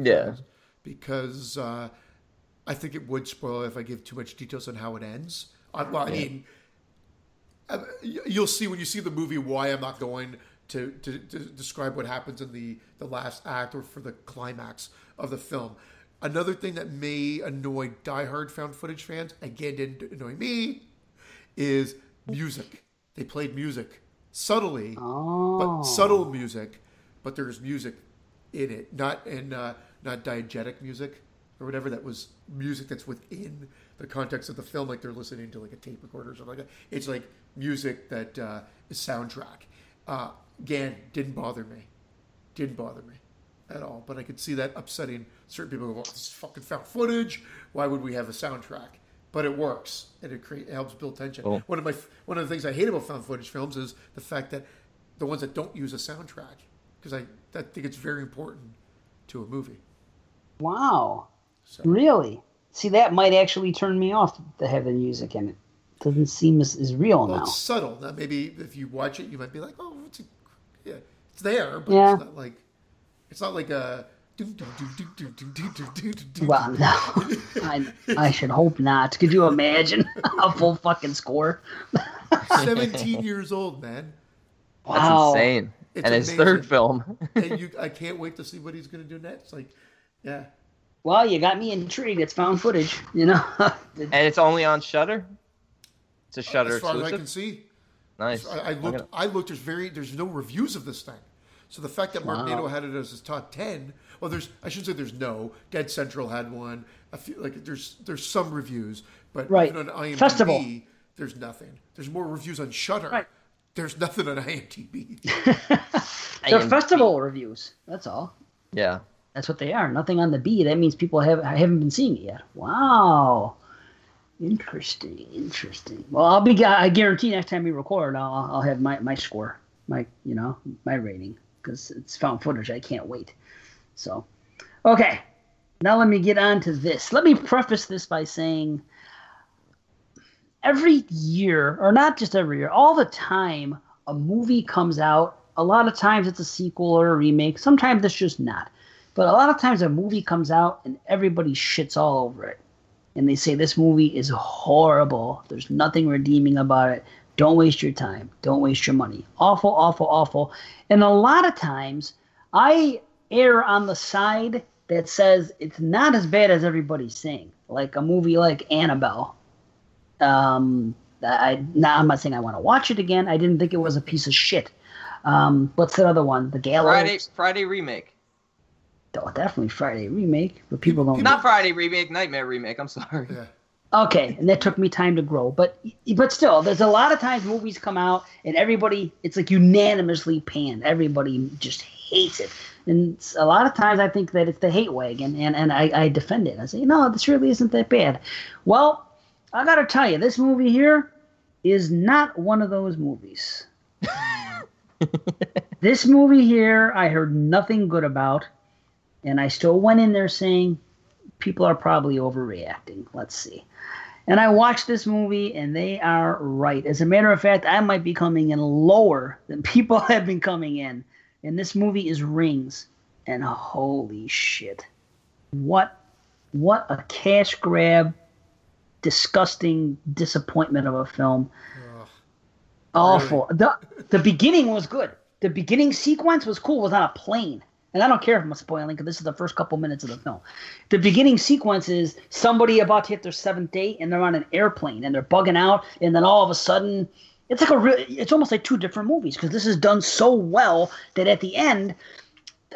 yeah, because. Uh, I think it would spoil if I give too much details on how it ends. I, well, I mean, you'll see when you see the movie why I'm not going to, to, to describe what happens in the, the last act or for the climax of the film. Another thing that may annoy diehard found footage fans, again, didn't annoy me, is music. They played music subtly, oh. but subtle music, but there's music in it, not in uh, not diegetic music. Or whatever, that was music that's within the context of the film, like they're listening to like a tape recorder or something like that. It's like music that uh, is soundtrack. Uh, Gann didn't bother me. Didn't bother me at all. But I could see that upsetting certain people. Go, oh, this is fucking found footage. Why would we have a soundtrack? But it works, and it, create, it helps build tension. Oh. One of my one of the things I hate about found footage films is the fact that the ones that don't use a soundtrack, because I, I think it's very important to a movie. Wow. So. Really? See, that might actually turn me off to have the music in it. Doesn't seem as, as real well, now. It's subtle. Now, maybe if you watch it, you might be like, "Oh, it's a, yeah, it's there," but yeah. it's not like it's not like a. Well, no, I, I should hope not. Could you imagine a full fucking score? Seventeen years old, man. Wow, that's insane. It's and amazing. His third film. And you, I can't wait to see what he's going to do next. Like, yeah. Well, you got me intrigued. It's found footage, you know. And it's only on Shudder. It's a Shudder exclusive. As far exclusive? as I can see. Nice. I, I looked. I looked. There's very. There's no reviews of this thing. So the fact that Mark wow. Nato had it as his top ten. Well, there's. I shouldn't say there's no. Dead Central had one. A few. Like there's. There's some reviews, but right. even on I M D B, Festival. There's nothing. There's more reviews on Shudder. Right. There's nothing on I M D B. They're I M D B. Festival reviews. That's all. Yeah. That's what they are. Nothing on the B. That means people have haven't been seeing it yet. Wow. Interesting, interesting. Well, I'll be. I guarantee next time we record, I'll I'll have my, my score, my you know my rating, because it's found footage. I can't wait. So, okay, now let me get on to this. Let me preface this by saying, every year, or not just every year, all the time, a movie comes out. A lot of times it's a sequel or a remake. Sometimes it's just not. But a lot of times a movie comes out and everybody shits all over it. And they say, this movie is horrible. There's nothing redeeming about it. Don't waste your time. Don't waste your money. Awful, awful, awful. And a lot of times, I err on the side that says it's not as bad as everybody's saying. Like a movie like Annabelle. Um, I, now I'm not saying I want to watch it again. I didn't think it was a piece of shit. Um, what's the other one? The Gallows? Friday, Friday remake. Oh, definitely Friday remake, but people don't. Not know. Friday remake, Nightmare remake. I'm sorry. Yeah. Okay, and that took me time to grow, but but still, there's a lot of times movies come out and everybody, it's like unanimously panned. Everybody just hates it, and a lot of times I think that it's the hate wagon, and and I, I defend it. I say, no, this really isn't that bad. Well, I gotta tell you, this movie here is not one of those movies. This movie here, I heard nothing good about. And I still went in there saying, people are probably overreacting. Let's see. And I watched this movie, and they are right. As a matter of fact, I might be coming in lower than people have been coming in. And this movie is Rings. And holy shit. What, what a cash grab, disgusting disappointment of a film. Ugh. Awful. Really? The, the beginning was good. The beginning sequence was cool. It was on a plane. And I don't care if I'm spoiling because this is the first couple minutes of the film. The beginning sequence is somebody about to hit their seventh date and they're on an airplane and they're bugging out. And then all of a sudden, it's like a real, it's almost like two different movies because this is done so well that at the end,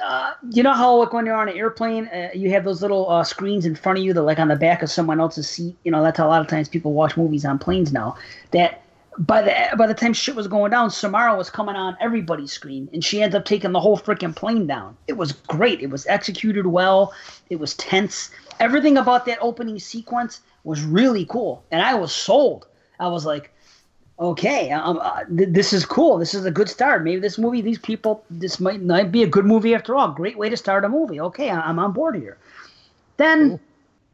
uh, you know how like when you're on an airplane, uh, you have those little uh, screens in front of you that like on the back of someone else's seat. You know, that's how a lot of times people watch movies on planes now. That By the by the time shit was going down, Samara was coming on everybody's screen, and she ends up taking the whole freaking plane down. It was great. It was executed well. It was tense. Everything about that opening sequence was really cool, and I was sold. I was like, okay, um, uh, th- this is cool. This is a good start. Maybe this movie, these people, this might not be a good movie after all. Great way to start a movie. Okay, I- I'm on board here. Then, Ooh.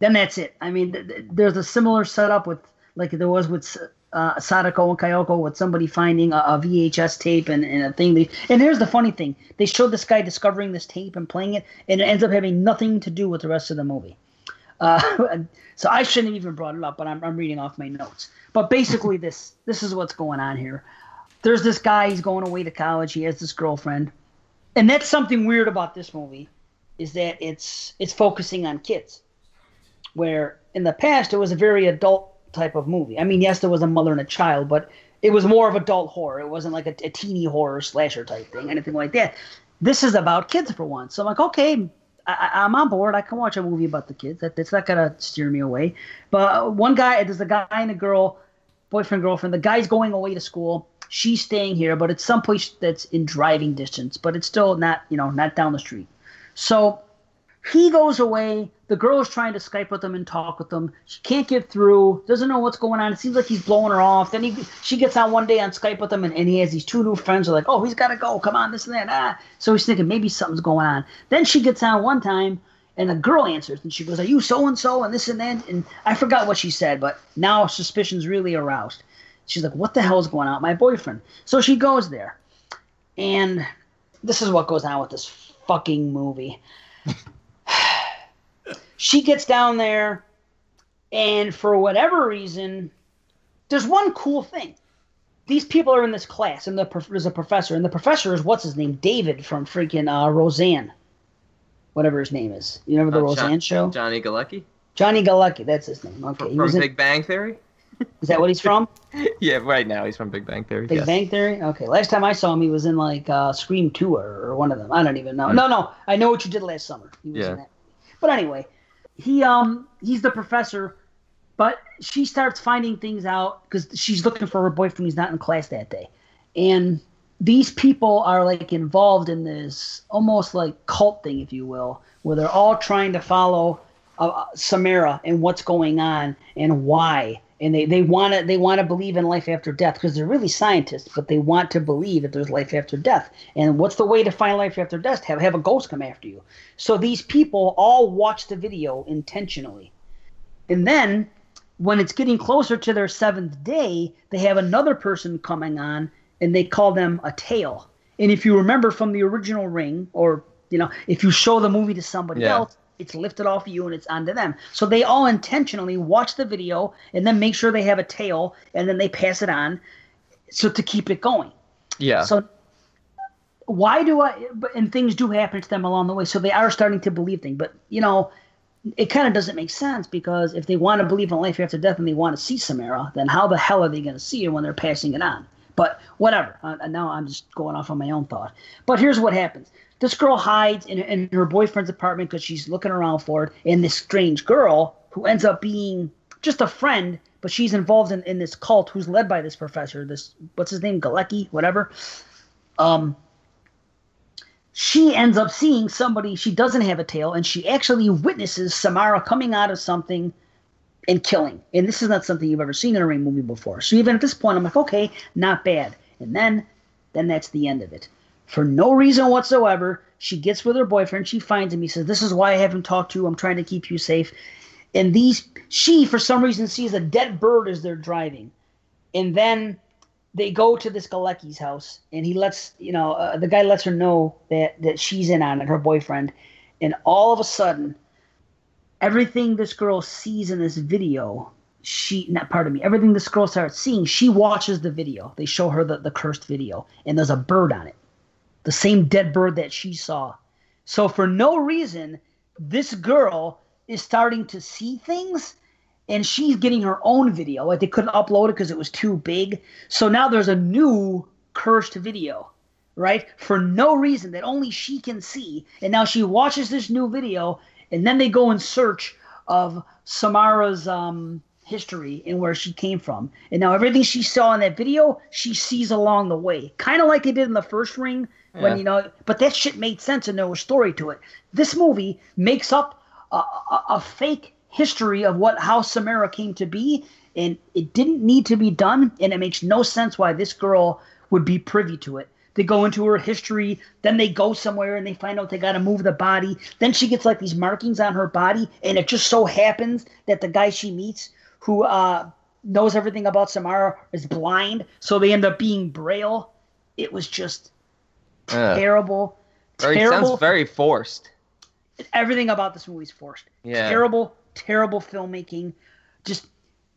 then that's it. I mean, th- th- there's a similar setup with like there was with. Uh, Uh, Sadako and Kayako with somebody finding a, a V H S tape and, and a thing. They, and here's the funny thing. They showed this guy discovering this tape and playing it, and it ends up having nothing to do with the rest of the movie. Uh, so I shouldn't have even brought it up, but I'm, I'm reading off my notes. But basically this, this is what's going on here. There's this guy. He's going away to college. He has this girlfriend. And that's something weird about this movie is that it's it's focusing on kids, where in the past it was a very adult type of movie. I mean, yes, there was a mother and a child, but it was more of adult horror. It wasn't like a, a teeny horror slasher type thing, anything like that. This is about kids for once. So I'm like, okay, I, I'm on board. I can watch a movie about the kids. That That's not going to steer me away. But one guy, there's a guy and a girl, boyfriend, girlfriend. The guy's going away to school. she's staying here, but it's someplace that's in driving distance, but it's still not, you know, not down the street. So he goes away. The girl is trying to Skype with him and talk with him. She can't get through, doesn't know what's going on. It seems like he's blowing her off. Then he, she gets on one day on Skype with him, and, and he has these two new friends who are like, oh, he's got to go. Come on, this and that. Ah. So he's thinking maybe something's going on. Then she gets on one time, and the girl answers, and she goes, are you so-and-so and this and that? And I forgot what she said, but now suspicion's really aroused. She's like, what the hell is going on with my boyfriend? So she goes there, and this is what goes on with this fucking movie. She gets down there, and for whatever reason, there's one cool thing. These people are in this class, and the, there's a professor, and the professor is, what's his name, David from freaking uh, Roseanne, whatever his name is. You remember the uh, Roseanne John, show? Johnny Galecki? Johnny Galecki, that's his name. Okay, From, he was from in, Big Bang Theory? Is that what he's from? Yeah, right now he's from Big Bang Theory. Big yes. Bang Theory? Okay, last time I saw him, he was in, like, uh, Scream two or, or one of them. I don't even know. No, no, I Know What You Did Last Summer. He was yeah. in that. But anyway, he um he's the professor, but she starts finding things out because she's looking for her boyfriend. He's not in class that day. And these people are, like, involved in this almost, like, cult thing, if you will, where they're all trying to follow uh, Samara and what's going on and why. And they, they want to they want to believe in life after death because they're really scientists, but they want to believe that there's life after death. And what's the way to find life after death? Have, have a ghost come after you. So these people all watch the video intentionally. And then when it's getting closer to their seventh day, they have another person coming on, and they call them a tail. And if you remember from the original Ring, or you know, if you show the movie to somebody yeah. else, it's lifted off of you and it's onto them. So they all intentionally watch the video and then make sure they have a tail and then they pass it on so to keep it going. Yeah. So why do I – and things do happen to them along the way, so they are starting to believe things. But, you know, it kind of doesn't make sense because if they want to believe in life after death and they want to see Samara, then how the hell are they going to see her when they're passing it on? But whatever. Uh, now I'm just going off on my own thought. But here's what happens. This girl hides in, in her boyfriend's apartment because she's looking around for it. And this strange girl who ends up being just a friend, but she's involved in, in this cult who's led by this professor, this what's his name, Galecki, whatever. Um, she ends up seeing somebody. She doesn't have a tail, and she actually witnesses Samara coming out of something and killing. And this is not something you've ever seen in a Ring movie before. So even at this point, I'm like, okay, not bad. And then, then that's the end of it. For no reason whatsoever, she gets with her boyfriend. She finds him. He says, this is why I haven't talked to you. I'm trying to keep you safe. And these, she, for some reason, sees a dead bird as they're driving. And then they go to this Galecki's house. And he lets, you know, uh, the guy lets her know that, that she's in on it, her boyfriend. And all of a sudden, everything this girl sees in this video, she, not pardon me, everything this girl starts seeing, she watches the video. They show her the, the cursed video, and there's a bird on it, the same dead bird that she saw. So for no reason, this girl is starting to see things, and she's getting her own video. Like, they couldn't upload it because it was too big. So now there's a new cursed video, right? For no reason that only she can see. And now she watches this new video. And then they go in search of Samara's um, history and where she came from. And now everything she saw in that video, she sees along the way. Kind of like they did in the first Ring. Yeah. When, you know, but that shit made sense and there was story to it. This movie makes up a, a, a fake history of what how Samara came to be. And it didn't need to be done. And it makes no sense why this girl would be privy to it. They go into her history, then they go somewhere and they find out they got to move the body. Then she gets like these markings on her body, and it just so happens that the guy she meets who uh, knows everything about Samara is blind, so they end up being Braille. It was just uh, terrible. Very, terrible. Sounds very forced. Everything about this movie is forced. Yeah. Terrible, terrible filmmaking. Just...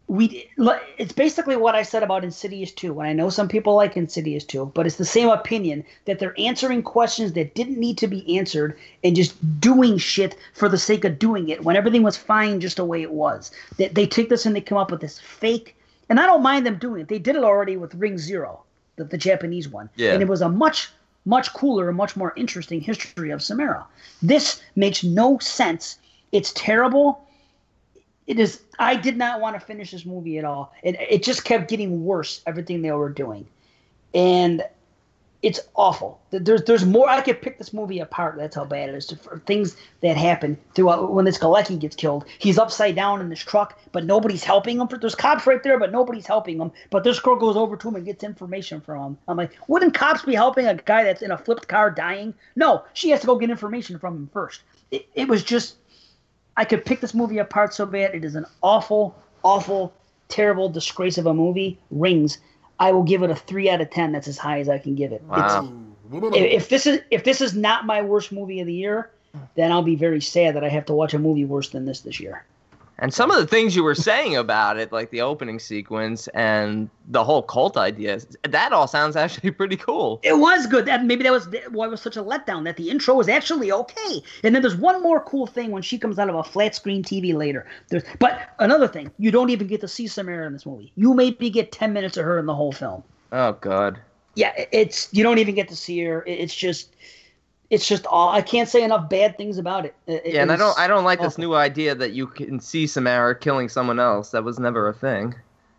We it's basically what I said about Insidious two, and I know some people like Insidious two, but it's the same opinion that they're answering questions that didn't need to be answered and just doing shit for the sake of doing it when everything was fine just the way it was. They, they take this and they come up with this fake, and I don't mind them doing it. They did it already with Ring Zero, the, the Japanese one, yeah. And it was a much, much cooler and much more interesting history of Samara. This makes no sense. It's terrible. It is. I did not want to finish this movie at all. It, it just kept getting worse, everything they were doing. and it's awful. There's there's more. I could pick this movie apart. That's how bad it is. For things that happen throughout. When this Galecki gets killed, he's upside down in this truck, but nobody's helping him. There's cops right there, but nobody's helping him. But this girl goes over to him and gets information from him. I'm like, wouldn't cops be helping a guy that's in a flipped car dying? No, she has to go get information from him first. It, it was just, I could pick this movie apart so bad. It is an awful, awful, terrible disgrace of a movie. Rings. I will give it a three out of ten. That's as high as I can give it. Wow. It's, if this is if this is not my worst movie of the year, then I'll be very sad that I have to watch a movie worse than this this year. And some of the things you were saying about it, like the opening sequence and the whole cult idea, that all sounds actually pretty cool. It was good. That maybe that was why it was such a letdown, that the intro was actually okay. And then there's one more cool thing when she comes out of a flat screen T V later. There's, but another thing, you don't even get to see Samara in this movie. You maybe get ten minutes of her in the whole film. Oh God. Yeah, it's you don't even get to see her. It's just. It's just all I can't say enough bad things about it. it yeah, and I don't I don't like awful. This new idea that you can see Samara killing someone else. That was never a thing.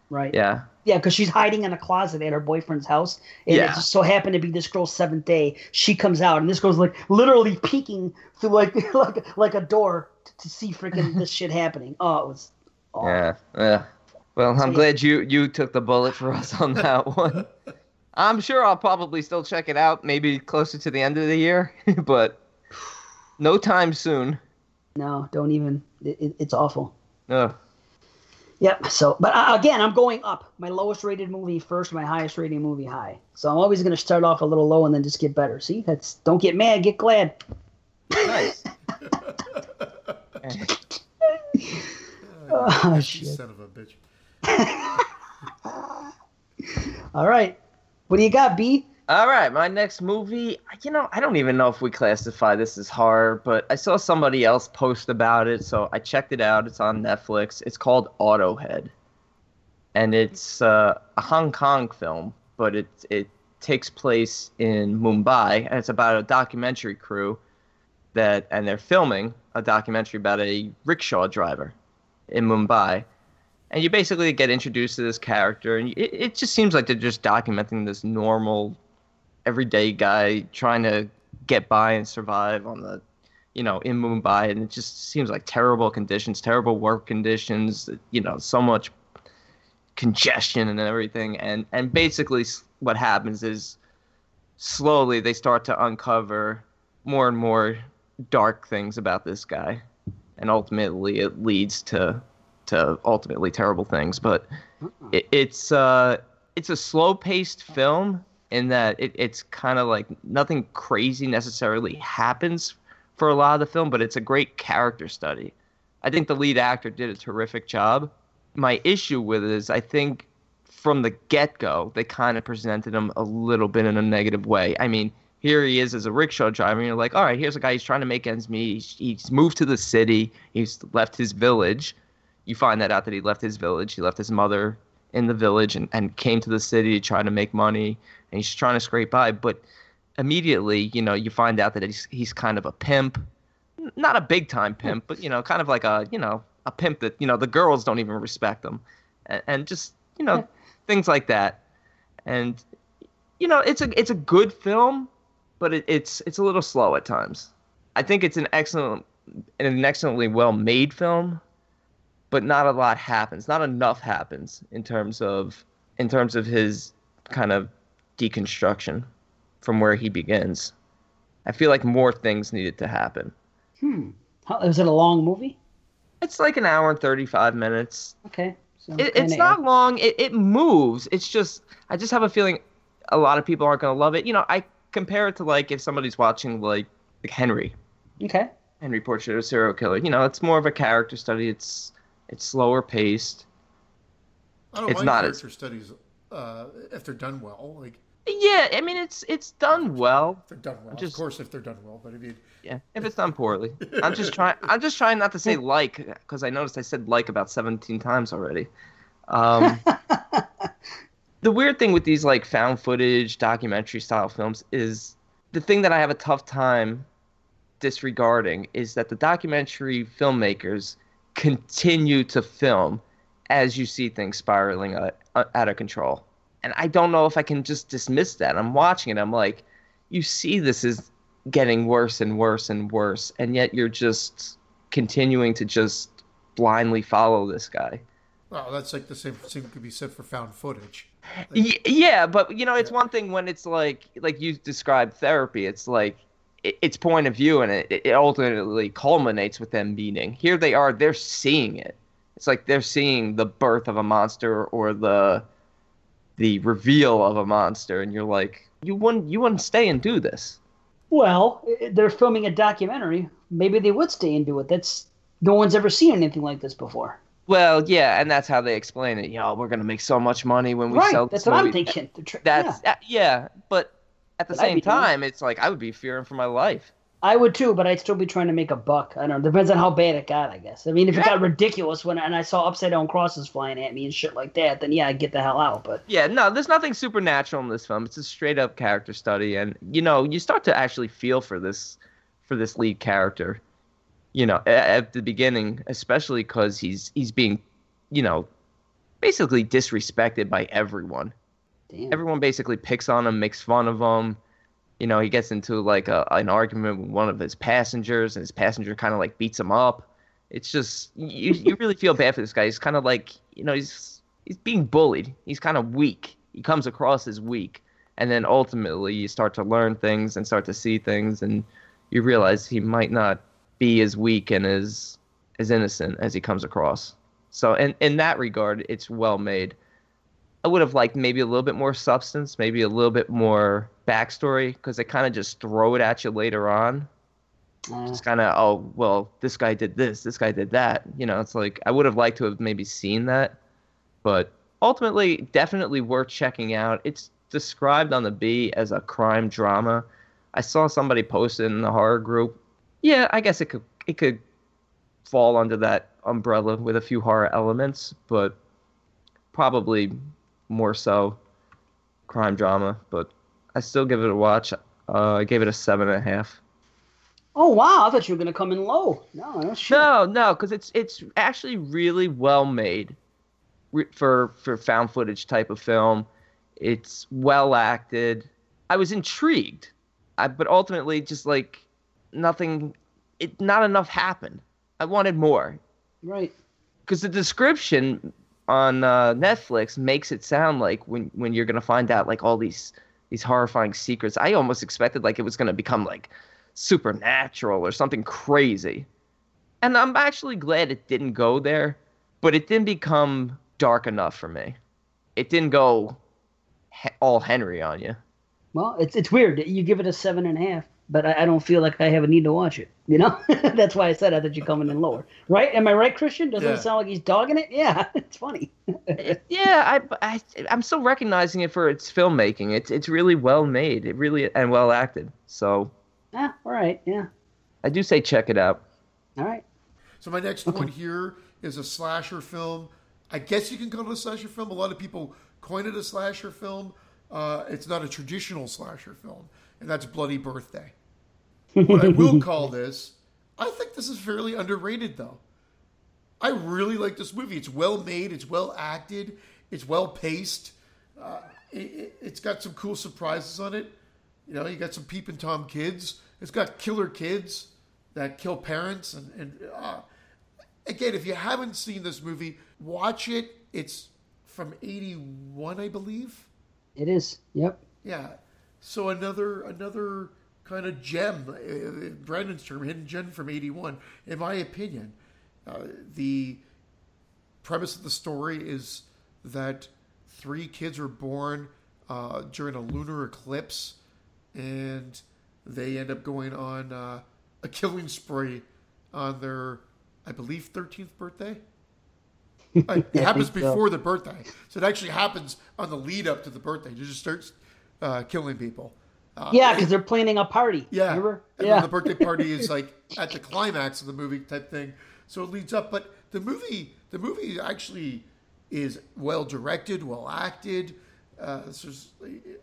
Right. Yeah. Yeah, because she's hiding in a closet at her boyfriend's house. And yeah. It just so happened to be this girl's seventh day. She comes out and this girl's like literally peeking through like like like a door to, to see freaking this shit happening. Oh, it was awful. Yeah. Yeah. Well, I'm so, glad yeah. you you took the bullet for us on that one. I'm sure I'll probably still check it out, maybe closer to the end of the year, but no time soon. No, don't even. It, it's awful. Ugh. Yep. So, but uh, again, I'm going up. My lowest rated movie first, my highest rated movie high. So I'm always going to start off a little low and then just get better. See, that's don't get mad, get glad. Nice. Oh, shit. Son of a bitch. All right. What do you got, B? All right, my next movie, you know, I don't even know if we classify this as horror, but I saw somebody else post about it, so I checked it out. It's on Netflix. It's called Autohead, and it's uh, a Hong Kong film, but it, it takes place in Mumbai, and it's about a documentary crew that, and they're filming a documentary about a rickshaw driver in Mumbai. And you basically get introduced to this character, and it, it just seems like they're just documenting this normal, everyday guy trying to get by and survive on the, you know, in Mumbai. And it just seems like terrible conditions, terrible work conditions, you know, so much congestion and everything. And, and basically what happens is slowly they start to uncover more and more dark things about this guy. And ultimately it leads to... to ultimately terrible things, but it, it's uh, it's a slow-paced film in that it, it's kind of like nothing crazy necessarily happens for a lot of the film, but it's a great character study. I think the lead actor did a terrific job. My issue with it is I think from the get-go, they kind of presented him a little bit in a negative way. I mean, here he is as a rickshaw driver, and you're like, all right, here's a guy, he's trying to make ends meet, he's, he's moved to the city, he's left his village. You find that out that he left his village. He left his mother in the village and, and came to the city to try to make money. And he's trying to scrape by. But immediately, you know, you find out that he's he's kind of a pimp. Not a big-time pimp, but, you know, kind of like a, you know, a pimp that, you know, the girls don't even respect him. And, and just, you know, yeah. things like that. And, you know, it's a it's a good film, but it, it's it's a little slow at times. I think it's an excellent an excellently well-made film. But not a lot happens. Not enough happens in terms of in terms of his kind of deconstruction from where he begins. I feel like more things needed to happen. Hmm. How, is it a long movie? It's like an hour and thirty-five minutes. Okay. So it, it's not air. long. It, it moves. It's just I just have a feeling a lot of people aren't going to love it. You know, I compare it to like if somebody's watching like, like Henry. Okay. Henry Portrait of a Serial Killer. You know, it's more of a character study. It's It's slower paced. I don't it's like not character as... studies uh, if they're done well. Like yeah, I mean it's it's done well. If they're done well, just, of course. If they're done well, but I mean yeah, if it's done poorly, I'm just trying. I'm just trying not to say like because I noticed I said like about seventeen times already. Um, the weird thing with these like found footage documentary style films is the thing that I have a tough time disregarding is that the documentary filmmakers continue to film as you see things spiraling out, out of control. And I don't know if I can just dismiss that. I'm watching it. I'm like, you see this is getting worse and worse and worse, and yet you're just continuing to just blindly follow this guy. Well, that's like the same thing could be said for found footage. Like, yeah, but, you know, it's yeah. one thing when it's like, like you described therapy. It's like it, it's point of view, and it, it ultimately culminates with them meeting. Here they are. They're seeing it. It's like they're seeing the birth of a monster or the the reveal of a monster, and you're like, you wouldn't you wouldn't stay and do this. Well, they're filming a documentary. Maybe they would stay and do it. That's no one's ever seen anything like this before. Well, yeah, and that's how they explain it. You know, we're gonna make so much money when we right, sell this. That's what movie. I'm thinking. Tri- that's yeah. Uh, yeah, but at the but same time, doing... it's like I would be fearing for my life. I would too, but I'd still be trying to make a buck. I don't know. Depends on how bad it got, I guess. I mean, if yeah. it got ridiculous when and I saw upside down crosses flying at me and shit like that, then yeah, I'd get the hell out. But yeah, no, there's nothing supernatural in this film. It's a straight up character study, and you know, you start to actually feel for this for this lead character. You know, at the beginning, especially because he's he's being, you know, basically disrespected by everyone. Damn. Everyone basically picks on him, makes fun of him. You know, he gets into, like, a, an argument with one of his passengers, and his passenger kind of, like, beats him up. It's just, you you really feel bad for this guy. He's kind of like, you know, he's he's being bullied. He's kind of weak. He comes across as weak. And then, ultimately, you start to learn things and start to see things, and you realize he might not be as weak and as as innocent as he comes across. So, in, in that regard, it's well made. I would have liked maybe a little bit more substance, maybe a little bit more backstory, because they kind of just throw it at you later on. Mm. Just kind of, oh, well, this guy did this, this guy did that. You know, it's like I would have liked to have maybe seen that. But ultimately, definitely worth checking out. It's described on the B as a crime drama. I saw somebody post it in the horror group. Yeah, I guess it could it could fall under that umbrella with a few horror elements, but probably more so crime drama, but I still give it a watch. Uh, I gave it a seven and a half. Oh wow! I thought you were gonna come in low. No, no, sure. no, no, because it's it's actually really well made for for found footage type of film. It's well acted. I was intrigued, I, but ultimately, just like nothing, it not enough happened. I wanted more. Right. Because the description on uh, Netflix makes it sound like when, when you're going to find out like all these these horrifying secrets. I almost expected like it was going to become like supernatural or something crazy. And I'm actually glad it didn't go there, but it didn't become dark enough for me. It didn't go he- all Henry on you. Well, it's it's weird. You give it a seven and a half, but I, I don't feel like I have a need to watch it. You know, that's why I said I thought you're coming in lower. Right? Am I right, Christian? Doesn't yeah. it sound like he's dogging it? Yeah, it's funny. yeah, I, I, I'm still recognizing it for its filmmaking. It's it's really well made. It really and well acted. So. Ah, all right. Yeah. I do say check it out. All right. So my next okay. one here is a slasher film. I guess you can call it a slasher film. A lot of people coin it a slasher film. Uh, it's not a traditional slasher film, and that's Bloody Birthday. What I will call this, I think this is fairly underrated, though. I really like this movie. It's well made. It's well acted. It's well paced. Uh, it, it's got some cool surprises on it. You know, you got some Peep and Tom kids. It's got killer kids that kill parents. And, and uh, again, if you haven't seen this movie, watch it. It's from eighty-one, I believe. It is. Yep. Yeah. So another another kind of gem, Brandon's term, hidden gem from eighty-one, in my opinion. Uh, the premise of the story is that three kids were born uh, during a lunar eclipse, and they end up going on uh, a killing spree on their, I believe, thirteenth birthday. It yeah, happens before so. the birthday. So it actually happens on the lead up to the birthday. It just starts uh, killing people. Uh, yeah, because they're planning a party. Yeah. Remember? And yeah. the birthday party is like at the climax of the movie type thing. So it leads up. But the movie the movie actually is well directed, well acted. Uh, this is,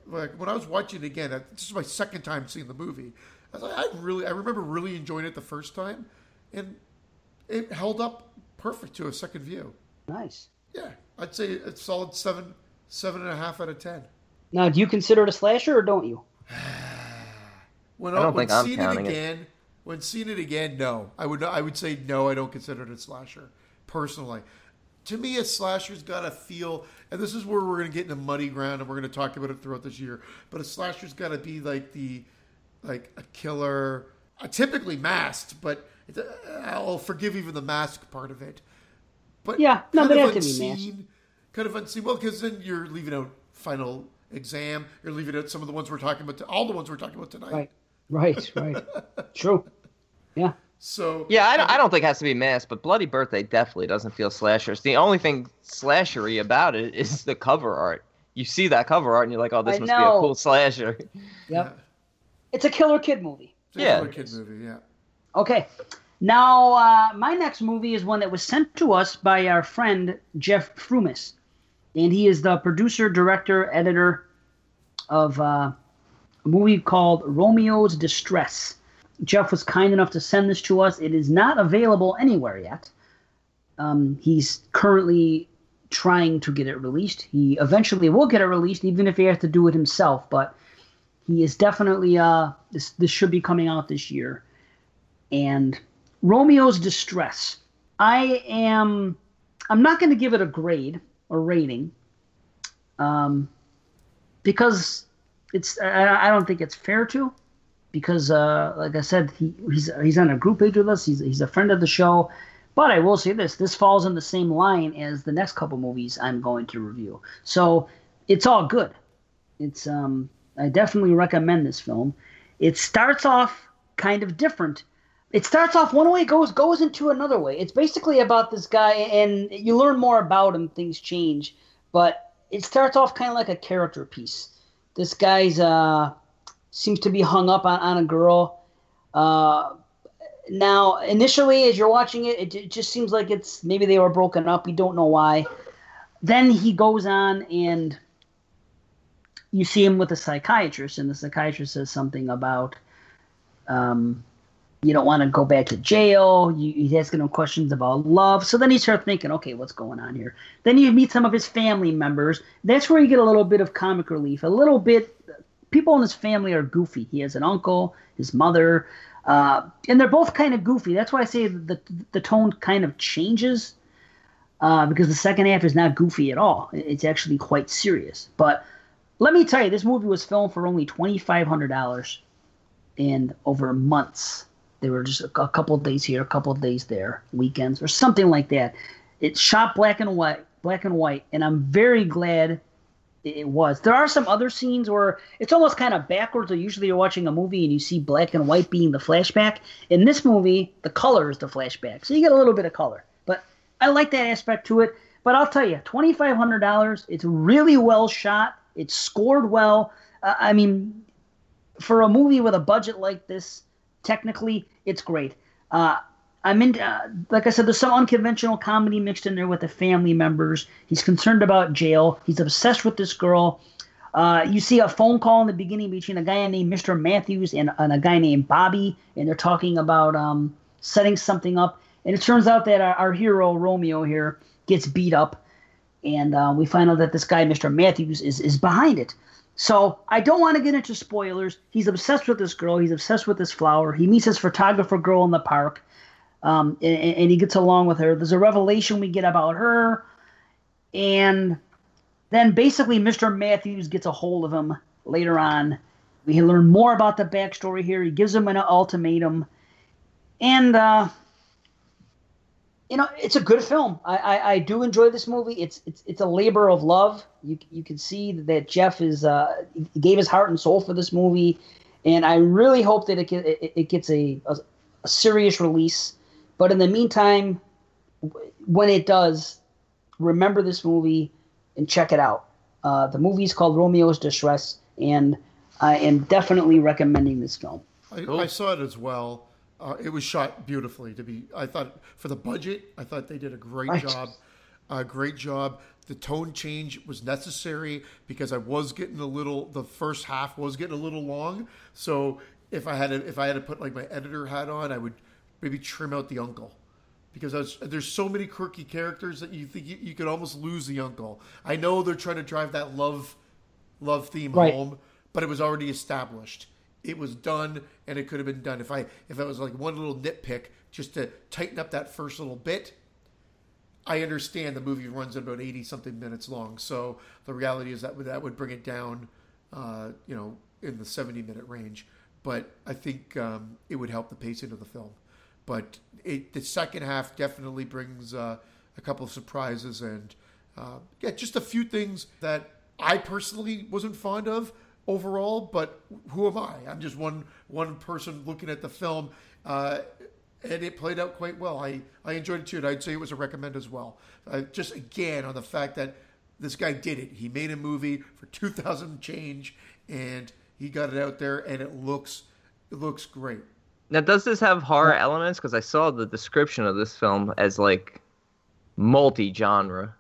like when I was watching it again, this is my second time seeing the movie. I was like, I really, I remember really enjoying it the first time. And it held up perfect to a second view. Nice. Yeah, I'd say a solid seven, Seven and a half out of ten. Now, do you consider it a slasher or don't you? when, I don't when think I'm counting it. Again, it. When seen it again, no. I would I would say no, I don't consider it a slasher, personally. To me, a slasher's got to feel, and this is where we're going to get into muddy ground and we're going to talk about it throughout this year, but a slasher's got to be like the, like a killer, uh, typically masked, but uh, I'll forgive even the mask part of it. But yeah, no, kind, of unseen, kind of unseen. Well, because then you're leaving out Final Exam. You're leaving out some of the ones we're talking about. To, all the ones we're talking about tonight. Right, right, right. True. Yeah. So yeah, I don't, I don't think it has to be masked, but Bloody Birthday definitely doesn't feel slasher. The only thing slashery about it is the cover art. You see that cover art and you're like, oh, this I must know. be a cool slasher. Yep. Yeah. It's a killer kid movie. It's a yeah. killer kid movie, yeah. Okay. Now, uh, my next movie is one that was sent to us by our friend Jeff Frumis, and he is the producer, director, editor of uh, a movie called Romeo's Distress. Jeff was kind enough to send this to us. It is not available anywhere yet. Um, he's currently trying to get it released. He eventually will get it released, even if he has to do it himself, but he is definitely, uh, this, this should be coming out this year. And Romeo's Distress. I am, I'm not going to give it a grade or rating, um, because it's, I, I don't think it's fair to, because, uh, like I said, he, he's, he's on a group page with us. He's, he's a friend of the show, but I will say this, this falls in the same line as the next couple movies I'm going to review. So it's all good. It's, um, I definitely recommend this film. It starts off kind of different. It starts off one way, goes goes into another way. It's basically about this guy, and you learn more about him. Things change, but it starts off kind of like a character piece. This guy's uh, seems to be hung up on, on a girl. Uh, now, initially, as you're watching it, it, it just seems like it's maybe they were broken up. You don't know why. Then he goes on, and you see him with a psychiatrist, and the psychiatrist says something about... Um, You don't want to go back to jail. You, he's asking him questions about love. So then he starts thinking, okay, what's going on here? Then you meet some of his family members. That's where you get a little bit of comic relief. A little bit. People in his family are goofy. He has an uncle, his mother, uh, and they're both kind of goofy. That's why I say the the tone kind of changes, uh, because the second half is not goofy at all. It's actually quite serious. But let me tell you, this movie was filmed for only twenty-five hundred dollars and over months. They were just a couple of days here, a couple of days there, weekends or something like that. It shot black and white, black and white, and I'm very glad it was. There are some other scenes where it's almost kind of backwards. Or usually you're watching a movie and you see black and white being the flashback. In this movie, the color is the flashback, so you get a little bit of color. But I like that aspect to it. But I'll tell you, twenty-five hundred dollars. It's really well shot. It's scored well. Uh, I mean, for a movie with a budget like this. Technically, it's great. Uh, I'm in, uh, like I said, there's some unconventional comedy mixed in there with the family members. He's concerned about jail. He's obsessed with this girl. Uh, you see a phone call in the beginning between a guy named Mister Matthews and, and a guy named Bobby, and they're talking about um, setting something up. And it turns out that our, our hero, Romeo here, gets beat up, and uh, we find out that this guy, Mister Matthews, is, is behind it. So I don't want to get into spoilers. He's obsessed with this girl. He's obsessed with this flower. He meets his photographer girl in the park, um, and, and he gets along with her. There's a revelation we get about her, and then basically Mister Matthews gets a hold of him later on. We learn more about the backstory here. He gives him an ultimatum, and uh, you know, it's a good film. I, I, I do enjoy this movie. It's it's it's a labor of love. You you can see that Jeff is uh, gave his heart and soul for this movie, and I really hope that it get, it, it gets a, a a serious release. But in the meantime, when it does, remember this movie and check it out. Uh, the movie is called Romeo's Distress, and I am definitely recommending this film. I, I saw it as well. Uh, it was shot beautifully. To be, I thought for the budget, I thought they did a great right. job. Uh, great job. The tone change was necessary because I was getting a little. The first half was getting a little long. So if I had, to, if I had to put like my editor hat on, I would maybe trim out the uncle because I was, there's so many quirky characters that you think you, you could almost lose the uncle. I know they're trying to drive that love love theme right. home, but it was already established. It was done, and it could have been done. If I if it was like one little nitpick, just to tighten up that first little bit, I understand the movie runs about eighty-something minutes long. So the reality is that would, that would bring it down, uh, you know, in the seventy-minute range. But I think um, it would help the pacing of the film. But it, the second half definitely brings uh, a couple of surprises and, uh, yeah, just a few things that I personally wasn't fond of overall. But who am I? I'm just one one person looking at the film. Uh, and it played out quite well. I, I enjoyed it too, and I'd say it was a recommend as well. Uh, just, again, on the fact that this guy did it. He made a movie for two thousand change, and he got it out there, and it looks it looks great. Now, does this have horror yeah. elements? Because I saw the description of this film as, like, multi-genre.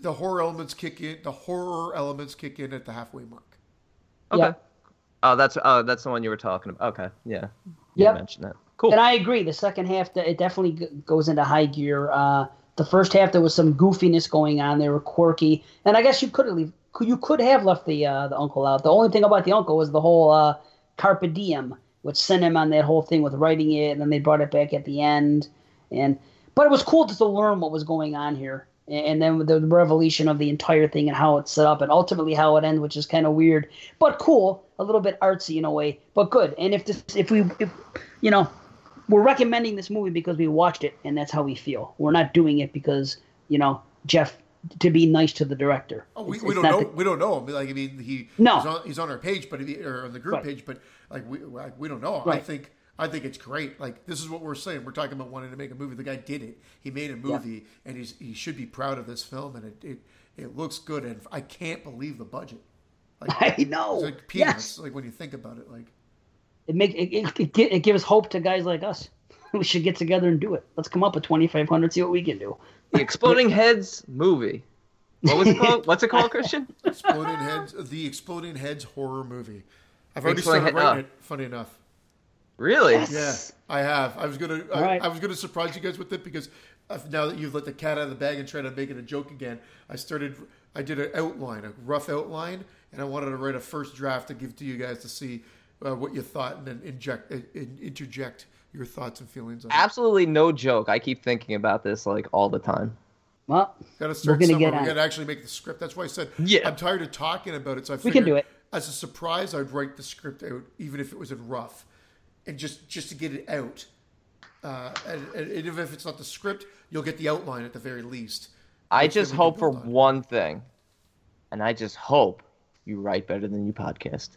The horror elements kick in. The horror elements kick in at the halfway mark. Okay. Yeah. Oh, that's oh, that's the one you were talking about. Okay, yeah. You yep. mentioned that. Cool. And I agree. The second half, it definitely goes into high gear. Uh, the first half, there was some goofiness going on. They were quirky, and I guess you could leave, you could have left the uh, the uncle out. The only thing about the uncle was the whole uh, Carpe Diem, which sent him on that whole thing with writing it, and then they brought it back at the end. And but it was cool just to learn what was going on here, and then the revelation of the entire thing and how it's set up, and ultimately how it ends, which is kind of weird but cool, a little bit artsy in a way, but good. And if this, if we, if, you know. We're recommending this movie because we watched it, and that's how we feel. We're not doing it because, you know, Jeff, to be nice to the director. Oh, we, it's, we it's don't know. The, we don't know him. Like, I mean, he no. he's, on, he's on our page, but he, or on the group right. page, but like we like, we don't know. Right. I think I think it's great. Like, this is what we're saying. We're talking about wanting to make a movie. The guy did it. He made a movie, yeah. and he's he should be proud of this film, and it it, it looks good. And I can't believe the budget. Like, I know. It's like peanuts. Yes. Like when you think about it, like. It make it, it it gives hope to guys like us. We should get together and do it. Let's come up with twenty-five hundred, see what we can do. The Exploding Heads movie. What was it called? What's it called, Christian? Exploding Heads. The Exploding Heads horror movie. I've already started writing up. It. Funny enough. Really? Yes. Yeah, I have. I was gonna. I, right. I was gonna surprise you guys with it because now that you've let the cat out of the bag and trying to make it a joke again, I started. I did an outline, a rough outline, and I wanted to write a first draft to give to you guys to see. Uh, what you thought, and then inject, uh, interject your thoughts and feelings on it. Absolutely no joke. I keep thinking about this like all the time. Well, gotta start we're gonna get on. We gotta actually make the script. That's why I said yeah. I'm tired of talking about it. So I figured we can do it. As a surprise, I'd write the script out, even if it was in rough, and just just to get it out. Uh, and, and even if it's not the script, you'll get the outline at the very least. I That's just hope for on. one thing, and I just hope you write better than you podcast.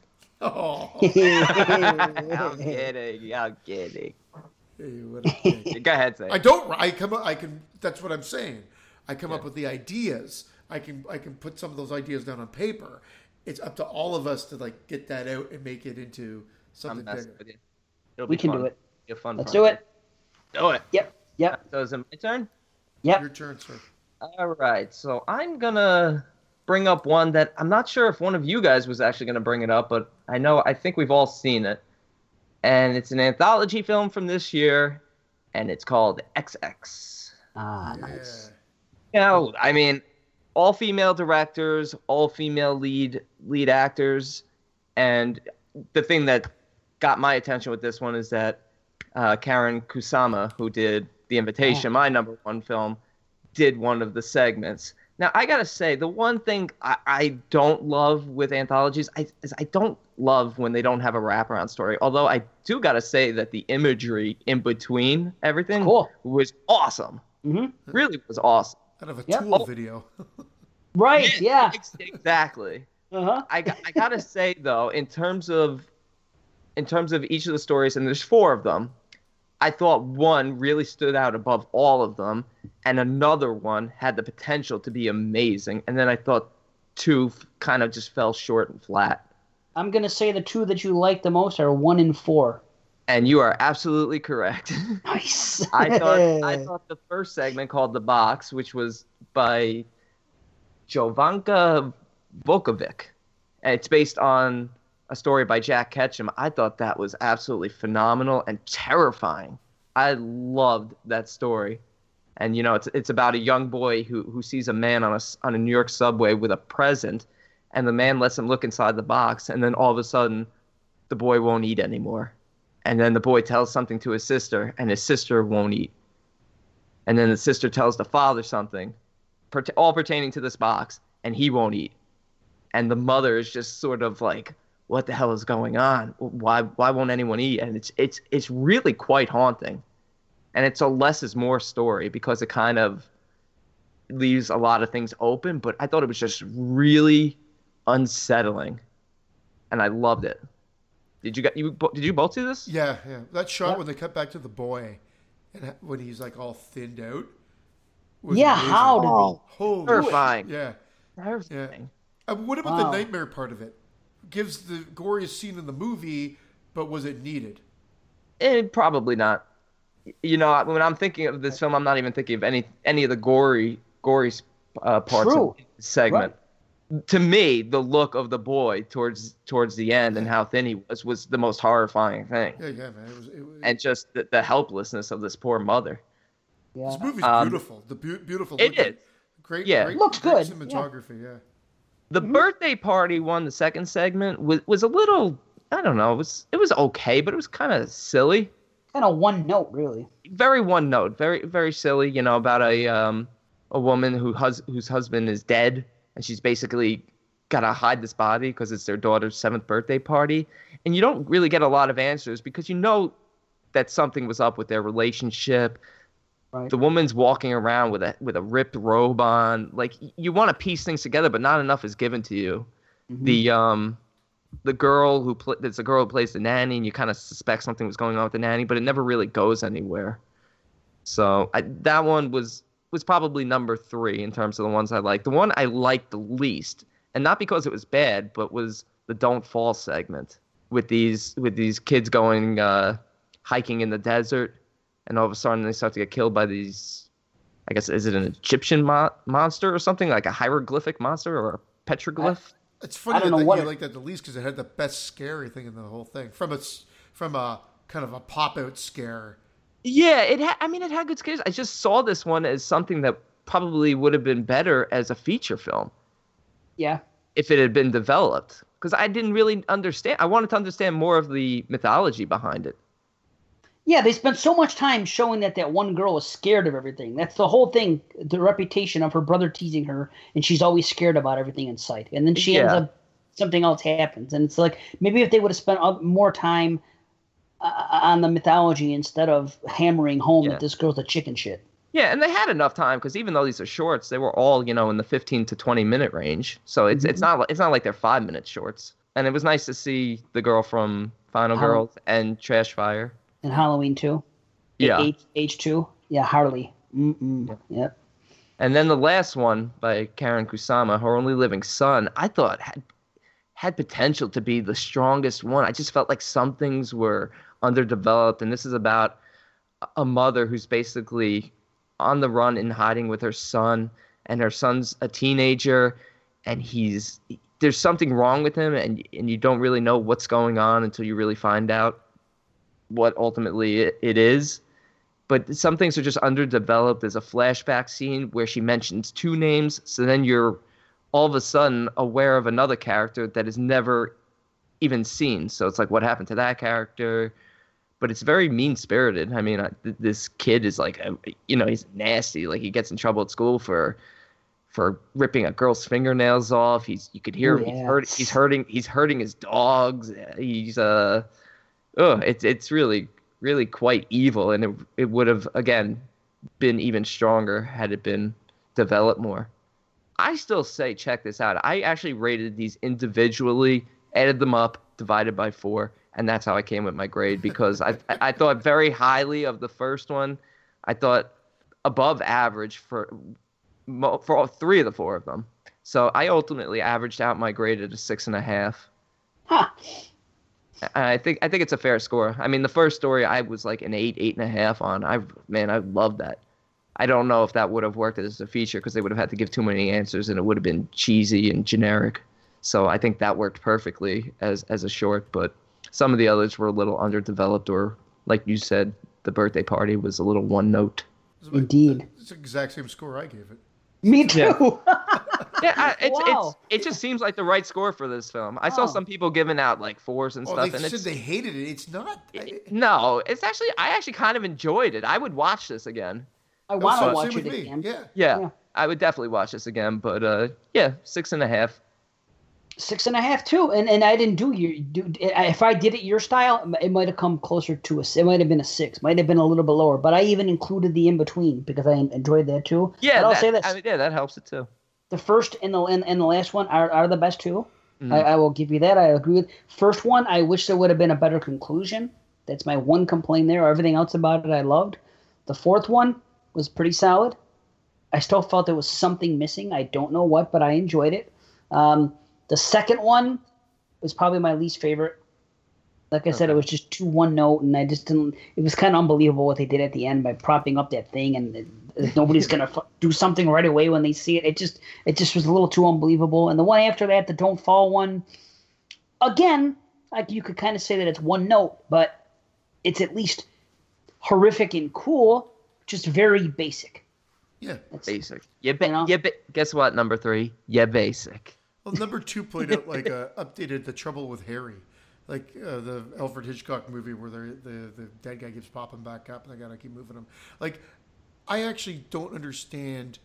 Oh. I'm kidding. I'm kidding. Hey, go ahead, say. I don't. I come. Up, I can. That's what I'm saying. I come yeah. up with the ideas. I can. I can put some of those ideas down on paper. It's up to all of us to like get that out and make it into something bigger. It. We can fun. do it. It'll be a fun Let's fun. do it. Do it. Yep. Yep. So is it my turn? Yep. Your turn, sir. All right. So I'm gonna. bring up one that I'm not sure if one of you guys was actually going to bring it up, but I know I think we've all seen it, and it's an anthology film from this year, and it's called X X. Ah, nice. Yeah. You know, I mean, all female directors, all female lead lead actors, and the thing that got my attention with this one is that uh, Karen Kusama, who did The Invitation, oh. my number one film, did one of the segments. Now, I got to say, the one thing I, I don't love with anthologies I, is I don't love when they don't have a wraparound story. Although I do got to say that the imagery in between everything cool. was awesome. Mm-hmm. Really was awesome. Kind of a yep. tool oh. video. Right, yeah. Exactly. Uh-huh. I, I got to say, though, in terms of in terms of each of the stories, and there's four of them, I thought one really stood out above all of them, and another one had the potential to be amazing. And then I thought two kind of just fell short and flat. I'm going to say the two that you like the most are one and four. And you are absolutely correct. Nice. I thought I thought the first segment called The Box, which was by Jovanka Vukovic. And it's based on a story by Jack Ketchum. I thought that was absolutely phenomenal and terrifying. I loved that story. And, you know, it's it's about a young boy who who sees a man on a, on a New York subway with a present, and the man lets him look inside the box, and then all of a sudden the boy won't eat anymore. And then the boy tells something to his sister, and his sister won't eat. And then the sister tells the father something, per- all pertaining to this box, and he won't eat. And the mother is just sort of like, what the hell is going on? Why why won't anyone eat? And it's it's it's really quite haunting. And it's a less is more story because it kind of leaves a lot of things open. But I thought it was just really unsettling, and I loved it. Did you get you? Did you both see this? Yeah, yeah. That shot yeah. when they cut back to the boy, and when he's like all thinned out. Was yeah, amazing. How did oh, they? Holy terrifying. Yeah, terrifying. Yeah. What about wow. the nightmare part of it? Gives the goriest scene in the movie, but was it needed? It probably not. You know, when I'm thinking of this film, I'm not even thinking of any any of the gory gory uh, parts True. Of the segment. Right. To me, the look of the boy towards towards the end and how thin he was was the most horrifying thing. Yeah, yeah, man. It was, it was, and just the, the helplessness of this poor mother. Yeah. This movie's um, beautiful. The be- beautiful. It is. Great. Yeah, great, looks great good. Cinematography. Yeah. yeah. The mm-hmm. birthday party one, the second segment, was was a little. I don't know. It was it was okay, but it was kind of silly. Kind of one note, really. Very one note, very very silly. You know, about a um a woman who hus- whose husband is dead, and she's basically gotta hide this body because it's their daughter's seventh birthday party, and you don't really get a lot of answers because you know that something was up with their relationship. Right. The woman's walking around with a with a ripped robe on. Like you want to piece things together, but not enough is given to you. Mm-hmm. The um. The girl who pl- it's a girl who plays the nanny, and you kind of suspect something was going on with the nanny, but it never really goes anywhere. So I, that one was was probably number three in terms of the ones I liked. The one I liked the least, and not because it was bad, but was the Don't Fall segment with these with these kids going uh, hiking in the desert, and all of a sudden they start to get killed by these. I guess is it an Egyptian mo- monster or something like a hieroglyphic monster or a petroglyph? I- It's funny that you it... like that the least because it had the best scary thing in the whole thing from a from a kind of a pop out scare. Yeah, it. Ha- I mean, it had good scares. I just saw this one as something that probably would have been better as a feature film. Yeah, if it had been developed, because I didn't really understand. I wanted to understand more of the mythology behind it. Yeah, they spent so much time showing that that one girl is scared of everything. That's the whole thing, the reputation of her brother teasing her, and she's always scared about everything in sight. And then she yeah. ends up, something else happens. And it's like, maybe if they would have spent more time uh, on the mythology instead of hammering home yeah. that this girl's a chicken shit. Yeah, and they had enough time, because even though these are shorts, they were all, you know, in the fifteen to twenty minute range. So it's mm-hmm. it's not it's not like they're five-minute shorts. And it was nice to see the girl from Final um, Girls and Trash Fire. And Halloween two. Yeah. H two. Yeah, Harley. Mm-mm. Yep. Yeah. And then the last one by Karen Kusama, Her Only Living Son, I thought had had potential to be the strongest one. I just felt like some things were underdeveloped. And this is about a mother who's basically on the run and hiding with her son. And her son's a teenager, and he's there's something wrong with him, and and you don't really know what's going on until you really find out what ultimately it is. But some things are just underdeveloped. There's a flashback scene where she mentions two names, so then you're all of a sudden aware of another character that is never even seen. So it's like, what happened to that character? But it's very mean-spirited. I mean, I, this kid is like, you know, he's nasty. Like, he gets in trouble at school for for ripping a girl's fingernails off. He's you could hear yes. him. He's, hurt, he's hurting he's hurting his dogs. He's uh Oh, it's it's really really quite evil, and it it would have again been even stronger had it been developed more. I still say check this out. I actually rated these individually, added them up, divided by four, and that's how I came with my grade because I I thought very highly of the first one. I thought above average for for all three of the four of them. So I ultimately averaged out my grade at a six and a half. Huh. I think I think it's a fair score. I mean, the first story I was like an eight, eight and a half on. I man, I love that. I don't know if that would have worked as a feature because they would have had to give too many answers and it would have been cheesy and generic. So I think that worked perfectly as as a short. But some of the others were a little underdeveloped, or like you said, the birthday party was a little one note. Indeed. It's the exact same score I gave it. Me too. Yeah, yeah I, it's, wow. it's, it just seems like the right score for this film. I wow. saw some people giving out like fours and oh, stuff. They and said it's, they hated it. It's not. It, it, no, it's actually, I actually kind of enjoyed it. I would watch this again. I want to watch it again. Yeah. yeah. Yeah, I would definitely watch this again. But uh, yeah, six and a half. Six and a half too, and and I didn't do you. Do, if I did it your style, it might have come closer to a. It might have been a six, might have been a little bit lower. But I even included the in between because I enjoyed that too. Yeah, but I'll that, say that. I mean, yeah, that helps it too. The first and the and, and the last one are, are the best two. Mm-hmm. I, I will give you that. I agree with first one. I wish there would have been a better conclusion. That's my one complaint there. Everything else about it, I loved. The fourth one was pretty solid. I still felt there was something missing. I don't know what, but I enjoyed it. Um, The second one was probably my least favorite. Like I okay. said, it was just too one note, and I just didn't. It was kind of unbelievable what they did at the end by propping up that thing, and it, nobody's gonna f- do something right away when they see it. It just, it just was a little too unbelievable. And the one after that, the Don't Fall one, again, like you could kind of say that it's one note, but it's at least horrific and cool, just very basic. Yeah, it's, basic. Yeah, ba- you know? yeah. Ba- guess what? Number three, yeah, basic. Well, number two played out like uh, updated The Trouble with Harry, like uh, the Alfred Hitchcock movie where the the dead guy keeps popping back up and they gotta keep moving him. Like, I actually don't understand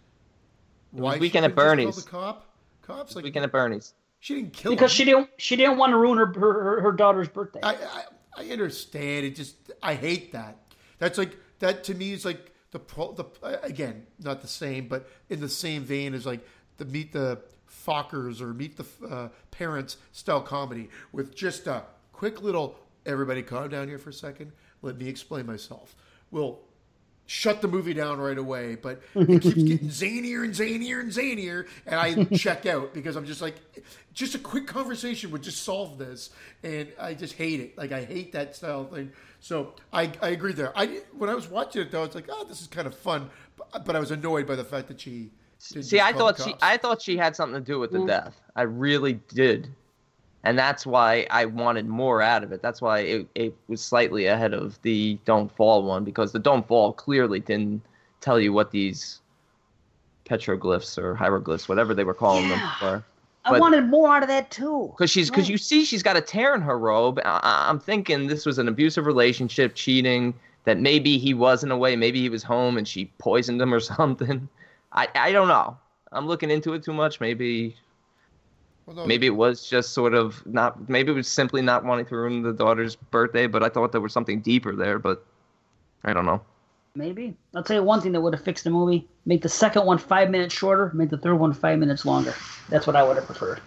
why Weekend at Bernie's. The cop, cops like Weekend at Bernie's. She didn't kill because him. she didn't she didn't want to ruin her her, her daughter's birthday. I, I I understand. It just I hate that. That's like that to me is like the the again not the same, but in the same vein as like the meet the. Fockers or Meet the uh, Parents style comedy with just a quick little everybody calm down here for a second, let me explain myself. We'll shut the movie down right away, but it keeps getting zanier and zanier and zanier, and I check out because I'm just like, just a quick conversation would just solve this, and I just hate it. Like I hate that style thing. So I, I agree there. I when I was watching it though, it's like, oh, this is kind of fun, but, but I was annoyed by the fact that she. See, I thought she, I thought she had something to do with the mm. death. I really did, and that's why I wanted more out of it. That's why it, it was slightly ahead of the Don't Fall one because the Don't Fall clearly didn't tell you what these petroglyphs or hieroglyphs, whatever they were calling yeah. them, were. But, I wanted more out of that too. Because she's, because right. you see, she's got a tear in her robe. I, I'm thinking this was an abusive relationship, cheating. That maybe he wasn't away, maybe he was home, and she poisoned him or something. I, I don't know. I'm looking into it too much. Maybe well, no, maybe it was just sort of not – maybe it was simply not wanting to ruin the daughter's birthday, but I thought there was something deeper there, but I don't know. Maybe. I'll tell you one thing that would have fixed the movie. Make the second one five minutes shorter. Make the third one five minutes longer. That's what I would have preferred.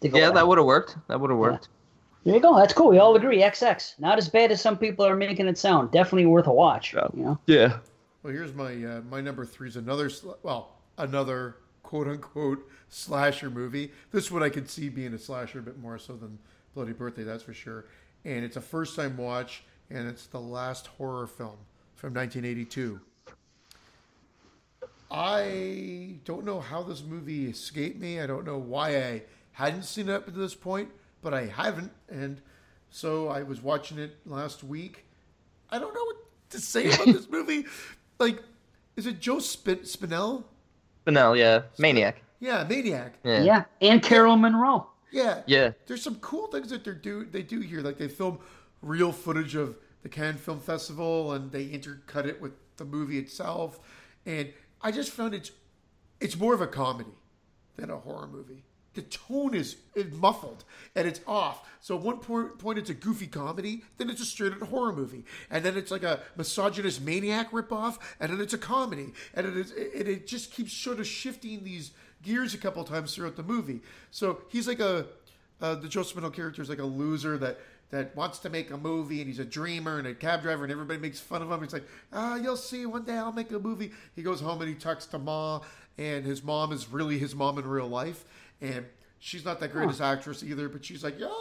Yeah, out. that would have worked. That would have worked. Yeah. There you go. That's cool. We all agree. X X. Not as bad as some people are making it sound. Definitely worth a watch. Yeah. You know? Yeah. Well, here's my uh, my number three is another well another quote unquote slasher movie. This one I could see being a slasher a bit more so than Bloody Birthday, that's for sure. And it's a first time watch, and it's the last horror film from nineteen eighty-two. I don't know how this movie escaped me. I don't know why I hadn't seen it up to this point, but I haven't, and so I was watching it last week. I don't know what to say about this movie. Like, is it Joe Spin- Spinell? Spinell, yeah. Maniac. Yeah, Maniac. Yeah. yeah. And Carol Monroe. Yeah. Yeah. There's some cool things that they do they do here. Like, they film real footage of the Cannes Film Festival, and they intercut it with the movie itself. And I just found it's, it's more of a comedy than a horror movie. The tone is muffled, and it's off. So at one point, it's a goofy comedy. Then it's a straight-up horror movie. And then it's like a misogynist maniac ripoff, and then it's a comedy. And it, is, it, it just keeps sort of shifting these gears a couple times throughout the movie. So he's like a... Uh, the Joe Spinell character is like a loser that, that wants to make a movie, and he's a dreamer and a cab driver, and everybody makes fun of him. He's like, ah, oh, you'll see. One day I'll make a movie. He goes home, and he talks to Ma, and his mom is really his mom in real life. And she's not that great as actress either, but she's like, yeah,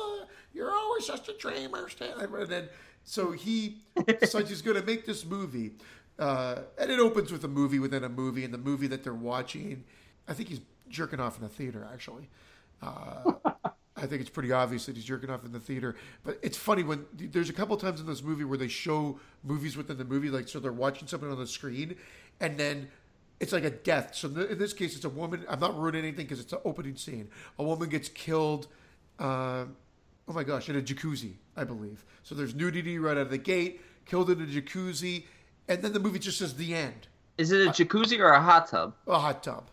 you're always just a dreamer. And then, so he decides he's going to make this movie. Uh, and it opens with a movie within a movie, and the movie that they're watching, I think he's jerking off in a theater, actually. Uh, I think it's pretty obvious that he's jerking off in the theater. But it's funny when there's a couple times in this movie where they show movies within the movie, like so they're watching something on the screen, and then it's like a death. So in this case, it's a woman. I'm not ruining anything because it's the opening scene. A woman gets killed. Uh, oh my gosh, in a jacuzzi, I believe. So there's nudity right out of the gate. Killed in a jacuzzi, and then the movie just says the end. Is it a jacuzzi or a hot tub? A hot tub.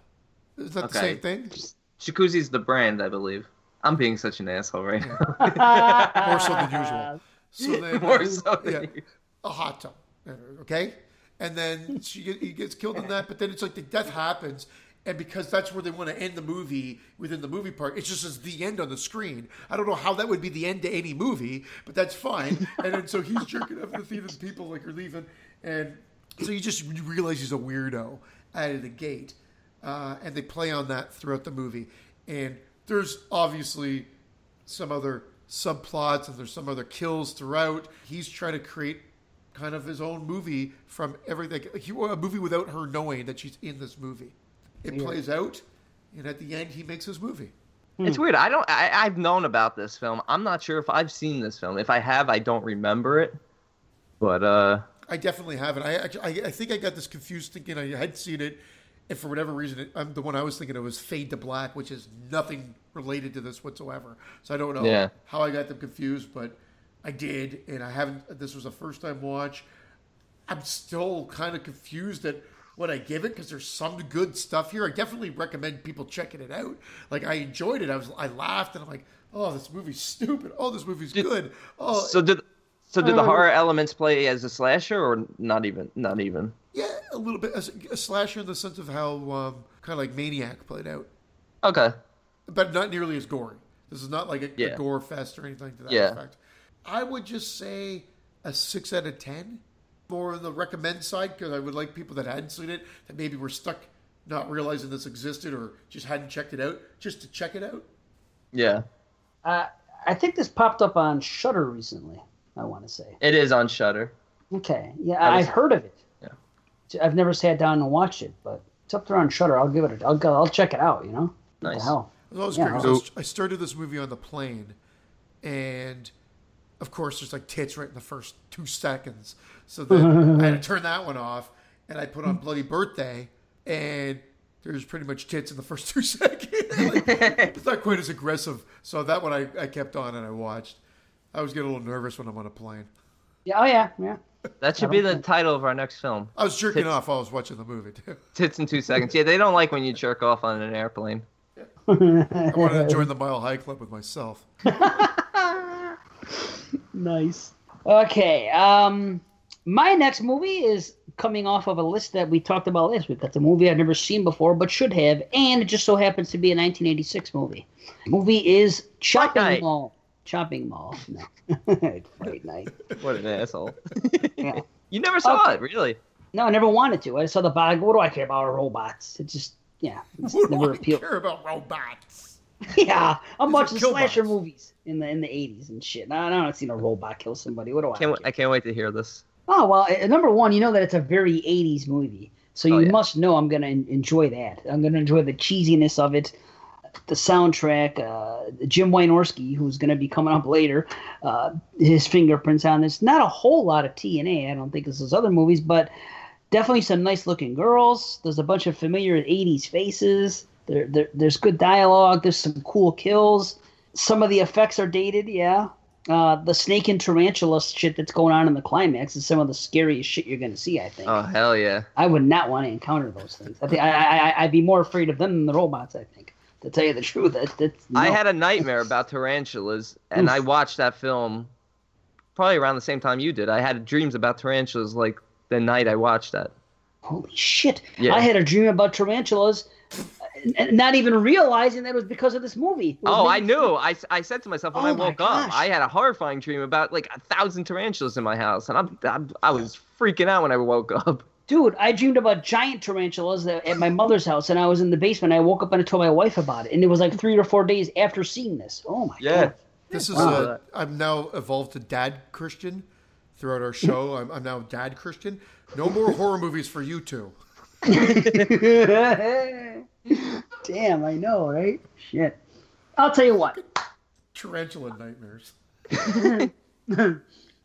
Is that okay. The same thing? Jacuzzi's the brand, I believe. I'm being such an asshole right now. More so than usual. So then, More so than yeah, usual. A hot tub. Okay? And then she he gets killed in that, but then it's like the death happens, and because that's where they want to end the movie, within the movie part, it's just as the end on the screen. I don't know how that would be the end to any movie, but that's fine. And then so he's jerking up in the theater, and people like are leaving, and so you just realize he's a weirdo out of the gate. Uh, and they play on that throughout the movie. And there's obviously some other subplots and there's some other kills throughout. He's trying to create kind of his own movie from everything. Like he, a movie without her knowing that she's in this movie. It yeah. plays out, and at the end, he makes his movie. It's hmm. weird. I don't. I, I've known about this film. I'm not sure if I've seen this film. If I have, I don't remember it. But uh, I definitely haven't. I, I I think I got this confused thinking I had seen it. And for whatever reason, it, I'm the one I was thinking of was Fade to Black, which is nothing related to this whatsoever. So I don't know yeah. how I got them confused, but I did, and I haven't. This was a first-time watch. I'm still kind of confused at what I give it because there's some good stuff here. I definitely recommend people checking it out. Like I enjoyed it. I was, I laughed, and I'm like, oh, this movie's stupid. Oh, this movie's did, good. Oh, so did so did the horror elements play as a slasher or not even not even? Yeah. A little bit, a, a slasher in the sense of how um, kind of like Maniac played out. Okay. But not nearly as gory. This is not like a, yeah. a gore fest or anything to that yeah. effect. I would just say a six out of ten. More on the recommend side, because I would like people that hadn't seen it, that maybe were stuck not realizing this existed or just hadn't checked it out, just to check it out. Yeah. Uh, I think this popped up on Shudder recently, I want to say. It is on Shudder. Okay. Yeah, I've heard of it. I've never sat down and watched it, but it's up there on Shudder. I'll give it. A, I'll go. I'll check it out. You know. Nice. What the hell? Well, was yeah, great, so, I started this movie on the plane, and of course, there's like tits right in the first two seconds. So then I had to turn that one off, and I put on Bloody Birthday, and there's pretty much tits in the first two seconds. Like, it's not quite as aggressive. So that one I, I kept on and I watched. I was getting a little nervous when I'm on a plane. Yeah. Oh yeah. Yeah. That should be the think... title of our next film. I was jerking Tits. off while I was watching the movie, too. Tits in two seconds. Yeah, they don't like when you jerk off on an airplane. Yeah. I wanted to join the Mile High Club with myself. Nice. Okay. Um, my next movie is coming off of a list that we talked about last week. That's a movie I've never seen before, but should have, and it just so happens to be a nineteen eighty-six movie. The movie is Chopping Mall. Chopping Mall. No. Friday night. What an asshole. Yeah. You never saw okay. it, really? No, I never wanted to. I saw the bug. What do I care about robots? It just, yeah. It's what never do I appealed. care about robots? Yeah. I'm These watching slasher bots. movies in the in the eighties and shit. No, no, I haven't seen a robot kill somebody. What do I can't, I can't wait to hear this. Oh, well, number one, you know that it's a very eighties movie. So oh, you yeah. must know I'm going to enjoy that. I'm going to enjoy the cheesiness of it. The soundtrack, uh, Jim Wynorski, who's going to be coming up later, uh, his fingerprints on this. Not a whole lot of T N A, I don't think, as those other movies, but definitely some nice-looking girls. There's a bunch of familiar eighties faces. There, there, there's good dialogue. There's some cool kills. Some of the effects are dated, yeah. Uh, the snake and tarantula shit that's going on in the climax is some of the scariest shit you're going to see, I think. Oh, hell yeah. I would not want to encounter those things. I think I, I, I'd be more afraid of them than the robots, I think. To tell you the truth, that, that's, no. I had a nightmare about tarantulas, and I watched that film probably around the same time you did. I had dreams about tarantulas like the night I watched that. Holy shit. Yeah. I had a dream about tarantulas, and not even realizing that it was because of this movie. Oh, I knew. I, I said to myself when oh I woke gosh. up, I had a horrifying dream about like a thousand tarantulas in my house, and I'm, I'm, I was freaking out when I woke up. Dude, I dreamed about giant tarantulas at my mother's house, and I was in the basement. I woke up and I told my wife about it, and it was like three or four days after seeing this. Oh, my yeah. God. This is wow. a, I'm now evolved to Dad Christian throughout our show. I'm, I'm now Dad Christian. No more horror movies for you two. Damn, I know, right? Shit. I'll tell you what. Tarantula nightmares.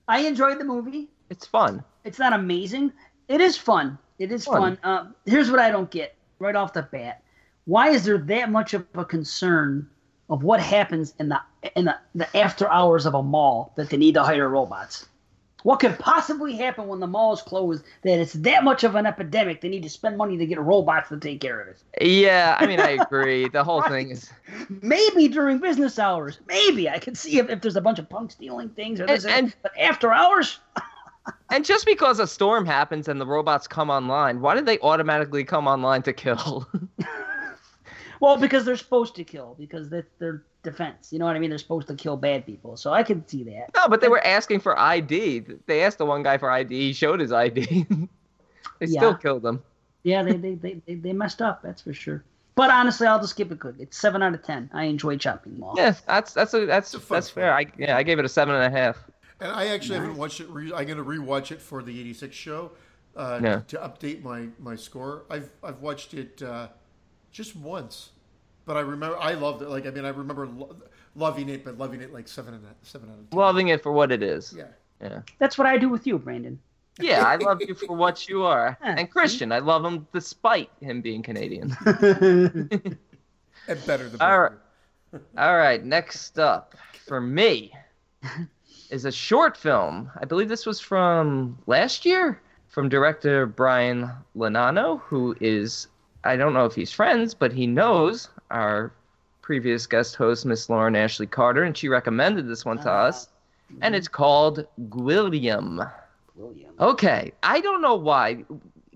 I enjoyed the movie. It's fun. It's not amazing. It is fun. It is fun. fun. Uh, here's what I don't get right off the bat. Why is there that much of a concern of what happens in the in the, the after hours of a mall that they need to hire robots? What could possibly happen when the mall is closed that it's that much of an epidemic they need to spend money to get robots to take care of it? Yeah, I mean, I agree. The whole right. thing is... Maybe during business hours. Maybe. I can see if, if there's a bunch of punks stealing things. Or this and, and, but after hours? And just because a storm happens and the robots come online, why do they automatically come online to kill? Well, because they're supposed to kill. Because that's their... defense, you know what I mean? They're supposed to kill bad people, so I can see that. No, but they were asking for I D. They asked the one guy for I D. He showed his I D. They yeah. still killed him. Yeah, they they, they they they messed up. That's for sure. But honestly, I'll just skip it. Good. It's seven out of ten. I enjoy Chopping Mall. Yeah, that's that's a, that's that's fair. I yeah, I gave it a seven and a half. And I actually nice. haven't watched it. Re- I'm gonna rewatch it for the eighty-six show uh, yeah. to update my my score. I've I've watched it uh, just once. But I remember, I loved it. Like, I mean, I remember lo- loving it, but loving it like seven and a, seven out of ten. Loving it for what it is. Yeah, yeah. That's what I do with you, Brandon. Yeah, I love you for what you are. Huh. And Christian, I love him despite him being Canadian. And better than all right. All right. Next up for me is a short film. I believe this was from last year from director Brian Lanano, who is, I don't know if he's friends, but he knows our previous guest host, Miss Lauren Ashley Carter, and she recommended this one to uh, us, mm-hmm. and it's called Gwilliam. Gwilliam. Okay, I don't know why.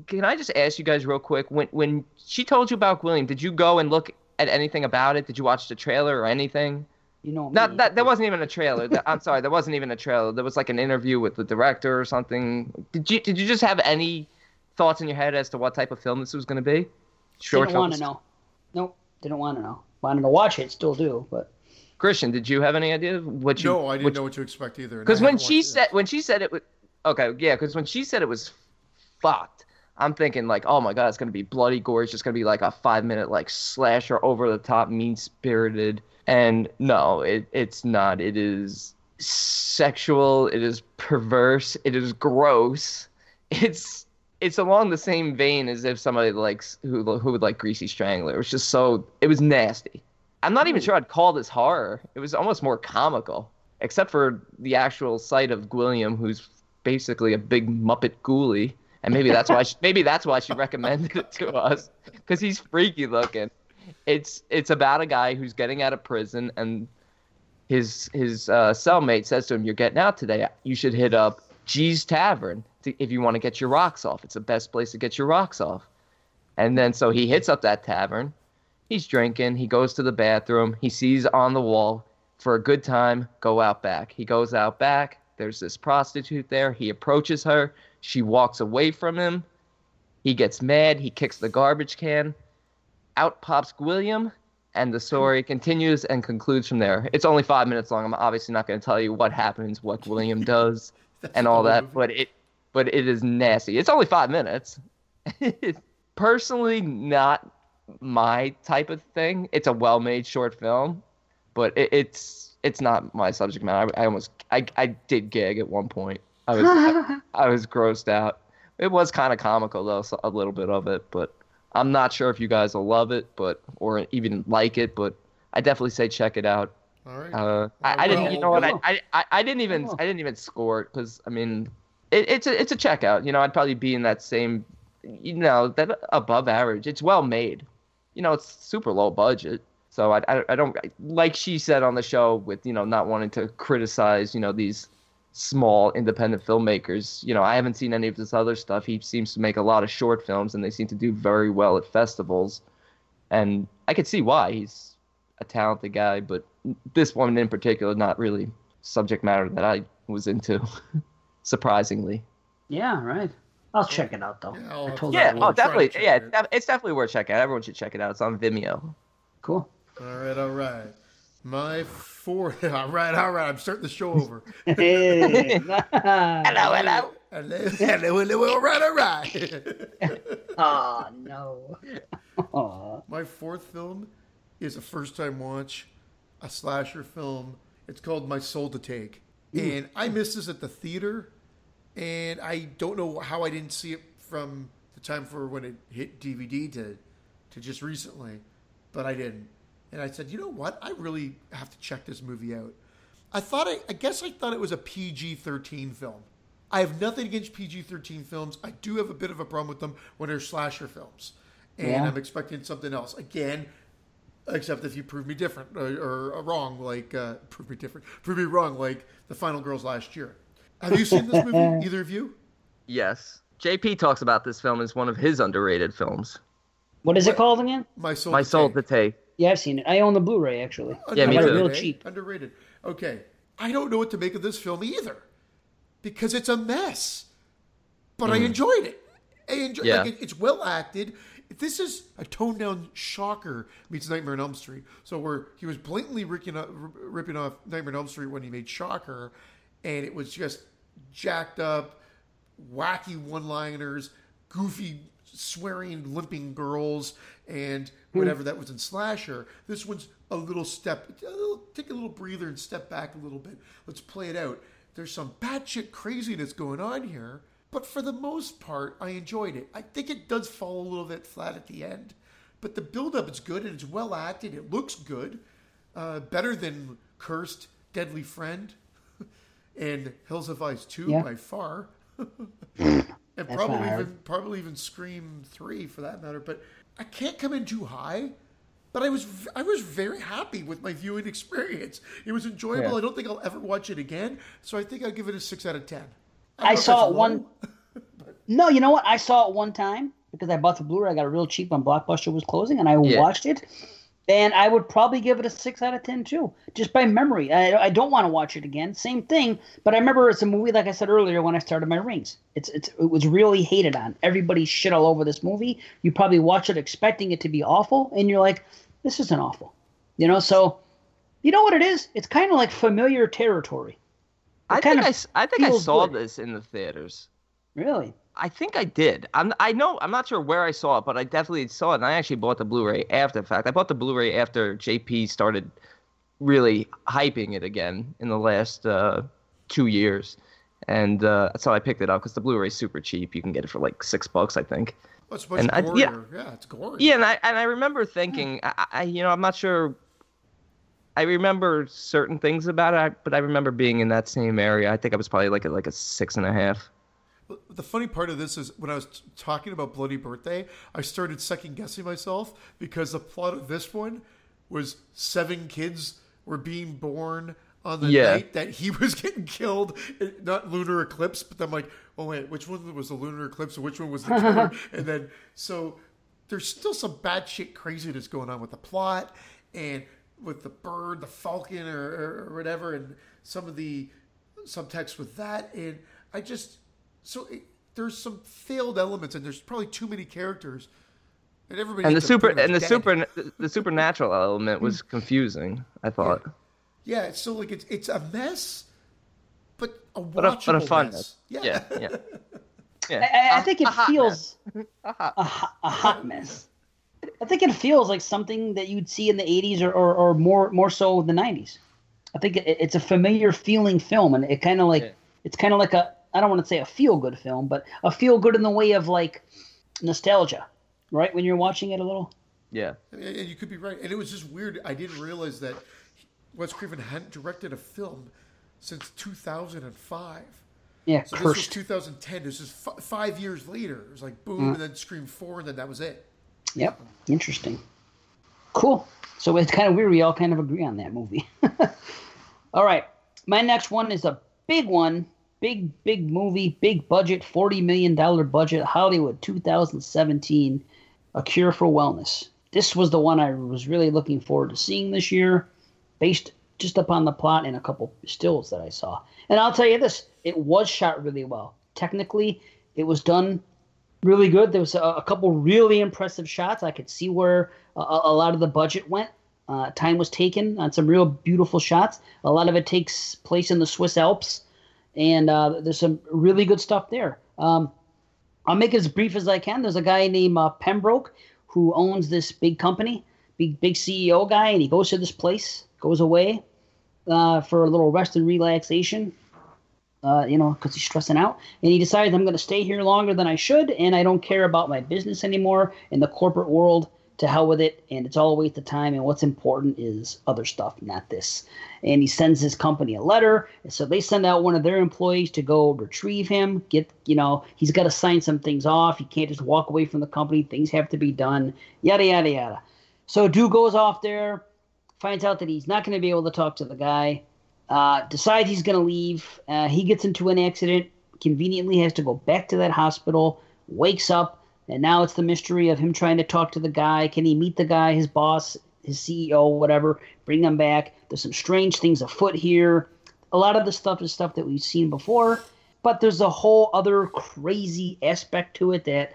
Can I just ask you guys real quick, when when she told you about Gwilliam, did you go and look at anything about it? Did you watch the trailer or anything? You know Not me. That, there wasn't even a trailer. I'm sorry, there wasn't even a trailer. There was like an interview with the director or something. Did you, did you just have any thoughts in your head as to what type of film this was going to be? Short didn't want to know. Nope, didn't want to know. Wanted to watch it, still do. But Christian, did you have any idea what you? No, I didn't know what to expect either. Because when she said, when she said it was okay, yeah. Because when she said it was fucked, I'm thinking like, oh my god, it's gonna be bloody gore. It's just gonna be like a five minute like slasher, over the top, mean spirited. And no, it it's not. It is sexual. It is perverse. It is gross. It's. It's along the same vein as if somebody likes who who would like Greasy Strangler. It was just so it was nasty. I'm not even sure I'd call this horror. It was almost more comical, except for the actual sight of Gwilliam, who's basically a big Muppet ghoulie, and maybe that's why she, maybe that's why she recommended it to us, because he's freaky looking. It's it's about a guy who's getting out of prison, and his his uh, cellmate says to him, "You're getting out today. You should hit up G's Tavern." If you want to get your rocks off, it's the best place to get your rocks off. And then so he hits up that tavern. He's drinking. He goes to the bathroom. He sees on the wall, "For a good time, go out back." He goes out back. There's this prostitute there. He approaches her. She walks away from him. He gets mad. He kicks the garbage can. Out pops Gwilliam, and the story continues and concludes from there. It's only five minutes long. I'm obviously not going to tell you what happens, what Gwilliam does, and all that, but it... But it is nasty. It's only five minutes. It's personally not my type of thing. It's a well-made short film, but it, it's it's not my subject matter. I, I almost I, I did gag at one point. I was I, I was grossed out. It was kind of comical though, so a little bit of it. But I'm not sure if you guys will love it, but or even like it. But I definitely say check it out. All right. Uh, I, I didn't. You know what? I I, I, I didn't even I didn't even score it because I mean. It, it's a it's a checkout. You know, I'd probably be in that same, you know, that above average. It's well made. You know, it's super low budget. So I, I, I don't, like she said on the show with, you know, not wanting to criticize, you know, these small independent filmmakers. You know, I haven't seen any of this other stuff. He seems to make a lot of short films and they seem to do very well at festivals. And I could see why. He's a talented guy, but this one in particular, not really subject matter that I was into. Surprisingly. Yeah, right. I'll check it out, though. Yeah, I'll, I told yeah you I oh, definitely. Yeah, it. It's definitely worth checking out. Everyone should check it out. It's on Vimeo. Cool. All right, all right. My fourth... All right, all right. I'm starting the show over. Hey. Hello, hello. Hello, hello, hello. All right, all right. Oh, no. Aww. My fourth film is a first-time watch, a slasher film It's called My Soul to Take. Mm. And I missed this at the theater, and I don't know how I didn't see it from the time for when it hit D V D to, to just recently, but I didn't. And I said, you know what? I really have to check this movie out. I thought I, I guess I thought it was a P G thirteen film. I have nothing against P G thirteen films. I do have a bit of a problem with them when they're slasher films. And yeah. I'm expecting something else. Again, except if you prove me different or, or wrong, like, uh, prove me different, prove me wrong, like The Final Girls last year. Have you seen this movie, either of you? Yes. J P talks about this film as one of his underrated films. What is it called again? My Soul My to Soul Take. to Take. Yeah, I've seen it. I own the Blu-ray, actually. Yeah, me too. Real cheap. Underrated. Okay. I don't know what to make of this film either, because it's a mess. But mm. I enjoyed it. I enjoyed, yeah. like, it. It's well acted. This is a toned-down Shocker meets Nightmare on Elm Street. So where he was blatantly ripping off, ripping off Nightmare on Elm Street when he made Shocker, and it was just jacked up, wacky one-liners, goofy, swearing, limping girls, and whatever that was in Slasher. This one's a little step, a little, take a little breather and step back a little bit. Let's play it out. There's some batshit craziness going on here. But for the most part, I enjoyed it. I think it does fall a little bit flat at the end. But the build-up is good, and it's well acted. It looks good. Uh, better than Cursed, Deadly Friend, and Hills Have Eyes two yeah. by far. and That's probably even, probably even Scream three for that matter. But I can't come in too high. But I was I was very happy with my viewing experience. It was enjoyable. Yeah. I don't think I'll ever watch it again. So I think I'll give it a six out of ten. I, I saw it one. No, you know what? I saw it one time because I bought the Blu-ray. I got it real cheap when Blockbuster was closing, and I yeah. watched it. And I would probably give it a six out of ten, too, just by memory. I, I don't want to watch it again. Same thing. But I remember it's a movie, like I said earlier, when I started my rings. It's, it's It was really hated on. Everybody shit all over this movie. You probably watch it expecting it to be awful, and you're like, this isn't awful. You know, so you know what it is? It's kind of like familiar territory. I think I, I think I saw good. this in the theaters. Really? I think I did. I'm I know I'm not sure where I saw it, but I definitely saw it, and I actually bought the Blu-ray after the fact. I bought the Blu-ray after J P started really hyping it again in the last uh, two years, and uh, that's how I picked it up because the Blu-ray's super cheap. You can get it for like six bucks, I think. Well, it's much and I, yeah, yeah, it's gory. Yeah, and I and I remember thinking, hmm. I, I you know, I'm not sure. I remember certain things about it, but I remember being in that same area. I think I was probably like a, like a six and a half. The funny part of this is when I was t- talking about Bloody Birthday, I started second guessing myself because the plot of this one was seven kids were being born on the yeah. night that he was getting killed. Not lunar eclipse, but I'm like, oh wait, which one was the lunar eclipse and which one was the killer? And then so there's still some batshit craziness going on with the plot and with the bird, the falcon, or, or whatever, and some of the subtext with that. And I just, so it, there's some failed elements, and there's probably too many characters. And everybody and the super and the dead. super the supernatural element was confusing, I thought. Yeah, yeah, so like it's it's a mess, but a watchable but a, but a fun mess. mess. Yeah, yeah. yeah. yeah. I, I think it a feels a hot, a hot, a hot mess. I think it feels like something that you'd see in the eighties or, or, or more more so the nineties. I think it, it's a familiar feeling film, and it kind of like yeah. it's kind of like a I don't want to say a feel good film, but a feel good in the way of like nostalgia, right? When you're watching it a little. Yeah, and you could be right. And it was just weird. I didn't realize that Wes Craven hadn't directed a film since two thousand five. Yeah, so Cursed. This was two thousand ten. This is f- five years later. It was like boom, mm-hmm. and then Scream four, and then that was it. Yep. Interesting. Cool. So it's kind of weird. We all kind of agree on that movie. All right. My next one is a big one. Big, big movie, big budget, forty million dollars budget, Hollywood two thousand seventeen, A Cure for Wellness. This was the one I was really looking forward to seeing this year, based just upon the plot and a couple stills that I saw. And I'll tell you this, it was shot really well. Technically, it was done really good. There was a, a couple really impressive shots. I could see where a, a lot of the budget went. Uh, time was taken on some real beautiful shots. A lot of it takes place in the Swiss Alps, and uh, there's some really good stuff there. Um, I'll make it as brief as I can. There's a guy named uh, Pembroke who owns this big company, big big C E O guy, and he goes to this place, goes away, uh, for a little rest and relaxation, uh, you know, because he's stressing out. And he decides, I'm going to stay here longer than I should, and I don't care about my business anymore in the corporate world. To hell with it, and it's all a waste of time, and what's important is other stuff, not this. And he sends his company a letter, and so they send out one of their employees to go retrieve him, get, you know, he's got to sign some things off. He can't just walk away from the company. Things have to be done, yada, yada, yada. So dude goes off there, finds out that he's not going to be able to talk to the guy, uh, decides he's going to leave. Uh, he gets into an accident, conveniently has to go back to that hospital, wakes up, and now it's the mystery of him trying to talk to the guy. Can he meet the guy, his boss, his C E O, whatever, bring him back? There's some strange things afoot here. A lot of the stuff is stuff that we've seen before, but there's a whole other crazy aspect to it that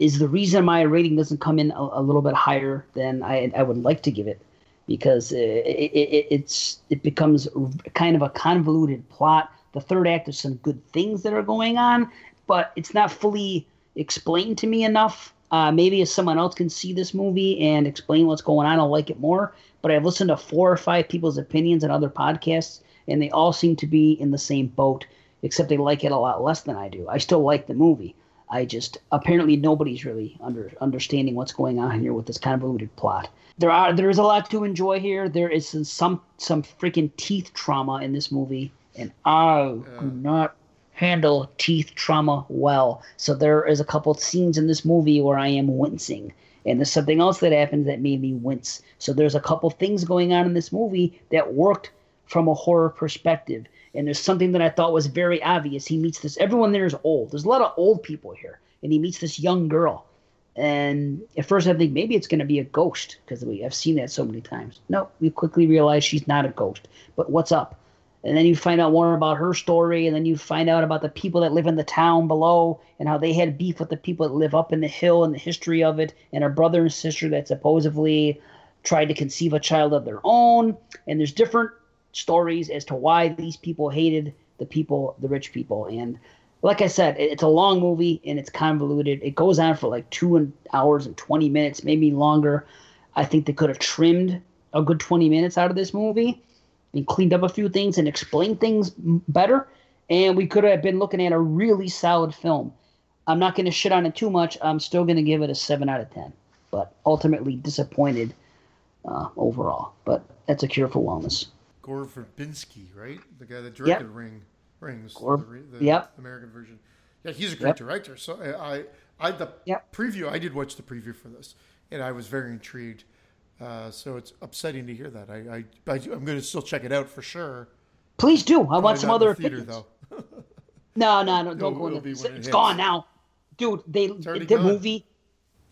is the reason my rating doesn't come in a, a little bit higher than I, I would like to give it, because it, it, it's, it becomes kind of a convoluted plot. The third act, there's some good things that are going on, but it's not fully explained to me enough. Uh, maybe if someone else can see this movie and explain what's going on, I'll like it more. But I've listened to four or five people's opinions on other podcasts, and they all seem to be in the same boat, except they like it a lot less than I do. I still like the movie. I just, apparently nobody's really under, understanding what's going on here with this convoluted plot. There are there is a lot to enjoy here. There is some some freaking teeth trauma in this movie, and I do not handle teeth trauma well. So there is a couple of scenes in this movie where I am wincing, and there's something else that happens that made me wince. So there's a couple things going on in this movie that worked from a horror perspective, and there's something that I thought was very obvious. He meets this, everyone there is old. There's a lot of old people here, and he meets this young girl, and at first I think maybe it's going to be a ghost, because we I've seen that so many times. No, we quickly realize she's not a ghost, but what's up? And then you find out more about her story, and then you find out about the people that live in the town below and how they had beef with the people that live up in the hill and the history of it, and her brother and sister that supposedly tried to conceive a child of their own. And there's different stories as to why these people hated the people, the rich people. And like I said, it's a long movie, and it's convoluted. It goes on for like two hours and twenty minutes, maybe longer. I think they could have trimmed a good twenty minutes out of this movie and cleaned up a few things and explained things better, and we could have been looking at a really solid film. I'm not going to shit on it too much. I'm still going to give it a seven out of ten, but ultimately disappointed uh, overall. But that's a cure for wellness. Gore Verbinski, right? The guy that directed yep. Ring, Rings, Gore, the, the yep. American version. Yeah, he's a great yep. director. So I, I the yep. preview, I did watch the preview for this, and I was very intrigued. Uh, so it's upsetting to hear that. I, I, I, I'm going to still check it out for sure. Please do. I Probably want some other theater opinions. Though. no, no, no, don't no, go into it. It's gone now, dude. They the gone. movie,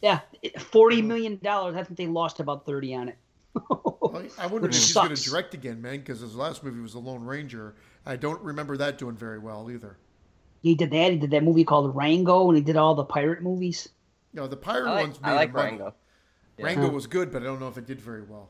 yeah, forty million dollars. I think they lost about thirty on it. well, I wonder if he's going to direct again, man, because his last movie was The Lone Ranger. I don't remember that doing very well either. He did that. He did that movie called Rango, and he did all the pirate movies. No, the pirate I, ones. Made I like Rango. Money. Yeah. Rango was good, but I don't know if it did very well.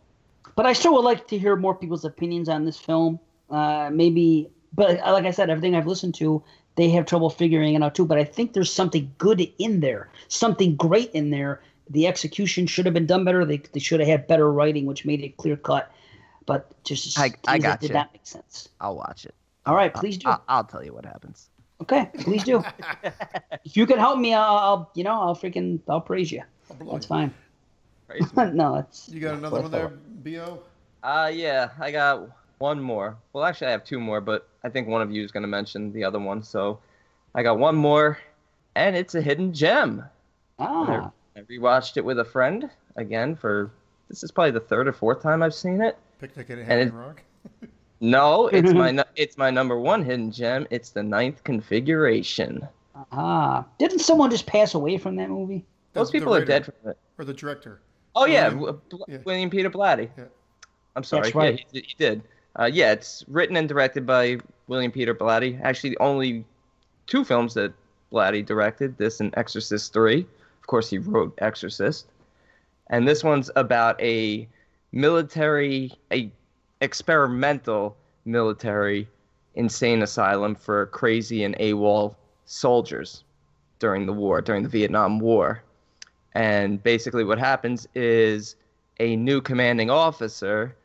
But I still would like to hear more people's opinions on this film. Uh, maybe, but like I said, everything I've listened to, they have trouble figuring it out too. But I think there's something good in there, something great in there. The execution should have been done better. They they should have had better writing, which made it clear cut. But just I, I got that you. Did not make sense. I'll watch it. All right, please do. I'll, I'll tell you what happens. Okay, please do. If you can help me, I'll you know I'll freaking I'll praise you. That's fine. no, it's you got another one there, B O? Uh, yeah, I got one more. Well, actually, I have two more, but I think one of you is going to mention the other one. So I got one more, and it's a hidden gem. Ah. I rewatched it with a friend again for this is probably the third or fourth time I've seen it. Picnic at a Hanging Rock? No, it's my it's my number one hidden gem. It's The Ninth Configuration. Ah, didn't someone just pass away from that movie? Those people are dead from it. Or the director. Oh, yeah, William, yeah. William Peter Blatty. Yeah. I'm sorry. That's right. Yeah, he, he did. Uh, yeah, it's written and directed by William Peter Blatty. Actually, the only two films that Blatty directed, this and Exorcist three. Of course, he wrote Exorcist. And this one's about a military, a experimental military insane asylum for crazy and AWOL soldiers during the war, during the Vietnam War. And basically what happens is a new commanding officer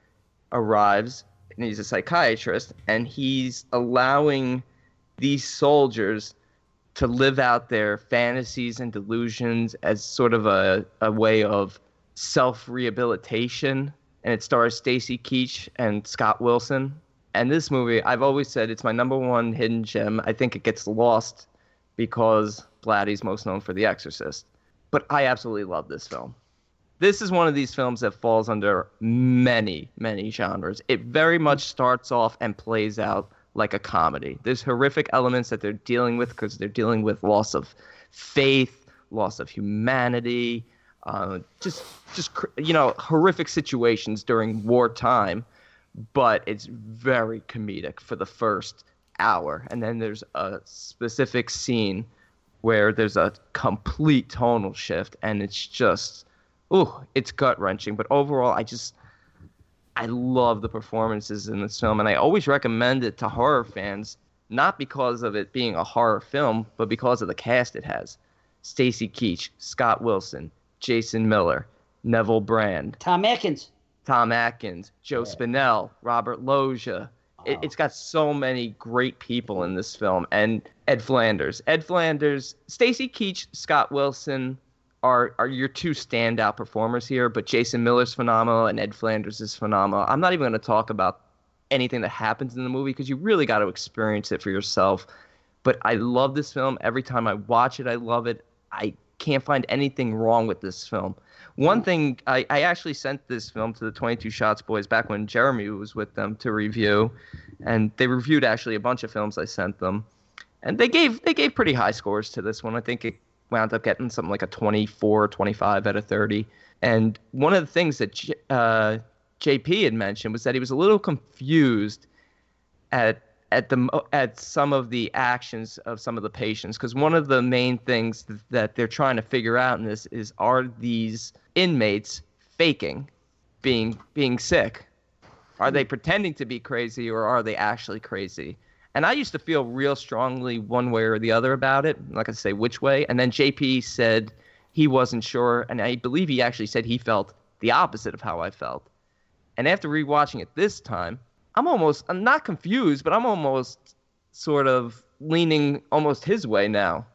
arrives and he's a psychiatrist, and he's allowing these soldiers to live out their fantasies and delusions as sort of a, a way of self-rehabilitation. And it stars Stacy Keach and Scott Wilson. And this movie, I've always said it's my number one hidden gem. I think it gets lost because Blatty's most known for The Exorcist. But I absolutely love this film. This is one of these films that falls under many, many genres. It very much starts off and plays out like a comedy. There's horrific elements that they're dealing with because they're dealing with loss of faith, loss of humanity, uh, just, just you know, horrific situations during wartime. But it's very comedic for the first hour. And then there's a specific scene where there's a complete tonal shift, and it's just, ooh, it's gut-wrenching. But overall, I just, I love the performances in this film, and I always recommend it to horror fans, not because of it being a horror film, but because of the cast it has. Stacy Keach, Scott Wilson, Jason Miller, Neville Brand. Tom Atkins. Tom Atkins, Joe yeah. Spinell, Robert Loggia. Wow. It, it's got so many great people in this film. And Ed Flanders. Ed Flanders, Stacy Keach, Scott Wilson are, are your two standout performers here. But Jason Miller's phenomenal and Ed Flanders is phenomenal. I'm not even going to talk about anything that happens in the movie because you really got to experience it for yourself. But I love this film. Every time I watch it, I love it. I can't find anything wrong with this film. One thing, I, I actually sent this film to the twenty-two Shots Boys back when Jeremy was with them to review, and they reviewed actually a bunch of films I sent them, and they gave they gave pretty high scores to this one. I think it wound up getting something like a twenty-four, twenty-five out of thirty, and one of the things that J, uh, J P had mentioned was that he was a little confused at at the at some of the actions of some of the patients, because one of the main things th- that they're trying to figure out in this is, are these inmates faking being being sick? Are they pretending to be crazy, or are they actually crazy? And I used to feel real strongly one way or the other about it. Like I say, which way? And then J P said he wasn't sure, and I believe he actually said he felt the opposite of how I felt. And after rewatching it this time, I'm almost, I'm not confused, but I'm almost sort of leaning almost his way now.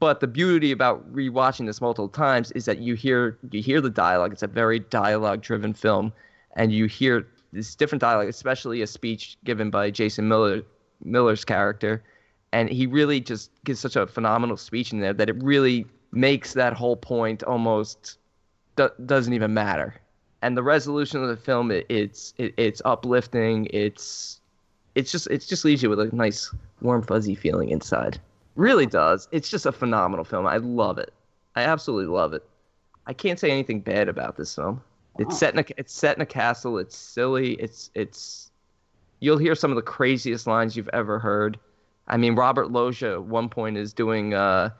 But the beauty about rewatching this multiple times is that you hear you hear the dialogue. It's a very dialogue-driven film, and you hear this different dialogue, especially a speech given by Jason Miller Miller's character, and he really just gives such a phenomenal speech in there that it really makes that whole point almost do, doesn't even matter. And the resolution of the film, it, it's it, it's uplifting. It's it's just it just leaves you with a nice warm fuzzy feeling inside. Really does. It's just a phenomenal film. I love it. I absolutely love it. I can't say anything bad about this film. It's wow. set in a it's set in a castle. It's silly. It's it's you'll hear some of the craziest lines you've ever heard. I mean, Robert Loggia at one point is doing uh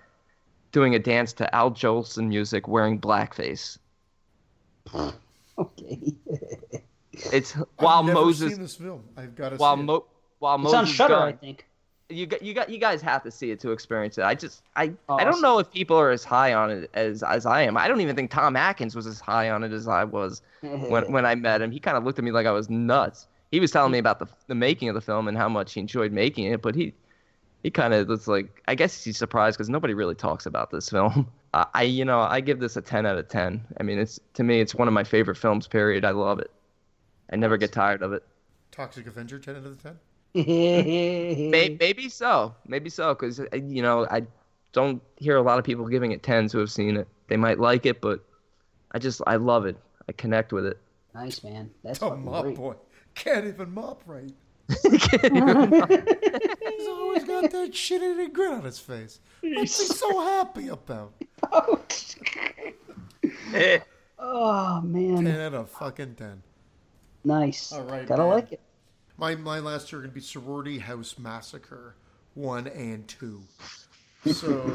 doing a dance to Al Jolson music wearing blackface. Okay. It's while I've never Moses seen this film. I've got to while see it. Mo, while it's Moses on Shudder, I think. You got, you got, you guys have to see it to experience it. I just, I, awesome. I don't know if people are as high on it as, as I am. I don't even think Tom Atkins was as high on it as I was when, when I met him. He kind of looked at me like I was nuts. He was telling me about the the making of the film and how much he enjoyed making it, but he, he kind of looks like, I guess he's surprised because nobody really talks about this film. Uh, I, you know, I give this a ten out of ten. I mean, it's to me, it's one of my favorite films. Period. I love it. I never get tired of it. Toxic Avenger, ten out of ten. maybe, maybe so maybe so because you know I don't hear a lot of people giving it tens who have seen it. They might like it, but I just I love it. I connect with it. Nice, man. That's a mop great. Boy can't even mop right. Can't even mop. He's always got that shit in a grin on his face. What's he so happy about? Oh man, ten out of fucking ten. Nice. All right, gotta man. Like it. My my last two are going to be Sorority House Massacre one and two. So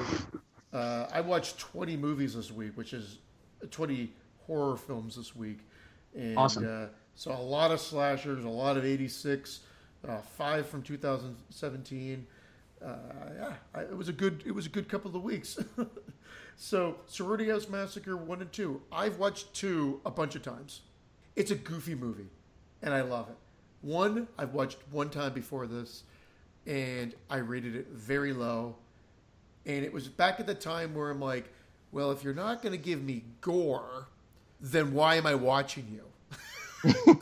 uh, I watched twenty movies this week, which is twenty horror films this week. And, awesome. Uh, so a lot of slashers, a lot of eighty-six, uh, five from two thousand seventeen. Uh, yeah, I, it was a good it was a good couple of weeks. So Sorority House Massacre one and two. I've watched two a bunch of times. It's a goofy movie, and I love it. One, I've watched one time before this, and I rated it very low. And it was back at the time where I'm like, well, if you're not going to give me gore, then why am I watching you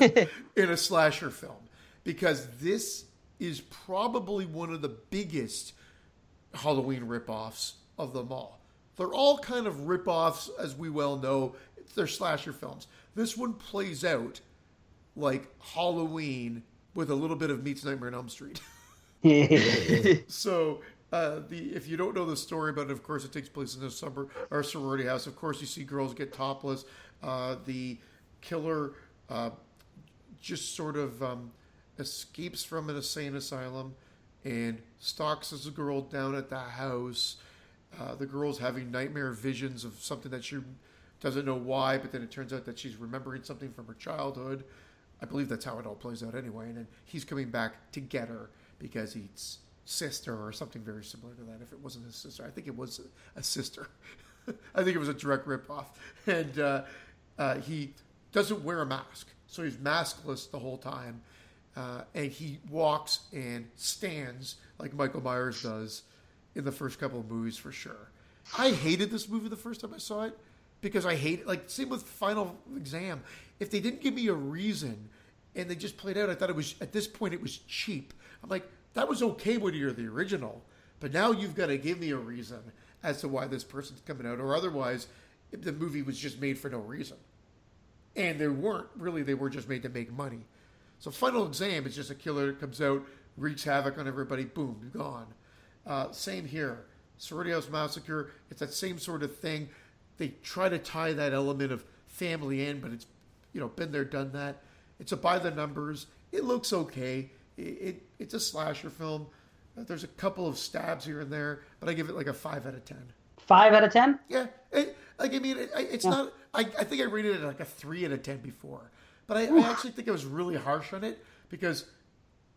in a slasher film? Because this is probably one of the biggest Halloween ripoffs of them all. They're all kind of ripoffs, as we well know. They're slasher films. This one plays out like Halloween with a little bit of Meets Nightmare on Elm Street. So uh, the if you don't know the story about it, of course, it takes place in a summer, or sorority house. Of course, you see girls get topless. Uh, the killer uh, just sort of um, escapes from an insane asylum and stalks this girl down at the house. Uh, the girl's having nightmare visions of something that she doesn't know why, but then it turns out that she's remembering something from her childhood. I believe that's how it all plays out anyway. And then he's coming back to get her because he's sister or something very similar to that. If it wasn't his sister, I think it was a sister. I think it was a direct ripoff. And uh, uh, he doesn't wear a mask. So he's maskless the whole time. Uh, and he walks and stands like Michael Myers does in the first couple of movies for sure. I hated this movie the first time I saw it because I hate it. Like, same with Final Exam. If they didn't give me a reason and they just played out, I thought it was, at this point, it was cheap. I'm like, that was okay when you're the original, but now you've got to give me a reason as to why this person's coming out, or otherwise the movie was just made for no reason. And they weren't really, they were just made to make money. So Final Exam is just a killer that comes out, wreaks havoc on everybody, boom, gone. Uh, same here. Sorority House Massacre, it's that same sort of thing. They try to tie that element of family in, but it's, you know, been there, done that. It's a by the numbers. It looks okay. It, it It's a slasher film. There's a couple of stabs here and there, but I give it like a five out of ten. five out of ten? Yeah. It, like, I mean, it, it's yeah. not, I, I think I rated it like a three out of ten before, but I, I actually think I was really harsh on it because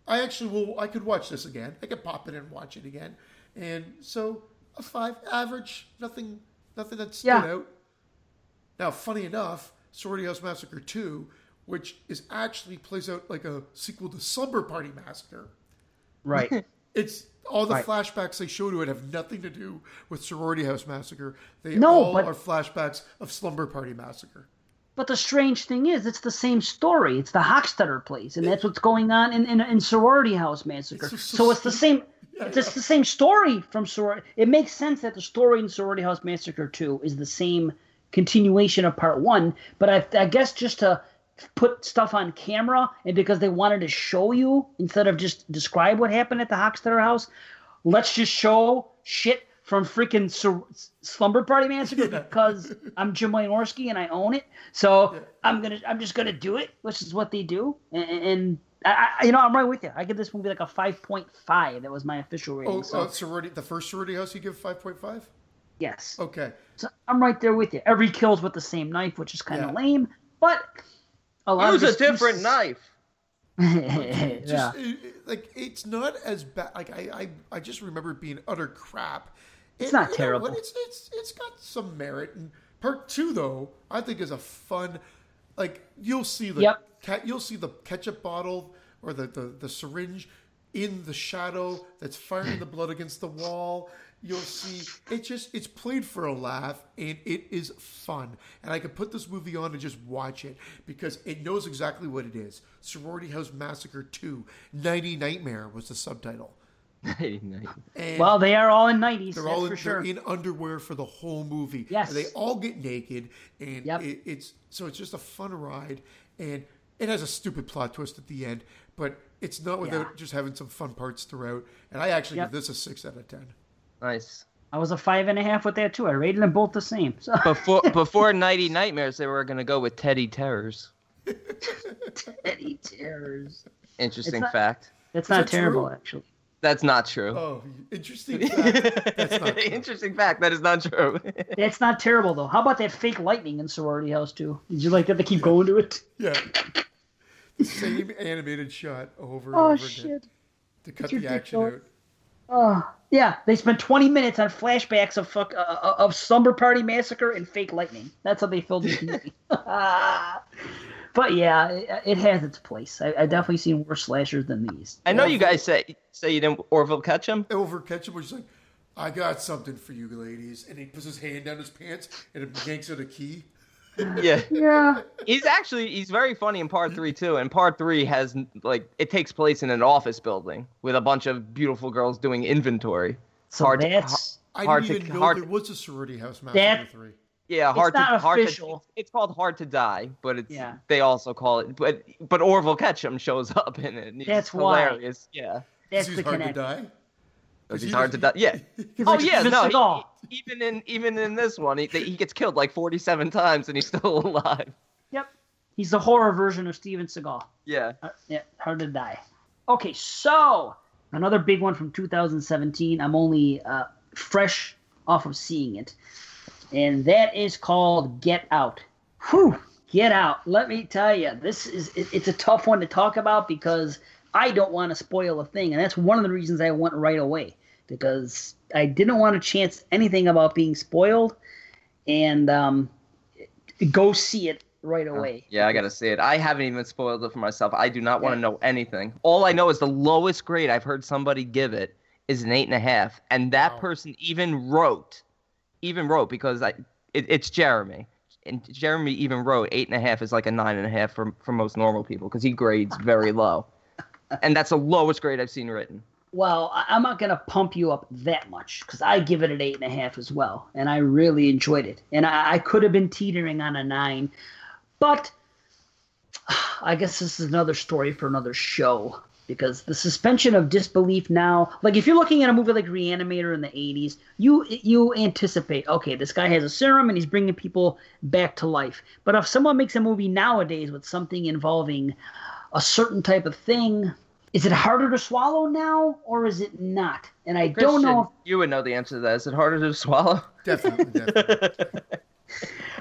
I actually will, I could watch this again. I could pop it in and watch it again. And so a five average, nothing, nothing that stood yeah. out. Now, funny enough, Sorority House Massacre two, which is actually plays out like a sequel to Slumber Party Massacre. Right. It's all the right. flashbacks they show to it have nothing to do with Sorority House Massacre. They no, all but, are flashbacks of Slumber Party Massacre. But the strange thing is, it's the same story. It's the Hochstetter place, and it, that's what's going on in, in, in Sorority House Massacre. It's so, so, so it's the same. Yeah, it's yeah. the same story from Sorority. It makes sense that the story in Sorority House Massacre two is the same continuation of Part One. But I, I guess just to put stuff on camera, and because they wanted to show you instead of just describe what happened at the Hochstetter house, let's just show shit from freaking Sur- Slumber Party Massacre yeah. because I'm Jim Wynorski and I own it, so yeah. I'm gonna I'm just gonna do it, which is what they do. And, and I, I, you know, I'm right with you. I give this movie like a five point five. That was my official rating. Oh, so. uh, sorority, the first Sorority House you give five point five? Yes. Okay. So I'm right there with you. Every kill's with the same knife, which is kind of yeah. lame, but. Use a different knife. just, yeah. Like, it's not as bad. Like, I, I, I just remember it being utter crap. It's and, not terrible. It's, it's, it's got some merit. And part two, though, I think is a fun. Like, you'll see the yep. ca- you'll see the ketchup bottle or the, the, the syringe in the shadow that's firing the blood against the wall. You'll see it just it's played for a laugh, and it is fun. And I could put this movie on and just watch it because it knows exactly what it is. Sorority House Massacre two, ninety Nightmare was the subtitle. ninety Nightmare. Well, they are all in nineties. They're all in, for sure. They're in underwear for the whole movie. Yes. And they all get naked, and yep. it, it's so it's just a fun ride, and it has a stupid plot twist at the end, but it's not without yeah. just having some fun parts throughout. And I actually yep. give this a six out of ten. Nice. I was a five and a half with that too. I rated them both the same. So. Before before ninety Nightmares, they were gonna go with Teddy Terrors. Teddy Terrors. Interesting it's not, fact. That's not that terrible, true? Actually. That's not true. Oh, interesting fact. That's not true. Interesting fact. That is not true. That's not terrible though. How about that fake lightning in Sorority House too? Did you like that? They keep yeah. going to it. Yeah. Same animated shot over and oh, over shit. again to cut the action out. Oh. Yeah, they spent twenty minutes on flashbacks of fuck uh, of Slumber Party Massacre and Fake Lightning. That's how they filled the movie. But yeah, it, it has its place. I, I definitely seen worse slashers than these. I know Orville. You guys say say you didn't Orville Ketchum. Orville Ketchum was like, "I got something for you, ladies," and he puts his hand down his pants and it yanks at a key. Yeah, yeah. He's actually he's very funny in part three too. And part three has like it takes place in an office building with a bunch of beautiful girls doing inventory. So hard that's to, hard I didn't to, even know hard, there was a sorority house massacre three. Yeah, hard it's not to hard official. To, it's called Hard to Die, but it's yeah. They also call it. But but Orville Ketchum shows up in it. And that's hilarious. Why. Yeah, that's the hard connection. To die. Because he's hard to die. Yeah. Oh, like, yeah, no. He, even in even in this one, he he gets killed like forty-seven times and he's still alive. Yep. He's the horror version of Steven Seagal. Yeah. Uh, yeah. Hard to Die. Okay, so another big one from two thousand seventeen. I'm only uh, fresh off of seeing it. And that is called Get Out. Whew. Get Out. Let me tell you, this is it, it's a tough one to talk about because I don't want to spoil a thing, and that's one of the reasons I went right away, because I didn't want to chance anything about being spoiled, and um, go see it right away. Yeah, I got to see it. I haven't even spoiled it for myself. I do not want yeah. to know anything. All I know is the lowest grade I've heard somebody give it is an eight and a half, and that wow. person even wrote, even wrote, because I, it, it's Jeremy. And Jeremy even wrote eight and a half is like a nine and a half for, for most normal people, because he grades very low. And that's the lowest grade I've seen written. Well, I'm not going to pump you up that much because I give it an eight and a half as well. And I really enjoyed it. And I, I could have been teetering on a nine. But I guess this is another story for another show, because the suspension of disbelief now, like if you're looking at a movie like Reanimator in the eighties, you you anticipate, okay, this guy has a serum and he's bringing people back to life. But if someone makes a movie nowadays with something involving a certain type of thing, is it harder to swallow now, or is it not? And I Christian, don't know if you would know the answer to that. Is it harder to swallow? Definitely, definitely.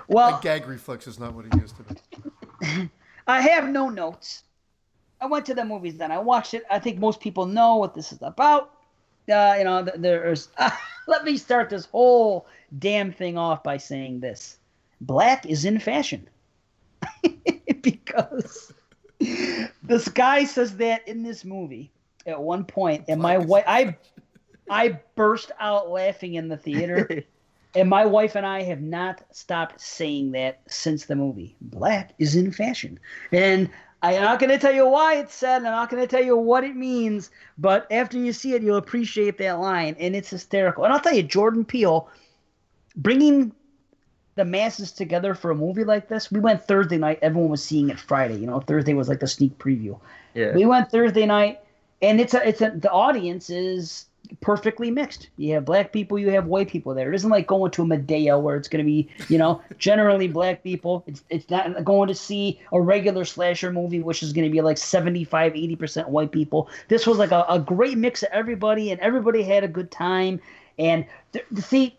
Well, my gag reflex is not what it used to be. I have no notes. I went to the movies then. I watched it. I think most people know what this is about. Uh, you know, there's. Uh, let me start this whole damn thing off by saying this: black is in fashion, because this guy says that in this movie at one point, and my wife, I, I burst out laughing in the theater, and my wife and I have not stopped saying that since the movie. Black is in fashion, and I'm not going to tell you why it's said, and I'm not going to tell you what it means, but after you see it, you'll appreciate that line, and it's hysterical. And I'll tell you, Jordan Peele, bringing the masses together for a movie like this. We went Thursday night. Everyone was seeing it Friday. You know, Thursday was like the sneak preview. Yeah. We went Thursday night, and it's a, it's a, the audience is perfectly mixed. You have black people, you have white people there. It isn't like going to a Medea where it's going to be, you know, generally black people. It's it's not going to see a regular slasher movie, which is going to be like seventy-five, eighty percent white people. This was like a, a great mix of everybody, and everybody had a good time. And th- see,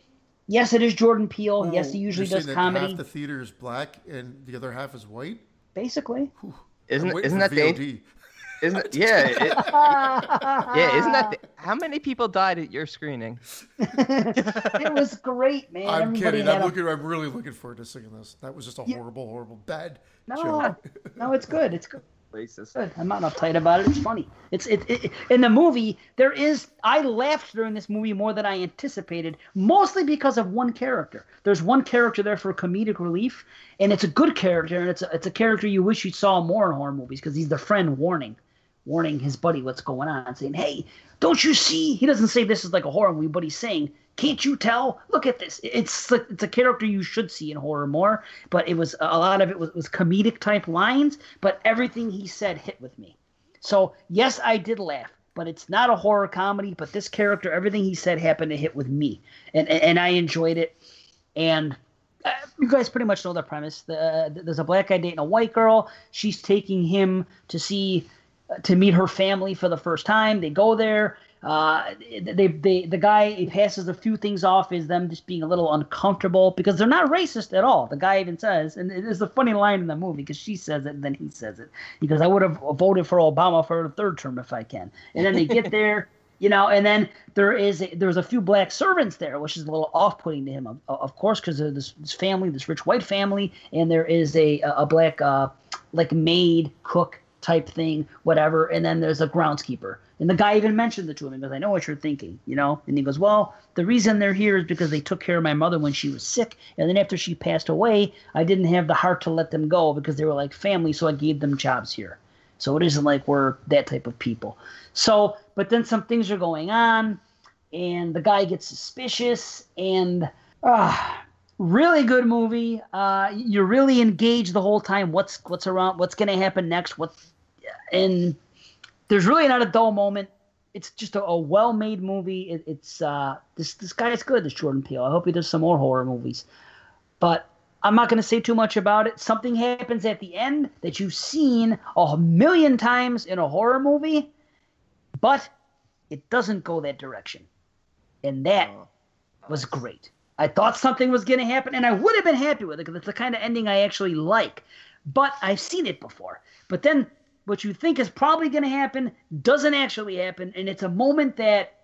yes, it is Jordan Peele. No, yes, he usually does that comedy. Half the theater is black and the other half is white. Basically, Whew. isn't isn't that V O D? Isn't it, yeah, it, yeah. Isn't that the, how many people died at your screening? It was great, man. I'm Everybody kidding. I'm a, looking. I'm really looking forward to seeing this. That was just a yeah. horrible, horrible bad. No, joke. no, it's good. It's good. Racist. Good. I'm not uptight about it. It's funny. It's it, it in the movie. There is I laughed during this movie more than I anticipated, mostly because of one character. There's one character there for comedic relief, and it's a good character, and it's a, it's a character you wish you saw more in horror movies because he's the friend warning, warning his buddy what's going on, saying, "Hey, don't you see?" He doesn't say this is like a horror movie, but he's saying, "Can't you tell? Look at this." It's it's a character you should see in horror more, but it was a lot of it was, was comedic type lines, but everything he said hit with me. So yes, I did laugh, but it's not a horror comedy. But this character, everything he said happened to hit with me, and and, and I enjoyed it. And uh, you guys pretty much know the premise. The, uh, there's a black guy dating a white girl. She's taking him to see uh, to meet her family for the first time. They go there. Uh, they, they, the guy passes a few things off as them just being a little uncomfortable because they're not racist at all. The guy even says, and there's a funny line in the movie because she says it and then he says it. He goes, "I would have voted for Obama for a third term if I can." And then they get there. you know, and then there is a, there's a few black servants there, which is a little off-putting to him, of, of course, because of this, this family, this rich white family, and there is a a black uh, like maid cook type thing, whatever, and then there's a groundskeeper. And the guy even mentioned it to him. He goes, I know what you're thinking, you know? And he goes, well, the reason they're here is because they took care of my mother when she was sick, and then after she passed away, I didn't have the heart to let them go because they were like family, so I gave them jobs here. So it isn't like we're that type of people. So, but then some things are going on, and the guy gets suspicious, and uh, really good movie. Uh, you're really engaged the whole time. What's what's around? What's going to happen next? What's... And there's really not a dull moment. It's just a, a well-made movie. It, it's uh, this this guy is good, this Jordan Peele. I hope he does some more horror movies. But I'm not going to say too much about it. Something happens at the end that you've seen a million times in a horror movie, but it doesn't go that direction. And that was great. I thought something was going to happen, and I would have been happy with it because it's the kind of ending I actually like. But I've seen it before. But then what you think is probably going to happen doesn't actually happen, and it's a moment that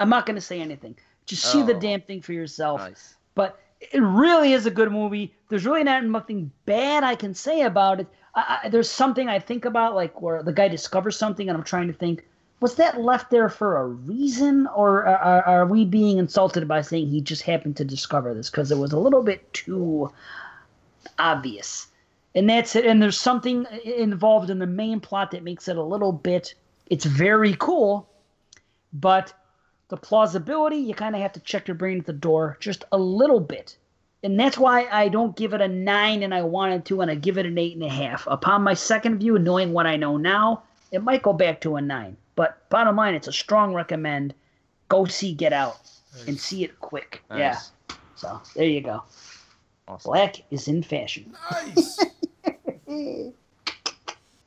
I'm not going to say anything. Just see oh, the damn thing for yourself. Nice. But it really is a good movie. There's really not nothing bad I can say about it. I, I, there's something I think about, like where the guy discovers something, and I'm trying to think, was that left there for a reason, or are, are we being insulted by saying he just happened to discover this because it was a little bit too obvious? And that's it. And there's something involved in the main plot that makes it a little bit, it's very cool, but the plausibility, you kind of have to check your brain at the door just a little bit. And that's why I don't give it a nine, and I wanted to, and I give it an eight and a half. Upon my second view, knowing what I know now, it might go back to a nine. But bottom line, it's a strong recommend. Go see Get Out and see it quick. Nice. Yeah. So there you go. Awesome. Black is in fashion. Nice.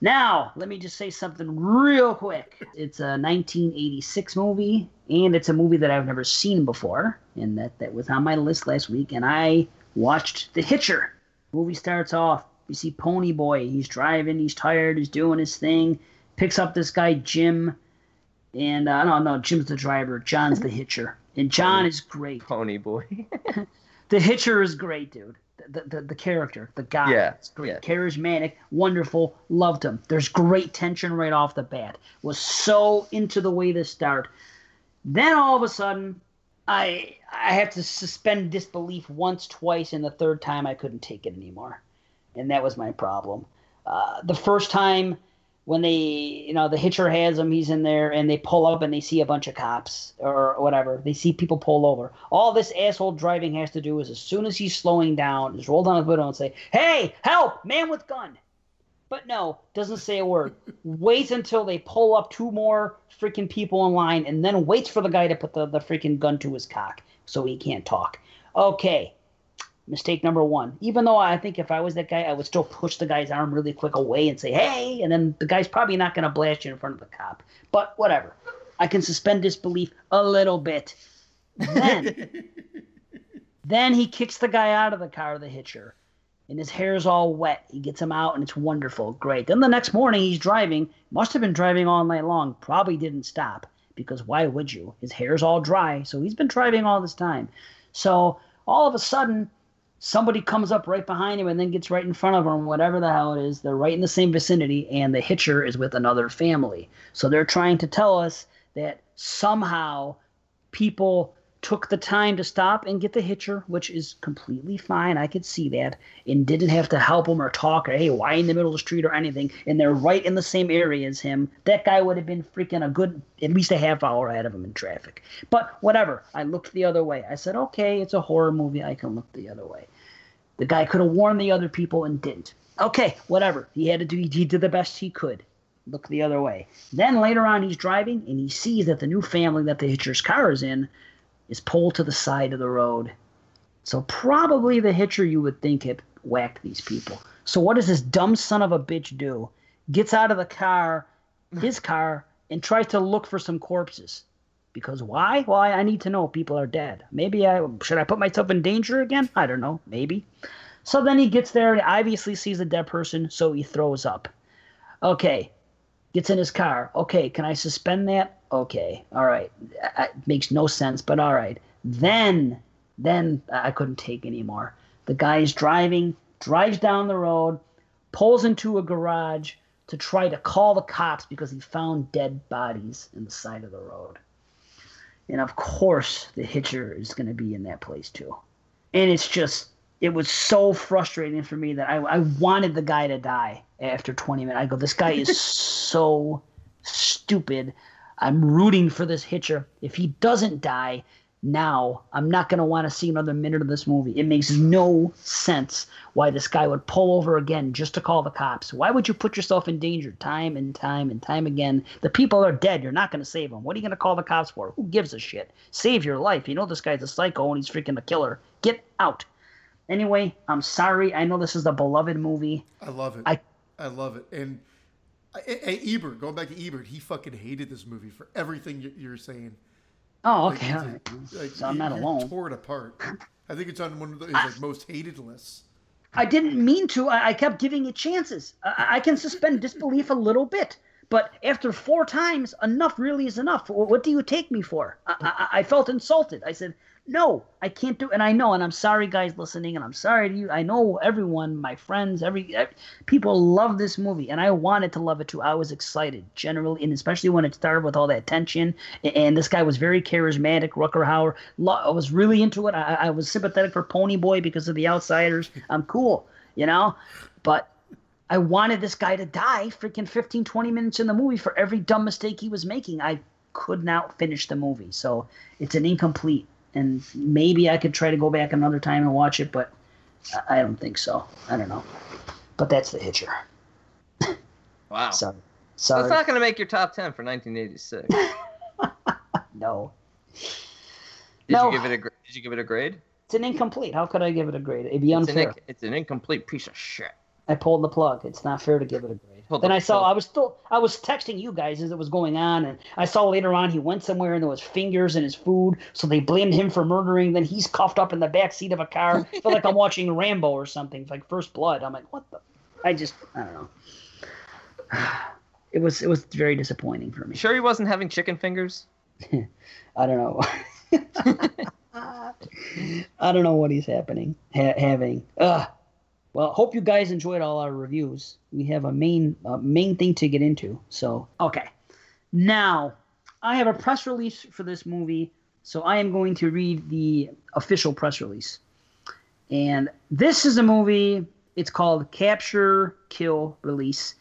Now, let me just say something real quick. It's a nineteen eighty-six movie, and it's a movie that I've never seen before, and that, that was on my list last week, and I watched The Hitcher. The movie starts off, you see Pony Boy. He's driving, he's tired, he's doing his thing, picks up this guy, Jim, and uh, no, no, Jim's the driver, John's the hitcher, and John is great. Pony Boy. The Hitcher is great, dude. The, the, the character, the guy, yeah, it's great. Yeah. Charismatic, wonderful, loved him. There's great tension right off the bat. Was so into the way this started. Then all of a sudden, I I have to suspend disbelief once, twice, and the third time I couldn't take it anymore, and that was my problem. Uh, the first time when they, you know, the hitcher has him, he's in there, and they pull up and they see a bunch of cops or whatever. They see people pull over. All this asshole driving has to do is as soon as he's slowing down, just roll down his window and say, hey, help, man with gun. But no, doesn't say a word. Waits until they pull up two more freaking people in line and then waits for the guy to put the, the freaking gun to his cock so he can't talk. Okay. Mistake number one. Even though I think if I was that guy, I would still push the guy's arm really quick away and say, hey, and then the guy's probably not going to blast you in front of the cop. But whatever. I can suspend disbelief a little bit. Then, then he kicks the guy out of the car, the hitcher, and his hair's all wet. He gets him out, and it's wonderful. Great. Then the next morning, he's driving. Must have been driving all night long. Probably didn't stop because why would you? His hair's all dry, so he's been driving all this time. So all of a sudden, somebody comes up right behind him and then gets right in front of him, whatever the hell it is. They're right in the same vicinity, and the hitcher is with another family. So they're trying to tell us that somehow people took the time to stop and get the hitcher, which is completely fine. I could see that, and didn't have to help him or talk or, hey, why in the middle of the street or anything, and they're right in the same area as him. That guy would have been freaking a good, at least a half hour ahead of him in traffic. But whatever, I looked the other way. I said, okay, it's a horror movie. I can look the other way. The guy could have warned the other people and didn't. Okay, whatever. He had to do, he did the best he could. Look the other way. Then later on, he's driving, and he sees that the new family that the hitcher's car is in is pulled to the side of the road. So probably the hitcher, you would think, had whacked these people. So what does this dumb son of a bitch do? Gets out of the car, his car, and tries to look for some corpses. Because why? Why? Well, I need to know if people are dead. Maybe I should I put myself in danger again? I don't know. Maybe. So then he gets there and obviously sees a dead person, so he throws up. Okay. gets in his car. Okay, can I suspend that? Okay, all right. It makes no sense, but all right. Then, then I couldn't take anymore. The guy's driving, drives down the road, pulls into a garage to try to call the cops because he found dead bodies in the side of the road. And, of course, the hitcher is going to be in that place too. And it's just – it was so frustrating for me that I, I wanted the guy to die after twenty minutes. I go, this guy is so stupid. I'm rooting for this hitcher. If he doesn't die now, I'm not going to want to see another minute of this movie. It makes no sense why this guy would pull over again just to call the cops. Why would you put yourself in danger time and time and time again? The people are dead. You're not going to save them. What are you going to call the cops for? Who gives a shit? Save your life. You know this guy's a psycho and he's freaking a killer. Get out. Anyway, I'm sorry. I know this is the beloved movie. I love it. I, I love it. And Ebert, going back to Ebert, he fucking hated this movie for everything you're saying. Oh, okay. Like, all right. Like, so I'm not alone. Tore it apart. I think it's on one of the like, most hated lists. I didn't mean to. I, I kept giving it chances. I, I can suspend disbelief a little bit, but after four times, enough really is enough. What do you take me for? I, I, I felt insulted. I said, no, I can't do it. And I know, and I'm sorry, guys listening, and I'm sorry to you. I know everyone, my friends, every, every people love this movie, and I wanted to love it too. I was excited, generally, and especially when it started with all that tension. And, and this guy was very charismatic, Rucker Hauer. Lo- I was really into it. I, I was sympathetic for Ponyboy because of The Outsiders. I'm cool, you know? But I wanted this guy to die freaking fifteen, twenty minutes in the movie for every dumb mistake he was making. I could not finish the movie, so it's an incomplete. And maybe I could try to go back another time and watch it, but I don't think so. I don't know. But that's The Hitcher. Wow. Sorry. Sorry. So it's not going to make your top ten for nineteen eighty-six. No. Did no. You give it a Did you give it a grade? It's an incomplete. How could I give it a grade? It'd be unfair. It's an, it's an incomplete piece of shit. I pulled the plug. It's not fair to give it a grade. Hold then up, I saw – I was still – I was texting you guys as it was going on, and I saw later on he went somewhere and there was fingers in his food, so they blamed him for murdering. Then he's cuffed up in the back seat of a car. I feel like I'm watching Rambo or something. It's like First Blood. I'm like, what the – I just – I don't know. It was it was very disappointing for me. Sure he wasn't having chicken fingers? I don't know. I don't know what he's happening ha- having. Ugh. Well, hope you guys enjoyed all our reviews. We have a main uh, main thing to get into. So, okay. Now, I have a press release for this movie, so I am going to read the official press release. And this is a movie. It's called Capture Kill Release.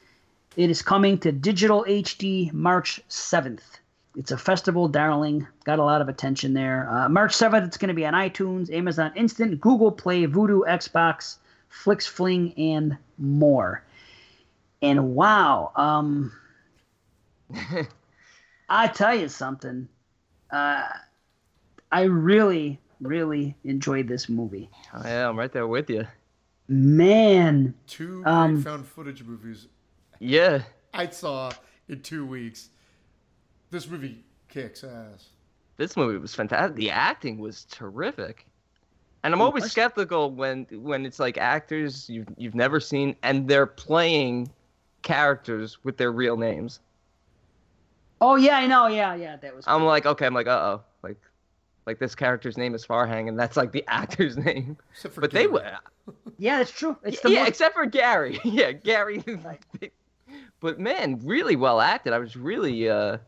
It is coming to Digital H D March seventh. It's a festival darling. Got a lot of attention there. Uh, March seventh, it's going to be on iTunes, Amazon Instant, Google Play, Vudu, Xbox, Flix Fling, and more. And wow, um, I tell you something. Uh, I really, really enjoyed this movie. Oh, yeah, I'm right there with you. Man. Two um, great found footage movies. Yeah. I saw in two weeks. This movie kicks ass. This movie was fantastic. The acting was terrific. And I'm always skeptical when when it's like actors you've, you've never seen and they're playing characters with their real names. Oh, yeah, I know. Yeah, yeah. That was. I'm cool. like, okay, I'm like, uh-oh. Like, like this character's name is Farhang, and that's like the actor's name. Except for but Gary. They were. Yeah, that's true. It's the yeah, most... except for Gary. Yeah, Gary. But, man, really well acted. I was really, uh,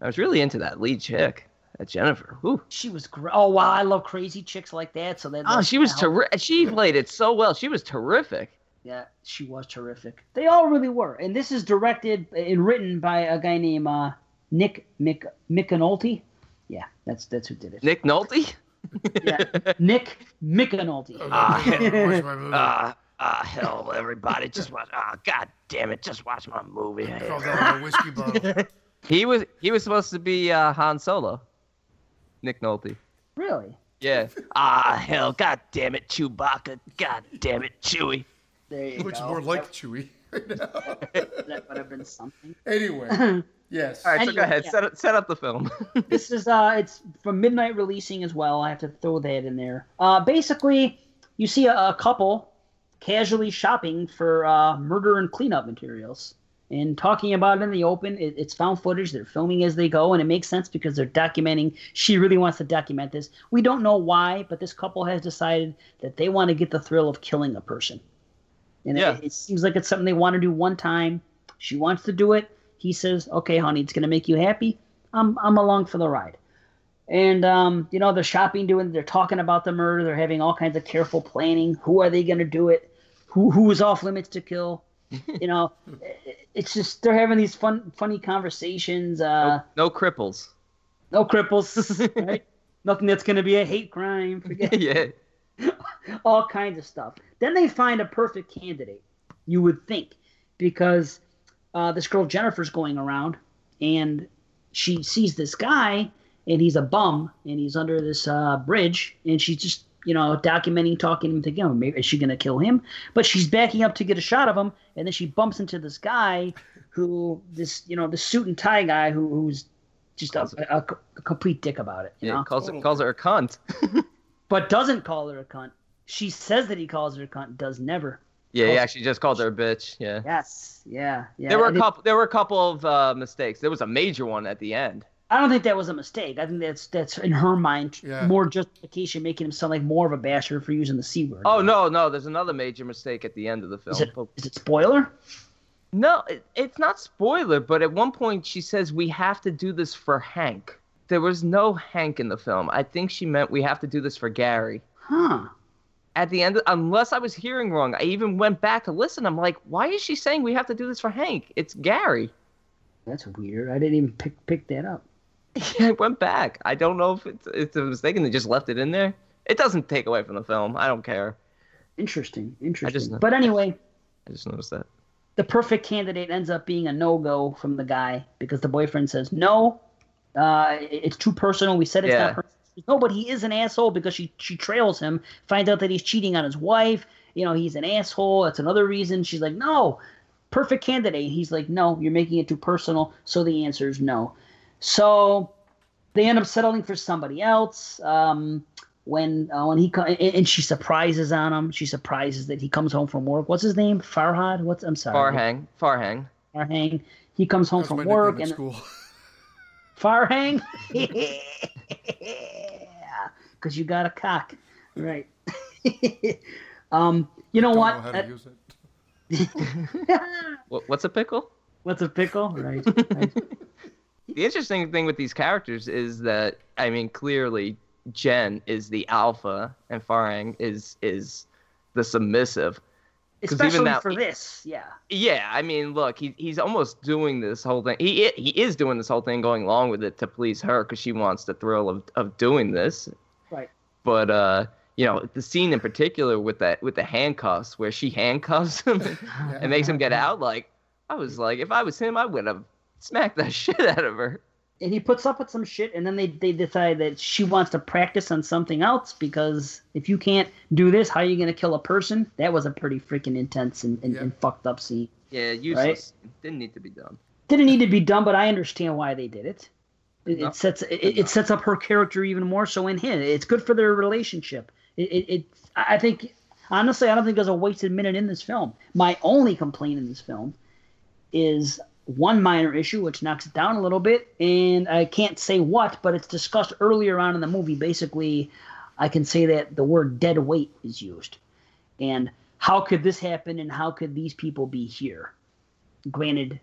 I was really into that lead chick. That's Jennifer. Whew. She was great. Oh, wow. I love crazy chicks like that. So that. Oh, she was terrific. She played it so well. She was terrific. Yeah, she was terrific. They all really were. And this is directed and written by a guy named uh, Nick Mick Mickanolte. Yeah, that's that's who did it. Nick Nolte? Yeah, Nick Mickanolte. Ah, uh, uh, uh, hell, everybody. Just watch. Ah, uh, God damn it. Just watch my movie. Throw that in a whiskey bottle. He was, he was supposed to be uh, Han Solo. Nick Nolte. Really? Yeah. Ah, hell, god damn it, Chewbacca. God damn it, Chewie. There you Which go. Which is more like that, Chewie right now. That would have been something. Anyway, yes. All right, anyway, so go ahead. Yeah. Set, up, set up the film. This is, uh, it's from Midnight Releasing as well. I have to throw that in there. Uh, basically, you see a, a couple casually shopping for uh, murder and cleanup materials. and talking about it in the open. It, it's found footage. They're filming as they go, and it makes sense because they're documenting. She really wants to document this. We don't know why, but this couple has decided that they want to get the thrill of killing a person. And yeah. it, it seems like it's something they want to do one time. She wants to do it. He says, okay, honey, it's going to make you happy. I'm I'm along for the ride. And, um, you know, they're shopping, doing, they're talking about the murder. They're having all kinds of careful planning. Who are they going to do it? Who Who is off limits to kill? You know, it's just they're having these fun, funny conversations. Uh, no, no cripples. No cripples. Right? Nothing that's going to be a hate crime. Forget yeah. All kinds of stuff. Then they find a perfect candidate, you would think, because uh, this girl Jennifer's going around and she sees this guy and he's a bum and he's under this uh, bridge and she's just, you know, documenting, talking to him, thinking, oh, maybe is she going to kill him? But she's backing up to get a shot of him and then she bumps into this guy who, this, you know, the suit and tie guy who, who's just a, a, a complete dick about it. You yeah, know? Calls, it, calls her a cunt. But doesn't call her a cunt. She says that he calls her a cunt, does never. Yeah, yeah, she just called her a bitch. Yeah. Yes. Yeah. Yeah. There were a couple. There were a couple of uh, mistakes. There was a major one at the end. I don't think that was a mistake. I think that's that's in her mind yeah. more justification, making him sound like more of a basher for using the C word. Oh no, no. There's another major mistake at the end of the film. Is it, is it spoiler? No, it, it's not spoiler. But at one point, she says, "We have to do this for Hank." There was no Hank in the film. I think she meant we have to do this for Gary. Huh. At the end, of, unless I was hearing wrong, I even went back to listen. I'm like, why is she saying we have to do this for Hank? It's Gary. That's weird. I didn't even pick pick that up. I went back. I don't know if it's, it's a mistake and they just left it in there. It doesn't take away from the film. I don't care. Interesting. Interesting. I just, but anyway. I just noticed that. The perfect candidate ends up being a no-go from the guy because the boyfriend says, no, uh, it's too personal. We said it's yeah. not personal. No, but he is an asshole because she, she trails him, finds out that he's cheating on his wife. You know, he's an asshole. That's another reason. She's like, no, perfect candidate. He's like, no, you're making it too personal. So the answer is no. So they end up settling for somebody else. Um, when uh, when he and, and she surprises on him. She surprises that he comes home from work. What's his name? Farhad? What's I'm sorry. Farhang. Farhang. Farhang. He comes home That's from work and school. Farhang. Because you got a cock, right? um, you know Don't what? Know how to use it. What's a pickle? What's a pickle? Right. right. The interesting thing with these characters is that, I mean, clearly Jen is the alpha and Farhang is is the submissive. Especially even that, for this, yeah. Yeah, I mean, look, he he's almost doing this whole thing. He he is doing this whole thing, going along with it to please her because she wants the thrill of, of doing this. Right. But uh, you know, the scene in particular with that with the handcuffs, where she handcuffs him yeah. and makes him get out. Like, I was like, if I was him, I would have smacked the shit out of her. And he puts up with some shit, and then they, they decide that she wants to practice on something else because if you can't do this, how are you going to kill a person? That was a pretty freaking intense and, and, yeah. and fucked up scene. Yeah, useless. Right? Didn't need to be done. Didn't need to be done, but I understand why they did it. It, no. it sets it, it sets up her character even more so in him. It's good for their relationship. It, it, it I think, honestly, I don't think there's a wasted minute in this film. My only complaint in this film is one minor issue, which knocks it down a little bit, and I can't say what, but it's discussed earlier on in the movie. Basically, I can say that the word dead weight is used. And how could this happen, and how could these people be here? Granted,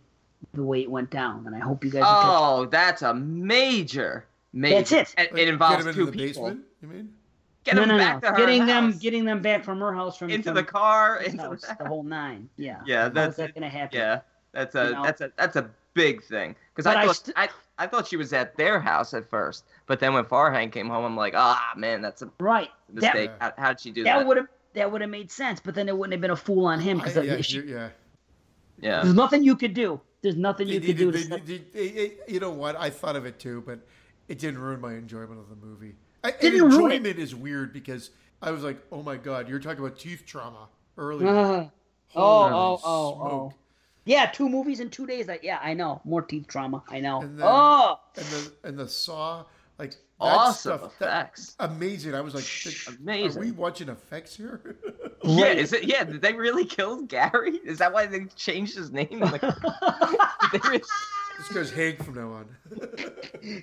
the weight went down, and I hope you guys... Oh, that's a major, major... That's it. It, it involves two people. Get them into the basement, you mean? Get no, them no, back no. to her getting house. Them, getting them back from her house. From Into from the car. Into house, the... the whole nine, yeah. Yeah, that's... How's that going to happen? Yeah. That's a you know? that's a that's a big thing because I thought I, st- I I thought she was at their house at first, but then when Farhang came home, I'm like, ah man, that's a right mistake. That, how, how'd she do that? That would have that would have made sense, but then it wouldn't have been a fool on him because yeah, she, yeah, yeah. There's nothing you could do. There's nothing you it, could it, do. It, to it, it, it, you know what? I thought of it too, but it didn't ruin my enjoyment of the movie. I, didn't ruin enjoyment it. Is weird because I was like, oh my god, you're talking about teeth trauma earlier. Uh, oh oh oh oh. Yeah, two movies in two days. Like, yeah, I know. More teeth trauma. I know. And then, oh, and the and the Saw, like that awesome stuff, effects, that, amazing. I was like, amazing. Are we watching effects here? Yeah, is it? Yeah, did they really kill Gary? Is that why they changed his name? Like, really... This goes Hank from now on.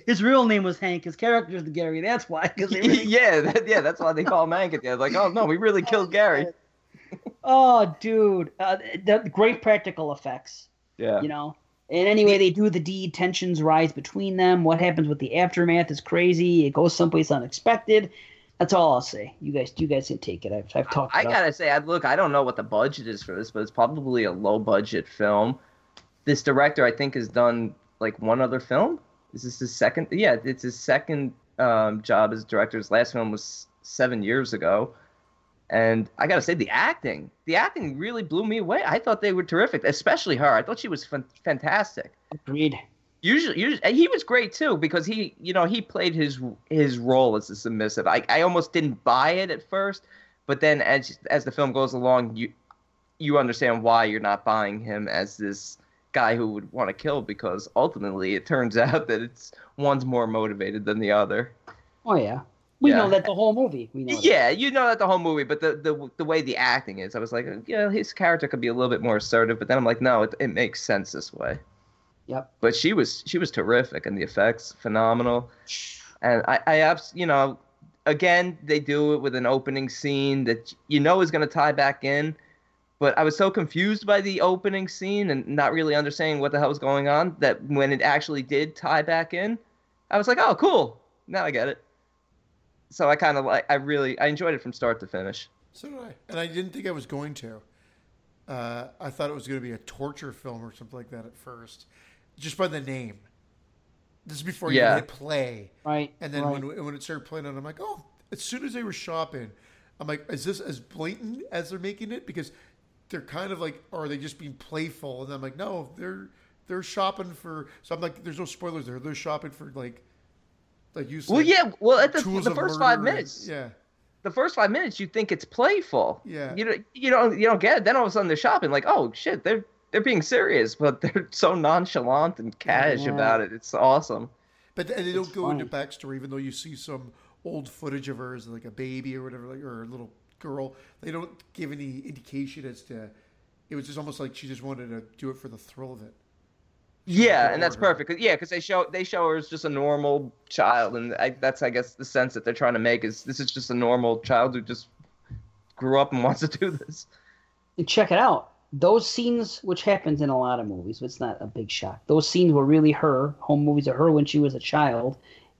His real name was Hank. His character is Gary. That's why. Cause they really... yeah, that, yeah, that's why they call him Hank. They're like, oh no, we really killed Gary. Oh, dude, uh, the great practical effects. Yeah, you know. And anyway, they do the deed. Tensions rise between them. What happens with the aftermath is crazy. It goes someplace unexpected. That's all I'll say. You guys, you guys can take it. I've, I've talked. I, I gotta say, I, look, I don't know what the budget is for this, but it's probably a low-budget film. This director, I think, has done like one other film. Is this his second? Yeah, it's his second um, job as director. His last film was seven years ago, and I gotta say, the acting, the acting really blew me away. I thought they were terrific, especially her. I thought she was f- fantastic. Agreed. Usually, usually, he was great too because he, you know, he played his his role as a submissive. I, I almost didn't buy it at first, but then as as the film goes along, you you understand why you're not buying him as this guy who would want to kill, because ultimately it turns out that it's one's more motivated than the other. Oh yeah, we yeah. know that the whole movie. We know yeah, that. you know that the whole movie, but the, the the way the acting is, I was like, yeah, his character could be a little bit more assertive, but then I'm like, no, it it makes sense this way. Yep. But she was she was terrific, and the effects phenomenal. And I, I abs- you know, again they do it with an opening scene that you know is going to tie back in. But I was so confused by the opening scene and not really understanding what the hell was going on that when it actually did tie back in, I was like, oh cool, now I get it. So I kind of like I really I enjoyed it from start to finish. So did I, and I didn't think I was going to. Uh, I thought it was going to be a torture film or something like that at first. Just by the name. This is before yeah. you hit play. Right. And then right. when when it started playing out, I'm like, oh, as soon as they were shopping, I'm like, is this as blatant as they're making it? Because they're kind of like, or are they just being playful? And I'm like, no, they're they're shopping for, so I'm like, there's no spoilers there. They're shopping for like, like you said. Well, yeah. Well, at the, the first five minutes. And, yeah. The first five minutes, you think it's playful. Yeah. You don't, you don't, you don't get it. Then all of a sudden they're shopping like, oh shit, they're, They're being serious, but they're so nonchalant and cash yeah. about it. It's awesome. But and they don't it's go funny. into backstory, even though you see some old footage of her as like a baby or whatever, like, or a little girl. They don't give any indication as to. It was just almost like she just wanted to do it for the thrill of it. She yeah, and that's her. perfect. Cause, yeah, because they show they show her as just a normal child, and I, that's I guess the sense that they're trying to make is this is just a normal child who just grew up and wants to do this. And check it out. Those scenes, which happens in a lot of movies, but it's not a big shock. Those scenes were really her, home movies of her when she was a child.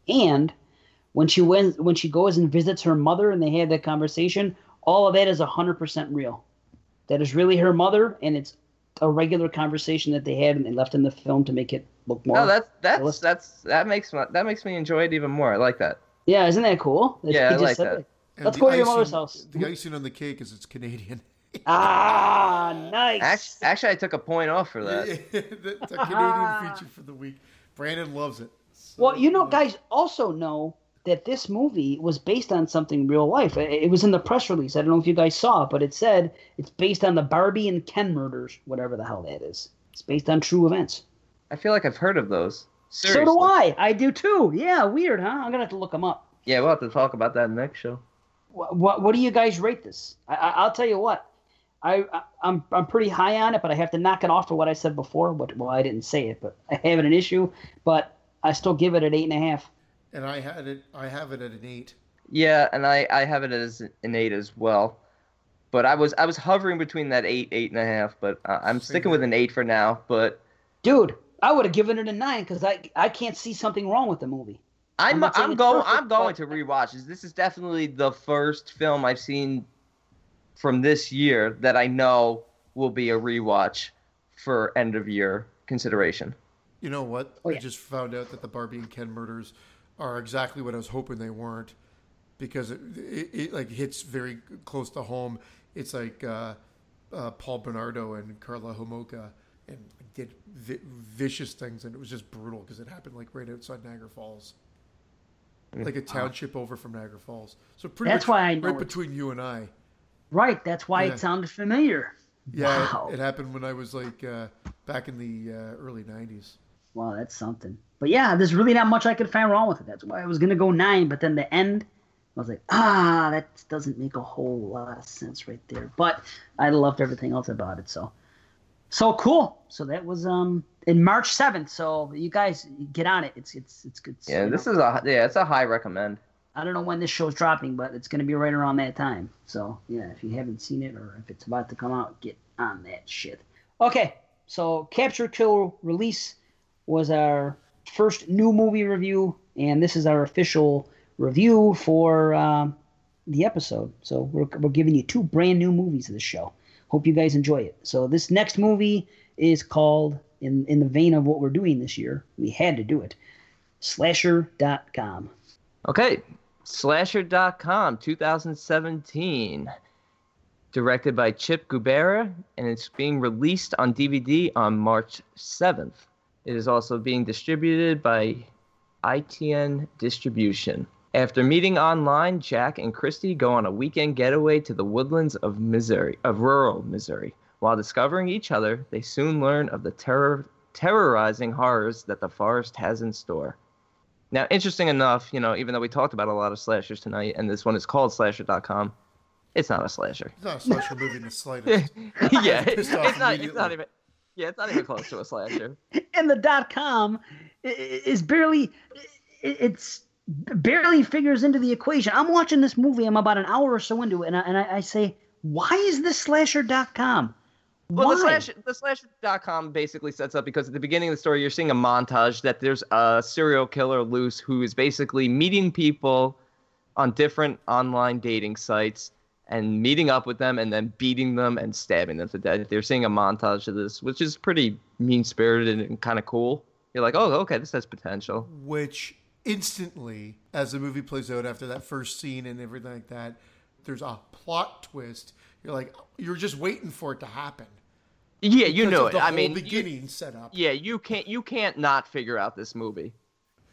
And when she went, when she goes and visits her mother and they had that conversation, all of that is one hundred percent real. That is really her mother, and it's a regular conversation that they had and they left in the film to make it look more. No, that's, that's, that's, that, makes me, that makes me enjoy it even more. I like that. Yeah, isn't that cool? That's, yeah, I like that. Let's go to your mother's house. The icing on the cake is it's Canadian. Ah, nice. Actually, actually, I took a point off for that. That's a Canadian feature for the week. Brandon loves it. So well, you know, much. guys also know that this movie was based on something real life. It was in the press release. I don't know if you guys saw it, but it said it's based on the Barbie and Ken murders, whatever the hell that is. It's based on true events. I feel like I've heard of those. Seriously. So do I. I do too. Yeah, weird, huh? I'm going to have to look them up. Yeah, we'll have to talk about that next show. What, what, what do you guys rate this? I, I, I'll tell you what. I, I I'm I'm pretty high on it, but I have to knock it off for what I said before. What well, I didn't say it, but I have it an issue. But I still give it an eight and a half. And I had it. I have it at an eight. Yeah, and I, I have it as an eight as well. But I was I was hovering between that eight eight and a half. But uh, I'm Same sticking way. with an eight for now. But dude, I would have given it a nine because I I can't see something wrong with the movie. I'm I'm, I'm going perfect, I'm going to rewatch this. This is definitely the first film I've seen from this year that I know will be a rewatch for end of year consideration. You know what? Oh, yeah. I just found out that the Barbie and Ken murders are exactly what I was hoping they weren't, because it, it, it like hits very close to home. It's like uh, uh, Paul Bernardo and Carla Homolka and did vi- vicious things, and it was just brutal because it happened like right outside Niagara Falls, like a township over from Niagara Falls. So pretty That's much why I know right it's... between you and I. Right, that's why yeah. it sounded familiar. Yeah, wow. it, it happened when I was like uh, back in the uh, early nineties. Wow, that's something. But yeah, there's really not much I could find wrong with it. That's why I was going to go nine, but then the end I was like, ah, that doesn't make a whole lot of sense right there. But I loved everything else about it. So, so cool. So that was um in March seventh. So you guys get on it. It's it's it's good. Yeah, this know. is a yeah, it's a high recommend. I don't know when this show's dropping, but it's going to be right around that time. So yeah, if you haven't seen it or if it's about to come out, get on that shit. Okay, so Capture Kill Release was our first new movie review, and this is our official review for um, the episode. So we're we're giving you two brand new movies of the show. Hope you guys enjoy it. So this next movie is called, in in the vein of what we're doing this year, we had to do it, slasher dot com. Okay, slasher dot com, two thousand seventeen, directed by Chip Gubera, and it's being released on D V D on March seventh. It is also being distributed by I T N Distribution. After meeting online, Jack and Christy go on a weekend getaway to the woodlands of Missouri, of rural Missouri. While discovering each other, they soon learn of the terror, terrorizing horrors that the forest has in store. Now, interesting enough, you know, even though we talked about a lot of slashers tonight, and this one is called slasher dot com, it's not a slasher. It's not a slasher movie in the slightest. Yeah, it's not, it's not even. Yeah, it's not even close to a slasher. And the dot com is barely. It's. barely figures into the equation. I'm watching this movie. I'm about an hour or so into it, and I, and I, I say, why is this slasher dot com? Why? Well, the, slash, the slasher dot com basically sets up, because at the beginning of the story, you're seeing a montage that there's a serial killer loose who is basically meeting people on different online dating sites and meeting up with them and then beating them and stabbing them to death. They're seeing a montage of this, which is pretty mean-spirited and kind of cool. You're like, oh, okay, this has potential. Which... instantly, as the movie plays out after that first scene and everything like that, there's a plot twist. You're like, you're just waiting for it to happen. Yeah, you know it. I mean, beginning setup. Yeah, you can't, you can't not figure out this movie.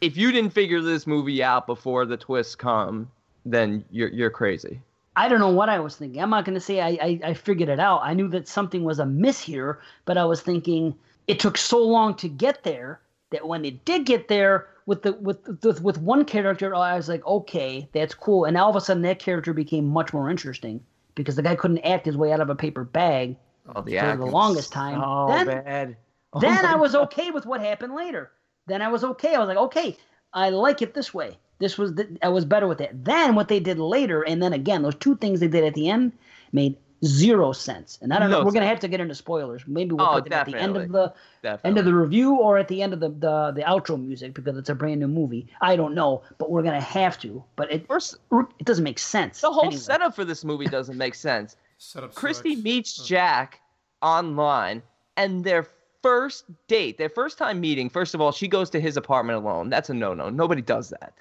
If you didn't figure this movie out before the twists come, then you're you're crazy. I don't know what I was thinking. I'm not going to say I, I I figured it out. I knew that something was amiss here, but I was thinking it took so long to get there that when it did get there. With the with, with with one character, I was like, okay, that's cool. And all of a sudden, that character became much more interesting because the guy couldn't act his way out of a paper bag oh, the for act the longest time. Oh, then, bad. Oh, then I was okay with what happened later. Then I was okay. I was like, okay, I like it this way. This was the, I was better with that. Then what they did later, and then again, those two things they did at the end made zero sense. And I don't no know. We're going to have to get into spoilers. Maybe we'll oh, put them at the end of the definitely. end of the review or at the end of the, the, the outro music because it's a brand new movie. I don't know, but we're going to have to. But it First, it doesn't make sense. The whole anyway. setup for this movie doesn't make sense. Setup Christy sucks. meets okay. Jack online, and their first date, their first time meeting, first of all, she goes to his apartment alone. That's a no-no. Nobody does that.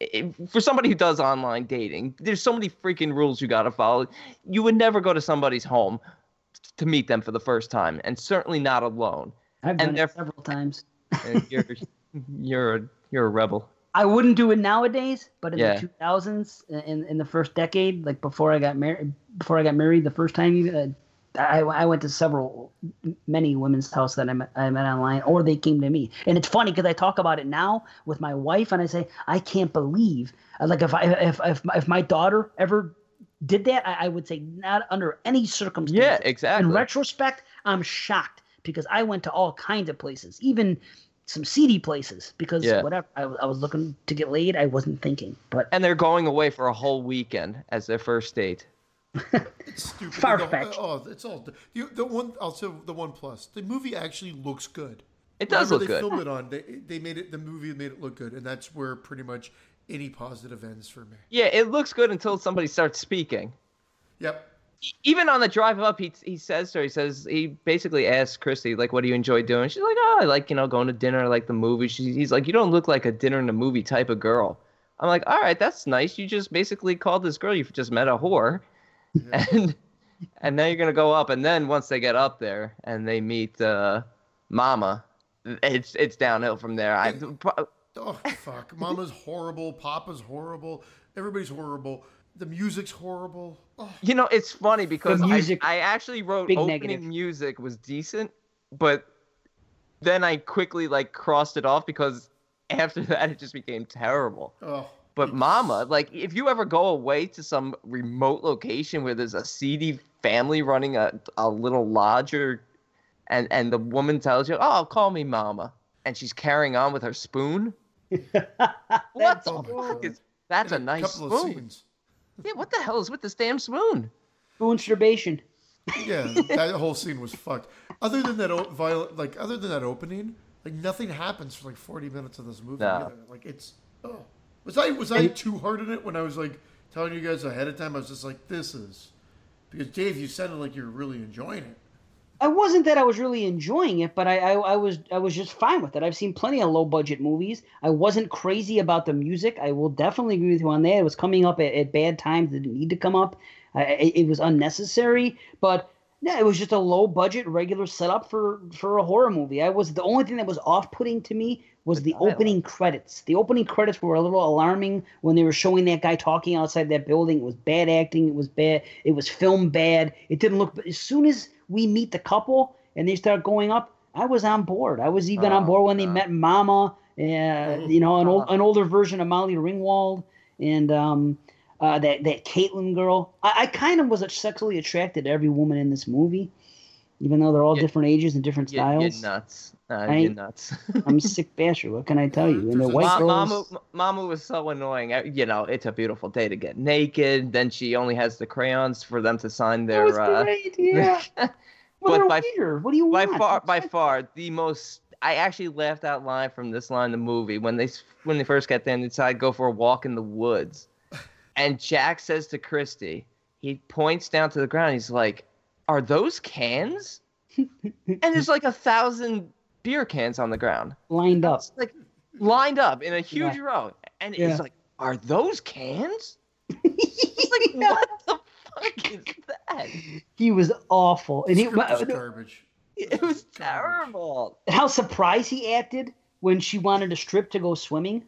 It, for somebody who does online dating, there's so many freaking rules you got to follow. You would never go to somebody's home to meet them for the first time, and certainly not alone. I've done and it several times. And you're, you're, a, you're a rebel. I wouldn't do it nowadays, but in yeah. the two thousands, in, in the first decade, like before I got married, before I got married the first time, uh, I, I went to several, many women's house that I met, I met online, or they came to me. And it's funny because I talk about it now with my wife, and I say, I can't believe, like if I, if if, if my daughter ever did that, I, I would say not under any circumstances. Yeah, exactly. In retrospect, I'm shocked because I went to all kinds of places, even some seedy places, because yeah. whatever I, I was looking to get laid, I wasn't thinking. But and they're going away for a whole weekend as their first date. It's stupid. Far-fetched. Oh, it's all you, the one. Also, the one plus the movie actually looks good. It does Whatever look they good. They filmed it on. They, they made it. The movie made it look good, and that's where pretty much any positive ends for me. Yeah, it looks good until somebody starts speaking. Yep. Even on the drive up, he he says to her, he says he basically asks Christy, like, "What do you enjoy doing?" She's like, "Oh, I like you know going to dinner. I like the movie." She, he's like, "You don't look like a dinner and a movie type of girl." I'm like, "All right, that's nice. You just basically called this girl you've just met a whore." And and now you're going to go up. And then once they get up there and they meet uh, Mama, it's it's downhill from there. I, oh, fuck. Mama's horrible. Papa's horrible. Everybody's horrible. The music's horrible. Oh. You know, it's funny because music, I, I actually wrote opening negative. music was decent. But then I quickly, like, crossed it off because after that it just became terrible. Oh. But mama, like, if you ever go away to some remote location where there's a seedy family running a, a little lodge, or, and, and the woman tells you, oh, call me mama, and she's carrying on with her spoon. What the fuck is, that's a nice spoon. Yeah, what the hell is with this damn spoon? Spoon masturbation. Yeah, that whole scene was fucked. Other than that, violent, like other than that opening, like nothing happens for like forty minutes of this movie. No. Like it's, oh, was I was I too hard on it when I was like telling you guys ahead of time? I was just like, this is because Dave, you sounded like you're really enjoying it. I wasn't that I was really enjoying it, but I, I I was I was just fine with it. I've seen plenty of low budget movies. I wasn't crazy about the music. I will definitely agree with you on that. It was coming up at, at bad times that didn't need to come up. I, it, it was unnecessary, but yeah, it was just a low budget regular setup for for a horror movie. I was the only thing that was off putting to me was the opening credits. The opening credits were a little alarming when they were showing that guy talking outside that building. It was bad acting. It was bad. It was filmed bad. It didn't look. But as soon as we meet the couple and they start going up, I was on board. I was even oh, on board when God. they met Mama. Uh, oh, you know, an old, an older version of Molly Ringwald and um, uh, that that Caitlin girl. I, I kind of was sexually attracted to every woman in this movie, even though they're all you're, different ages and different you're, styles. You're nuts. Uh, you're nuts. I'm a sick basher. What can I tell you? And the white Ma- girls... Mama, Mama was so annoying. You know, it's a beautiful day to get naked. Then she only has the crayons for them to sign their... That was great, uh... yeah. Well, but by, what do you want? By far, by far, the most... I actually laughed out loud from this line in the movie. When they when they first got there and decided to go for a walk in the woods. And Jack says to Christy, he points down to the ground. He's like, are those cans? And there's like a thousand... beer cans on the ground, lined up, it's like lined up in a huge yeah. row, and yeah. it's like, are those cans? It's like, yeah. What the fuck is that? He was awful, and he was garbage. It was garbage. Terrible. How surprised he acted when she wanted to strip to go swimming,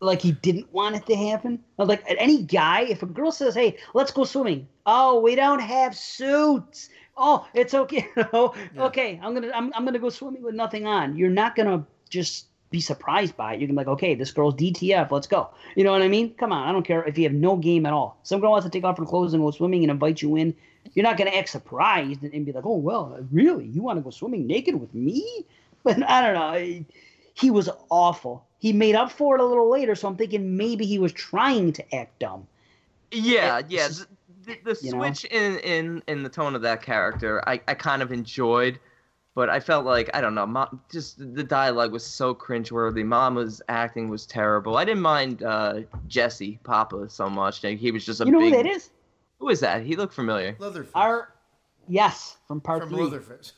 like he didn't want it to happen. Like any guy, if a girl says, "Hey, let's go swimming," oh, we don't have suits. Oh, it's okay. No. Yeah. Okay, I'm gonna I'm I'm gonna go swimming with nothing on. You're not gonna just be surprised by it. You're gonna be like, okay, this girl's D T F. Let's go. You know what I mean? Come on, I don't care if you have no game at all. Some girl wants to take off her clothes and go swimming and invite you in. You're not gonna act surprised and be like, oh well, really? You want to go swimming naked with me? But I don't know. He was awful. He made up for it a little later, so I'm thinking maybe he was trying to act dumb. Yeah, it's, yeah. The, the switch know? in in in the tone of that character, I, I kind of enjoyed, but I felt like, I don't know, mom, just the dialogue was so cringeworthy. Mama's acting was terrible. I didn't mind uh, Jesse Papa so much. He was just a big... You know big, who that is? Who is that? He looked familiar. Leatherface. Our, yes, from part from three. From Leatherface.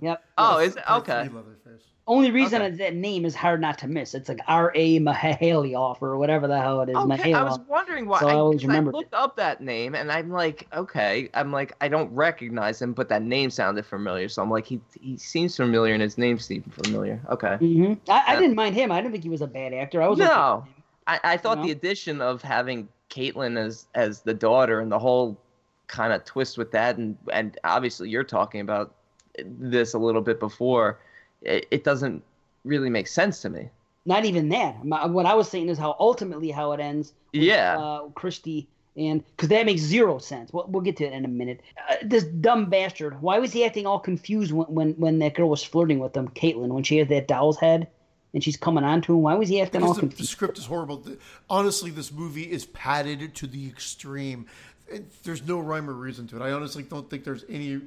Yep. Oh, yes. Is it? Okay. Leatherface. Only reason okay. that name is hard not to miss. It's like R A Mihalyoff or whatever the hell it is. Okay, Mihalyoff. I was wondering why. So I, I always remember. I looked it. up that name, and I'm like, okay. I'm like, I don't recognize him, but that name sounded familiar. So I'm like, he he seems familiar, and his name seemed familiar. Okay. Mm-hmm. I, yeah. I didn't mind him. I didn't think he was a bad actor. I was no. I, I thought you know? the addition of having Caitlin as as the daughter and the whole kind of twist with that, and and obviously you're talking about this a little bit before. It doesn't really make sense to me. Not even that. My, what I was saying is how ultimately how it ends. With, yeah. Uh, Christy and because that makes zero sense. We'll, we'll get to it in a minute. Uh, this dumb bastard. Why was he acting all confused when, when when that girl was flirting with him, Caitlin, when she had that doll's head and she's coming on to him? Why was he acting because all the, confused? The script is horrible. Honestly, this movie is padded to the extreme. There's no rhyme or reason to it. I honestly don't think there's any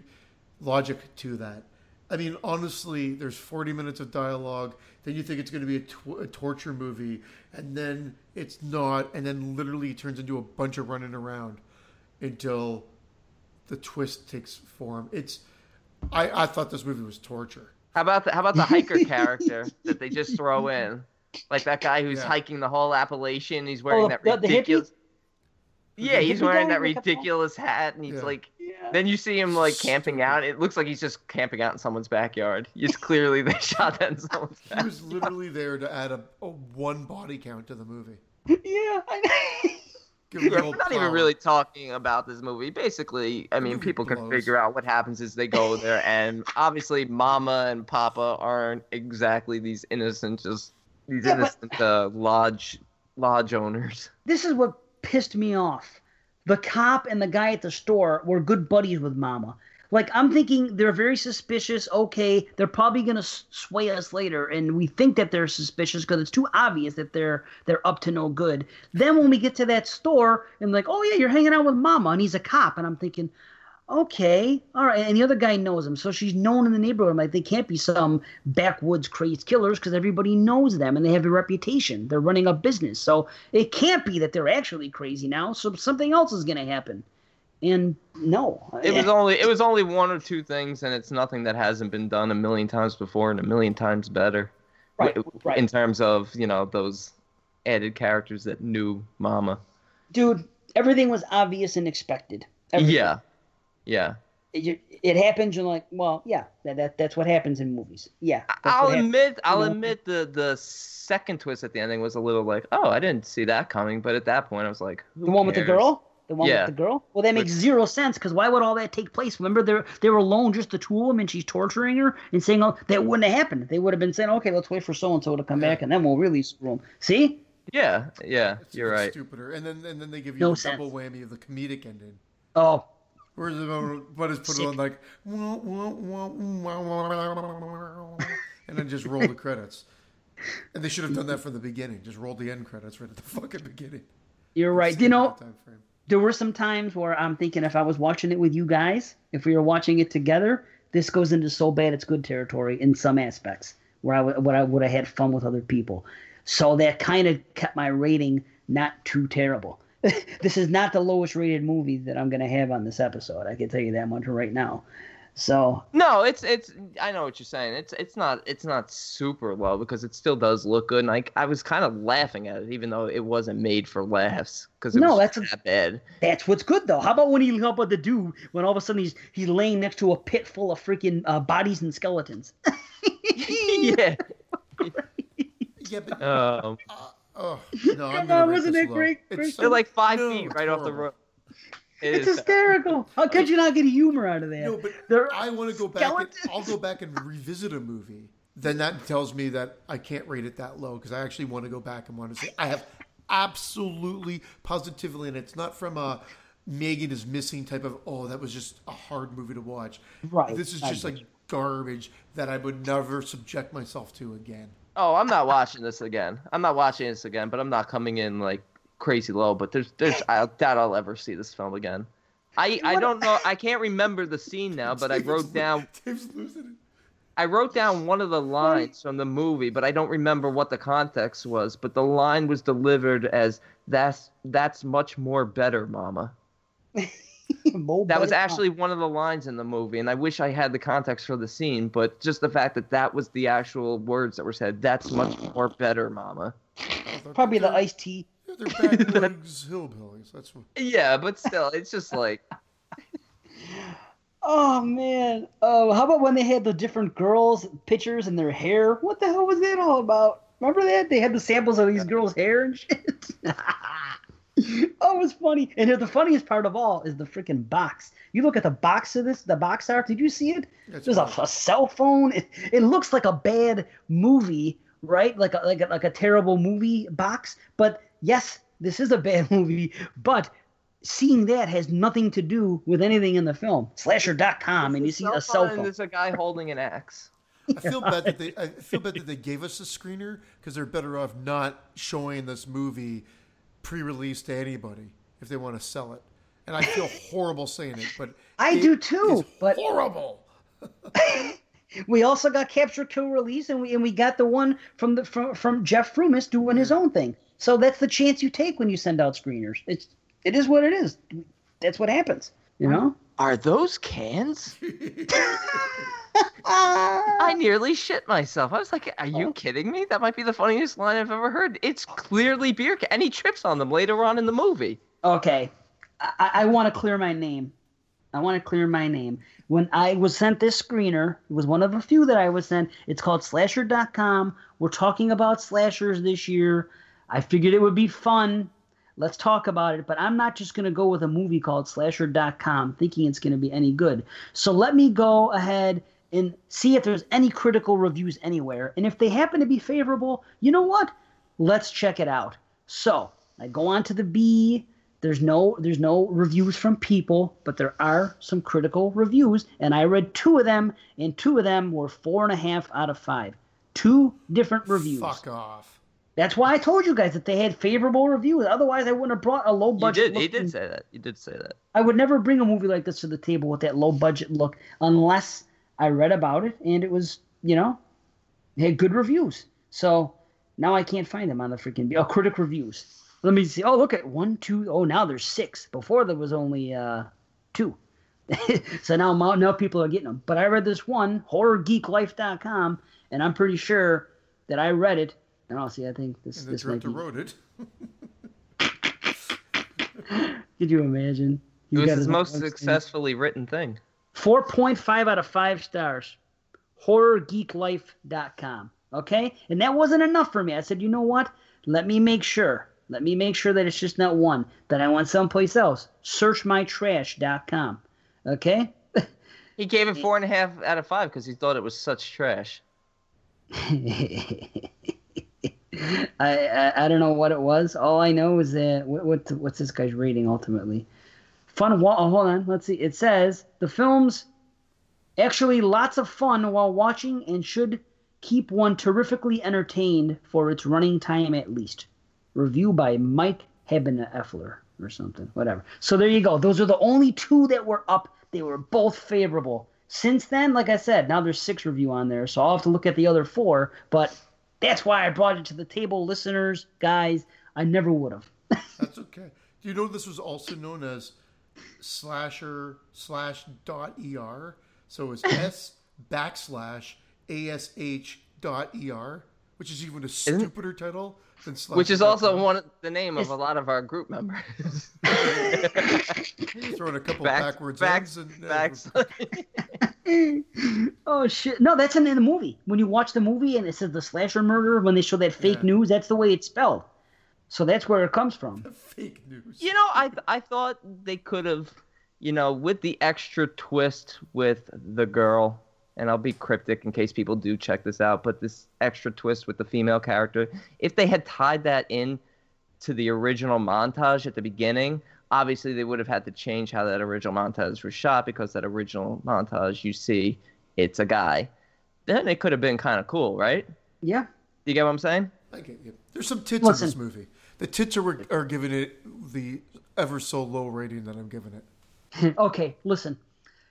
logic to that. I mean, honestly, there's forty minutes of dialogue. Then you think it's going to be a, tw- a torture movie, and then it's not. And then literally it turns into a bunch of running around until the twist takes form. It's I, I thought this movie was torture. How about the, how about the hiker character that they just throw in, like that guy who's yeah. hiking the whole Appalachian? He's wearing oh, that the, ridiculous. The yeah, he's wearing that ridiculous hat, and he's yeah. like. Yeah. Then you see him like camping out. It looks like he's just camping out in someone's backyard. It's clearly they shot that in someone's backyard. He was literally there to add a, a one body count to the movie. Yeah, I know. Yeah, we're not power. even really talking about this movie. Basically, I mean, people blows. can figure out what happens as they go there, and obviously, Mama and Papa aren't exactly these innocent, just these yeah, innocent but... uh, lodge lodge owners. This is what pissed me off. The cop and the guy at the store were good buddies with Mama. Like, I'm thinking they're very suspicious. Okay, they're probably going to sway us later, and we think that they're suspicious because it's too obvious that they're they're up to no good. Then when we get to that store, and like, oh, yeah, you're hanging out with Mama, and he's a cop. And I'm thinking, okay, all right. And the other guy knows him, so she's known in the neighborhood. I'm like, they can't be some backwoods crazed killers because everybody knows them, and they have a reputation. They're running a business. So it can't be that they're actually crazy now, so something else is going to happen. And no, it was only it was only one or two things, and it's nothing that hasn't been done a million times before and a million times better. Right, w- right. In terms of, you know, those added characters that knew Mama. Dude, everything was obvious and expected. Everything. Yeah, yeah. It, it happens. You're like, well, yeah, that, that that's what happens in movies. Yeah, I'll admit, I'll you know? admit the the second twist at the ending was a little like, oh, I didn't see that coming. But at that point, I was like, who the one cares? With the girl. The one yeah. with the girl? Well, that makes Which, zero sense, because why would all that take place? Remember, they they were alone, just the two of them, and she's torturing her and saying, oh, that wouldn't have happened. They would have been saying, okay, let's wait for so-and-so to come yeah. back, and then we'll release them. See? Yeah, yeah, it's, you're it's right. stupider. And then and then they give you no the sense. double whammy of the comedic ending. Oh. Whereas the one is put it on like, and then just roll the credits. And they should have done that from the beginning. Just roll the end credits right at the fucking beginning. You're right. It's you know... There were some times where I'm thinking if I was watching it with you guys, if we were watching it together, this goes into so bad it's good territory in some aspects where I would, where I would have had fun with other people. So that kind of kept my rating not too terrible. This is not the lowest rated movie that I'm going to have on this episode. I can tell you that much right now. So no, it's it's. I know what you're saying. It's it's not it's not super low because it still does look good. And I I was kind of laughing at it, even though it wasn't made for laughs. Because no, was that's that bad. That's what's good though. How about when he how about the dude when all of a sudden he's he's laying next to a pit full of freaking uh, bodies and skeletons. yeah. yeah but, um. Uh, oh no, I'm no wasn't that great? It's so, they're like five no, feet right off the road. It it's hysterical. How could you not get humor out of that? No, but there I want to go back. And, I'll go back and revisit a movie. Then that tells me that I can't rate it that low because I actually want to go back and want to say I have absolutely, positively, and it's not from a Megan is missing type of, oh, that was just a hard movie to watch. Right. This is just like garbage that I would never subject myself to again. Oh, I'm not watching this again. I'm not watching this again, but I'm not coming in like crazy low, but there's there's I doubt I'll ever see this film again. I, I don't know. I can't remember the scene now, but I wrote down I wrote down one of the lines from the movie, but I don't remember what the context was. But the line was delivered as that's that's much more better, Mama. That was actually one of the lines in the movie, and I wish I had the context for the scene, but just the fact that that was the actual words that were said. That's much more better, Mama. Probably the iced tea. They're backwards hillbillies. That's what... Yeah, but still, it's just like... Oh, man. Oh, how about when they had the different girls' pictures and their hair? What the hell was that all about? Remember that? They had the samples of these girls' hair and shit. Oh, it was funny. And the funniest part of all is the freaking box. You look at the box of this, the box art. Did you see it? That's There's a, a cell phone. It, it looks like a bad movie, right? Like a, like, a, like a terrible movie box, but... Yes, this is a bad movie, but seeing that has nothing to do with anything in the film. Slasher dot com, and you see a cell phone. There's a guy holding an axe. I feel bad that they. I feel bad that they gave us a screener because they're better off not showing this movie pre-release to anybody if they want to sell it. And I feel horrible saying it, but I it do too. But horrible. We also got Capture Kill Release, and we and we got the one from the from, from Jeff Frumas doing yeah. his own thing. So that's the chance you take when you send out screeners. It's it is what it is. That's what happens. You know? Are those cans? I nearly shit myself. I was like, are you oh. kidding me? That might be the funniest line I've ever heard. It's clearly beer can. And he trips on them later on in the movie. Okay. I, I want to clear my name. I want to clear my name. When I was sent this screener, it was one of a few that I was sent. It's called Slasher dot com. We're talking about slashers this year. I figured it would be fun. Let's talk about it. But I'm not just going to go with a movie called Slasher dot com thinking it's going to be any good. So let me go ahead and see if there's any critical reviews anywhere. And if they happen to be favorable, you know what? Let's check it out. So I go on to the B. There's no there's no reviews from people, but there are some critical reviews, and I read two of them, and two of them were four and a half out of five. Two different reviews. Fuck off. That's why I told you guys that they had favorable reviews. Otherwise, I wouldn't have brought a low budget. You did. Look he did and, say that. You did say that. I would never bring a movie like this to the table with that low budget look unless I read about it and it was, you know, it had good reviews. So now I can't find them on the freaking oh, critic reviews. Let me see. Oh, look at one, two. Oh, now there's six. Before there was only uh, two. So now, now people are getting them. But I read this one, horror geek life dot com, and I'm pretty sure that I read it. And I'll see, I think this, and the this director be... wrote it. Could you imagine? You it was his most successfully thing. written thing. four point five out of five stars. horror geek life dot com. Okay? And that wasn't enough for me. I said, you know what? Let me make sure. Let me make sure that it's just not one. That I went someplace else. search my trash dot com. Okay? He gave it four and a half out of five because he thought it was such trash. I, I I don't know what it was. All I know is that what, what what's this guy's rating ultimately? Fun. Wa- oh, hold on. Let's see. It says the film's actually lots of fun while watching and should keep one terrifically entertained for its running time at least. Review by Mike Hebben-Effler or something. Whatever. So there you go. Those are the only two that were up. They were both favorable. Since then, like I said, now there's six review on there, so I'll have to look at the other four. But that's why I brought it to the table, listeners, guys. I never would have. That's okay. Do you know this was also known as slasher slash dot er? So it's s backslash ash dot er, which is even a stupider Isn't... title than slash. Which is also com. one the name it's... of a lot of our group members. Throwing a couple back, backwards back, ends and back, oh shit! No, that's in the movie. When you watch the movie and it says the slasher murder, when they show that fake yeah. news, that's the way it's spelled. So that's where it comes from. The fake news. You know, I I thought they could have, you know, with the extra twist with the girl. And I'll be cryptic in case people do check this out. But this extra twist with the female character, if they had tied that in to the original montage at the beginning. Obviously, they would have had to change how that original montage was shot because that original montage, you see, it's a guy. Then it could have been kind of cool, right? Yeah. You get what I'm saying? I get you. There's some tits Listen. in this movie. The tits are, are giving it the ever so low rating that I'm giving it. Okay, listen.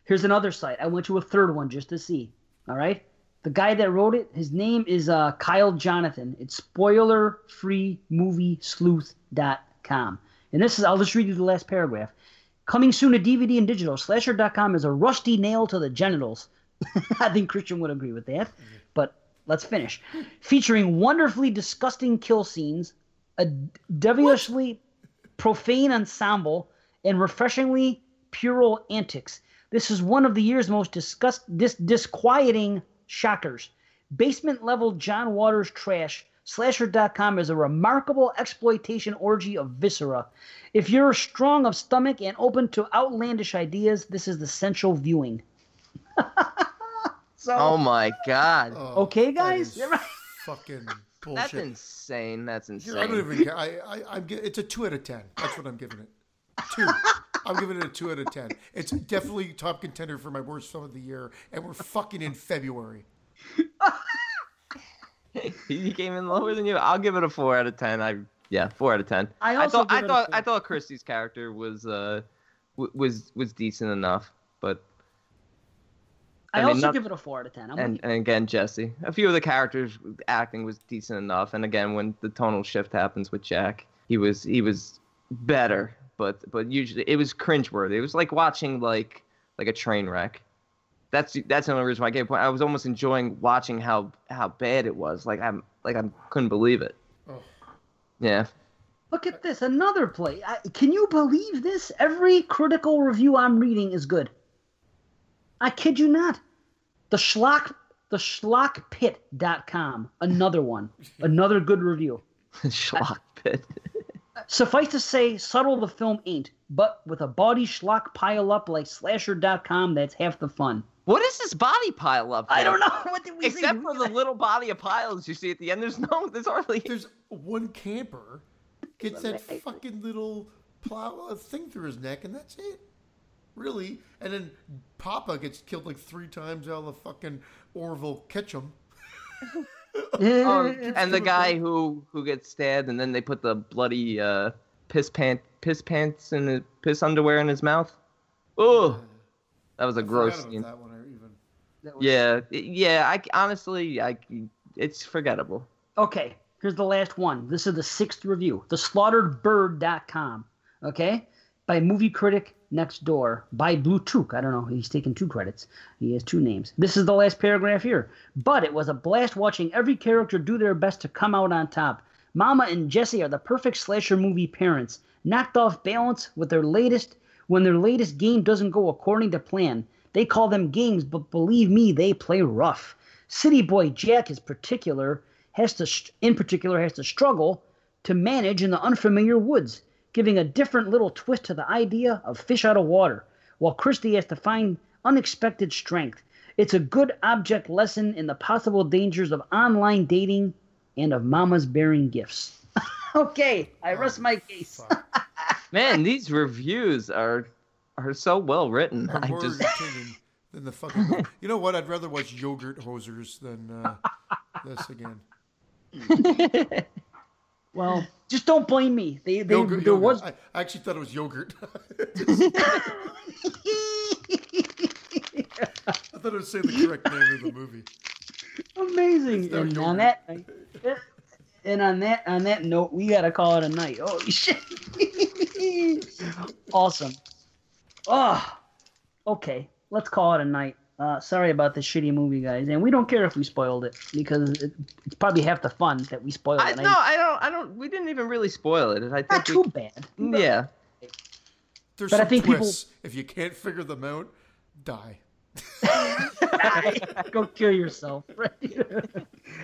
Here's another site. I went to a third one just to see. All right? The guy that wrote it, his name is uh, Kyle Jonathan. It's spoiler free movie sleuth dot com. And this is, I'll just read you the last paragraph. Coming soon to D V D and digital, slasher dot com is a rusty nail to the genitals. I think Christian would agree with that. Mm-hmm. But let's finish. Featuring wonderfully disgusting kill scenes, a devilishly what? profane ensemble, and refreshingly puerile antics. This is one of the year's most disgust, dis- disquieting shockers. Basement-level John Waters trash. Slasher dot com is a remarkable exploitation orgy of viscera. If you're strong of stomach and open to outlandish ideas, this is the essential viewing. So, oh my god. Oh, okay, guys. That is fucking bullshit. That's insane. That's insane. I don't even care. I, I, I'm, it's a two out of ten. That's what I'm giving it. Two. I'm giving it a two out of ten. It's definitely top contender for my worst film of the year, and we're fucking in February. He came in lower than you. I'll give it a four out of ten. I yeah, four out of ten. I, also I thought I thought I thought Christie's character was uh w- was was decent enough, but I, I mean, also not, give it a four out of ten. I'm and, and again, Jesse, a few of the characters acting was decent enough. And again, when the tonal shift happens with Jack, he was he was better, but but usually it was cringeworthy. It was like watching like like a train wreck. That's that's the only reason why I gave it a point. I was almost enjoying watching how, how bad it was. Like I'm like I couldn't believe it. Oh. Yeah. Look at this, another play. I, can you believe this? Every critical review I'm reading is good. I kid you not. The schlock the schlock pit dot com, another one, another good review. Schlock pit. Suffice to say, subtle the film ain't, but with a body schlock pile up like slasher dot com, that's half the fun. What is this body pile up? There? I don't know. What did we Except see? for the little body of piles you see at the end, there's no, there's hardly. There's one camper gets that fucking little plow thing through his neck, and that's it. Really. And then Papa gets killed like three times out of the fucking Orville Ketchum. um, and the guy that. who who gets stabbed, and then they put the bloody uh, piss pant piss pants and the piss underwear in his mouth. Oh, that was a I gross scene. That one, even. That was... Yeah, yeah. I honestly, I it's forgettable. Okay, here's the last one. This is the sixth review, the slaughtered bird dot com. Okay, by movie critic next door, by Blue Took. I don't know. He's taking two credits. He has two names. This is the last paragraph here. But it was a blast watching every character do their best to come out on top. Mama and Jesse are the perfect slasher movie parents, knocked off balance with their latest when their latest game doesn't go according to plan. They call them games, but believe me, they play rough. City boy Jack is particular has to in particular has to struggle to manage in the unfamiliar woods, giving a different little twist to the idea of fish out of water, while Christy has to find unexpected strength. It's a good object lesson in the possible dangers of online dating and of mamas bearing gifts. Okay, I oh, rest my case. Man, these reviews are are so well written. Are I more just... than the fucking... You know what? I'd rather watch Yogurt Hosers than uh, this again. Well, just don't blame me. They, they, yogurt, there yogurt. was. I, I actually thought it was yogurt. I thought it was saying the correct name of the movie. Amazing. And on that, and on that, on that note, we gotta call it a night. Oh shit! Awesome. Oh, okay. Let's call it a night. Uh, sorry about this shitty movie, guys, and we don't care if we spoiled it because it, it's probably half the fun that we spoiled I, it. No, I don't. I don't. We didn't even really spoil it. I think not too we, bad. Yeah, there's but some I think twists. People, if you can't figure them out, die. die. Go kill yourself. Right?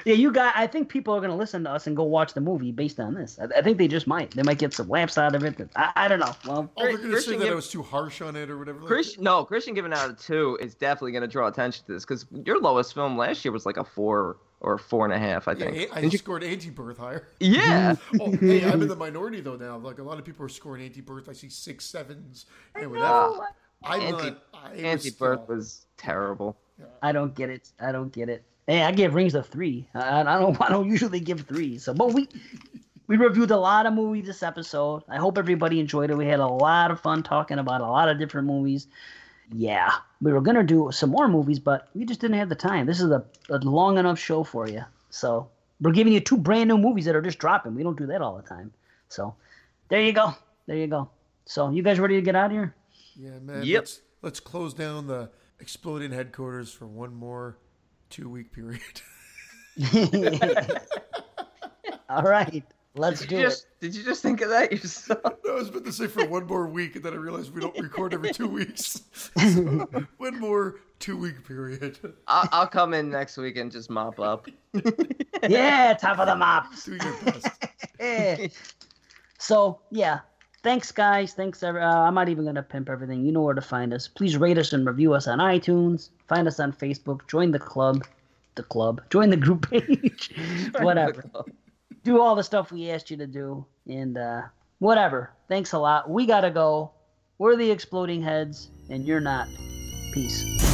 Yeah, you got. I think people are going to listen to us and go watch the movie based on this. I, I think they just might. They might get some laughs out of it. That, I, I don't know. Well, oh, they're going to say that give, I was too harsh on it or whatever. Christian, like no, Christian giving out a two is definitely going to draw attention to this because your lowest film last year was like a four or four and a half. I think. Yeah, I, I you, scored Anti-Birth higher. Yeah. Oh, hey, I'm in the minority though now. Like a lot of people are scoring Anti-Birth. I see six sevens. I know. Anti, Anti-Birth was terrible. Yeah. I don't get it. I don't get it. Hey, I give Rings a three. I, I don't. I don't usually give threes. So, but we we reviewed a lot of movies this episode. I hope everybody enjoyed it. We had a lot of fun talking about a lot of different movies. Yeah, we were gonna do some more movies, but we just didn't have the time. This is a, a long enough show for you. So we're giving you two brand new movies that are just dropping. We don't do that all the time. So there you go. There you go. So you guys ready to get out of here? Yeah, man. Yep. Let's, let's close down the Exploding headquarters for one more two-week period. All right. Let's did do just, it. Did you just think of that yourself? No, I was about to say for one more week, and then I realized we don't record every two weeks. So, one more two-week period. I'll, I'll come in next week and just mop up. Yeah, top of the mop. Do your best. So, yeah. Thanks, guys. Thanks. Uh, I'm not even going to pimp everything. You know where to find us. Please rate us and review us on iTunes. Find us on Facebook. Join the club. The club. Join the group page. Whatever. Do all the stuff we asked you to do. And uh, whatever. Thanks a lot. We got to go. We're the Exploding Heads, and you're not. Peace.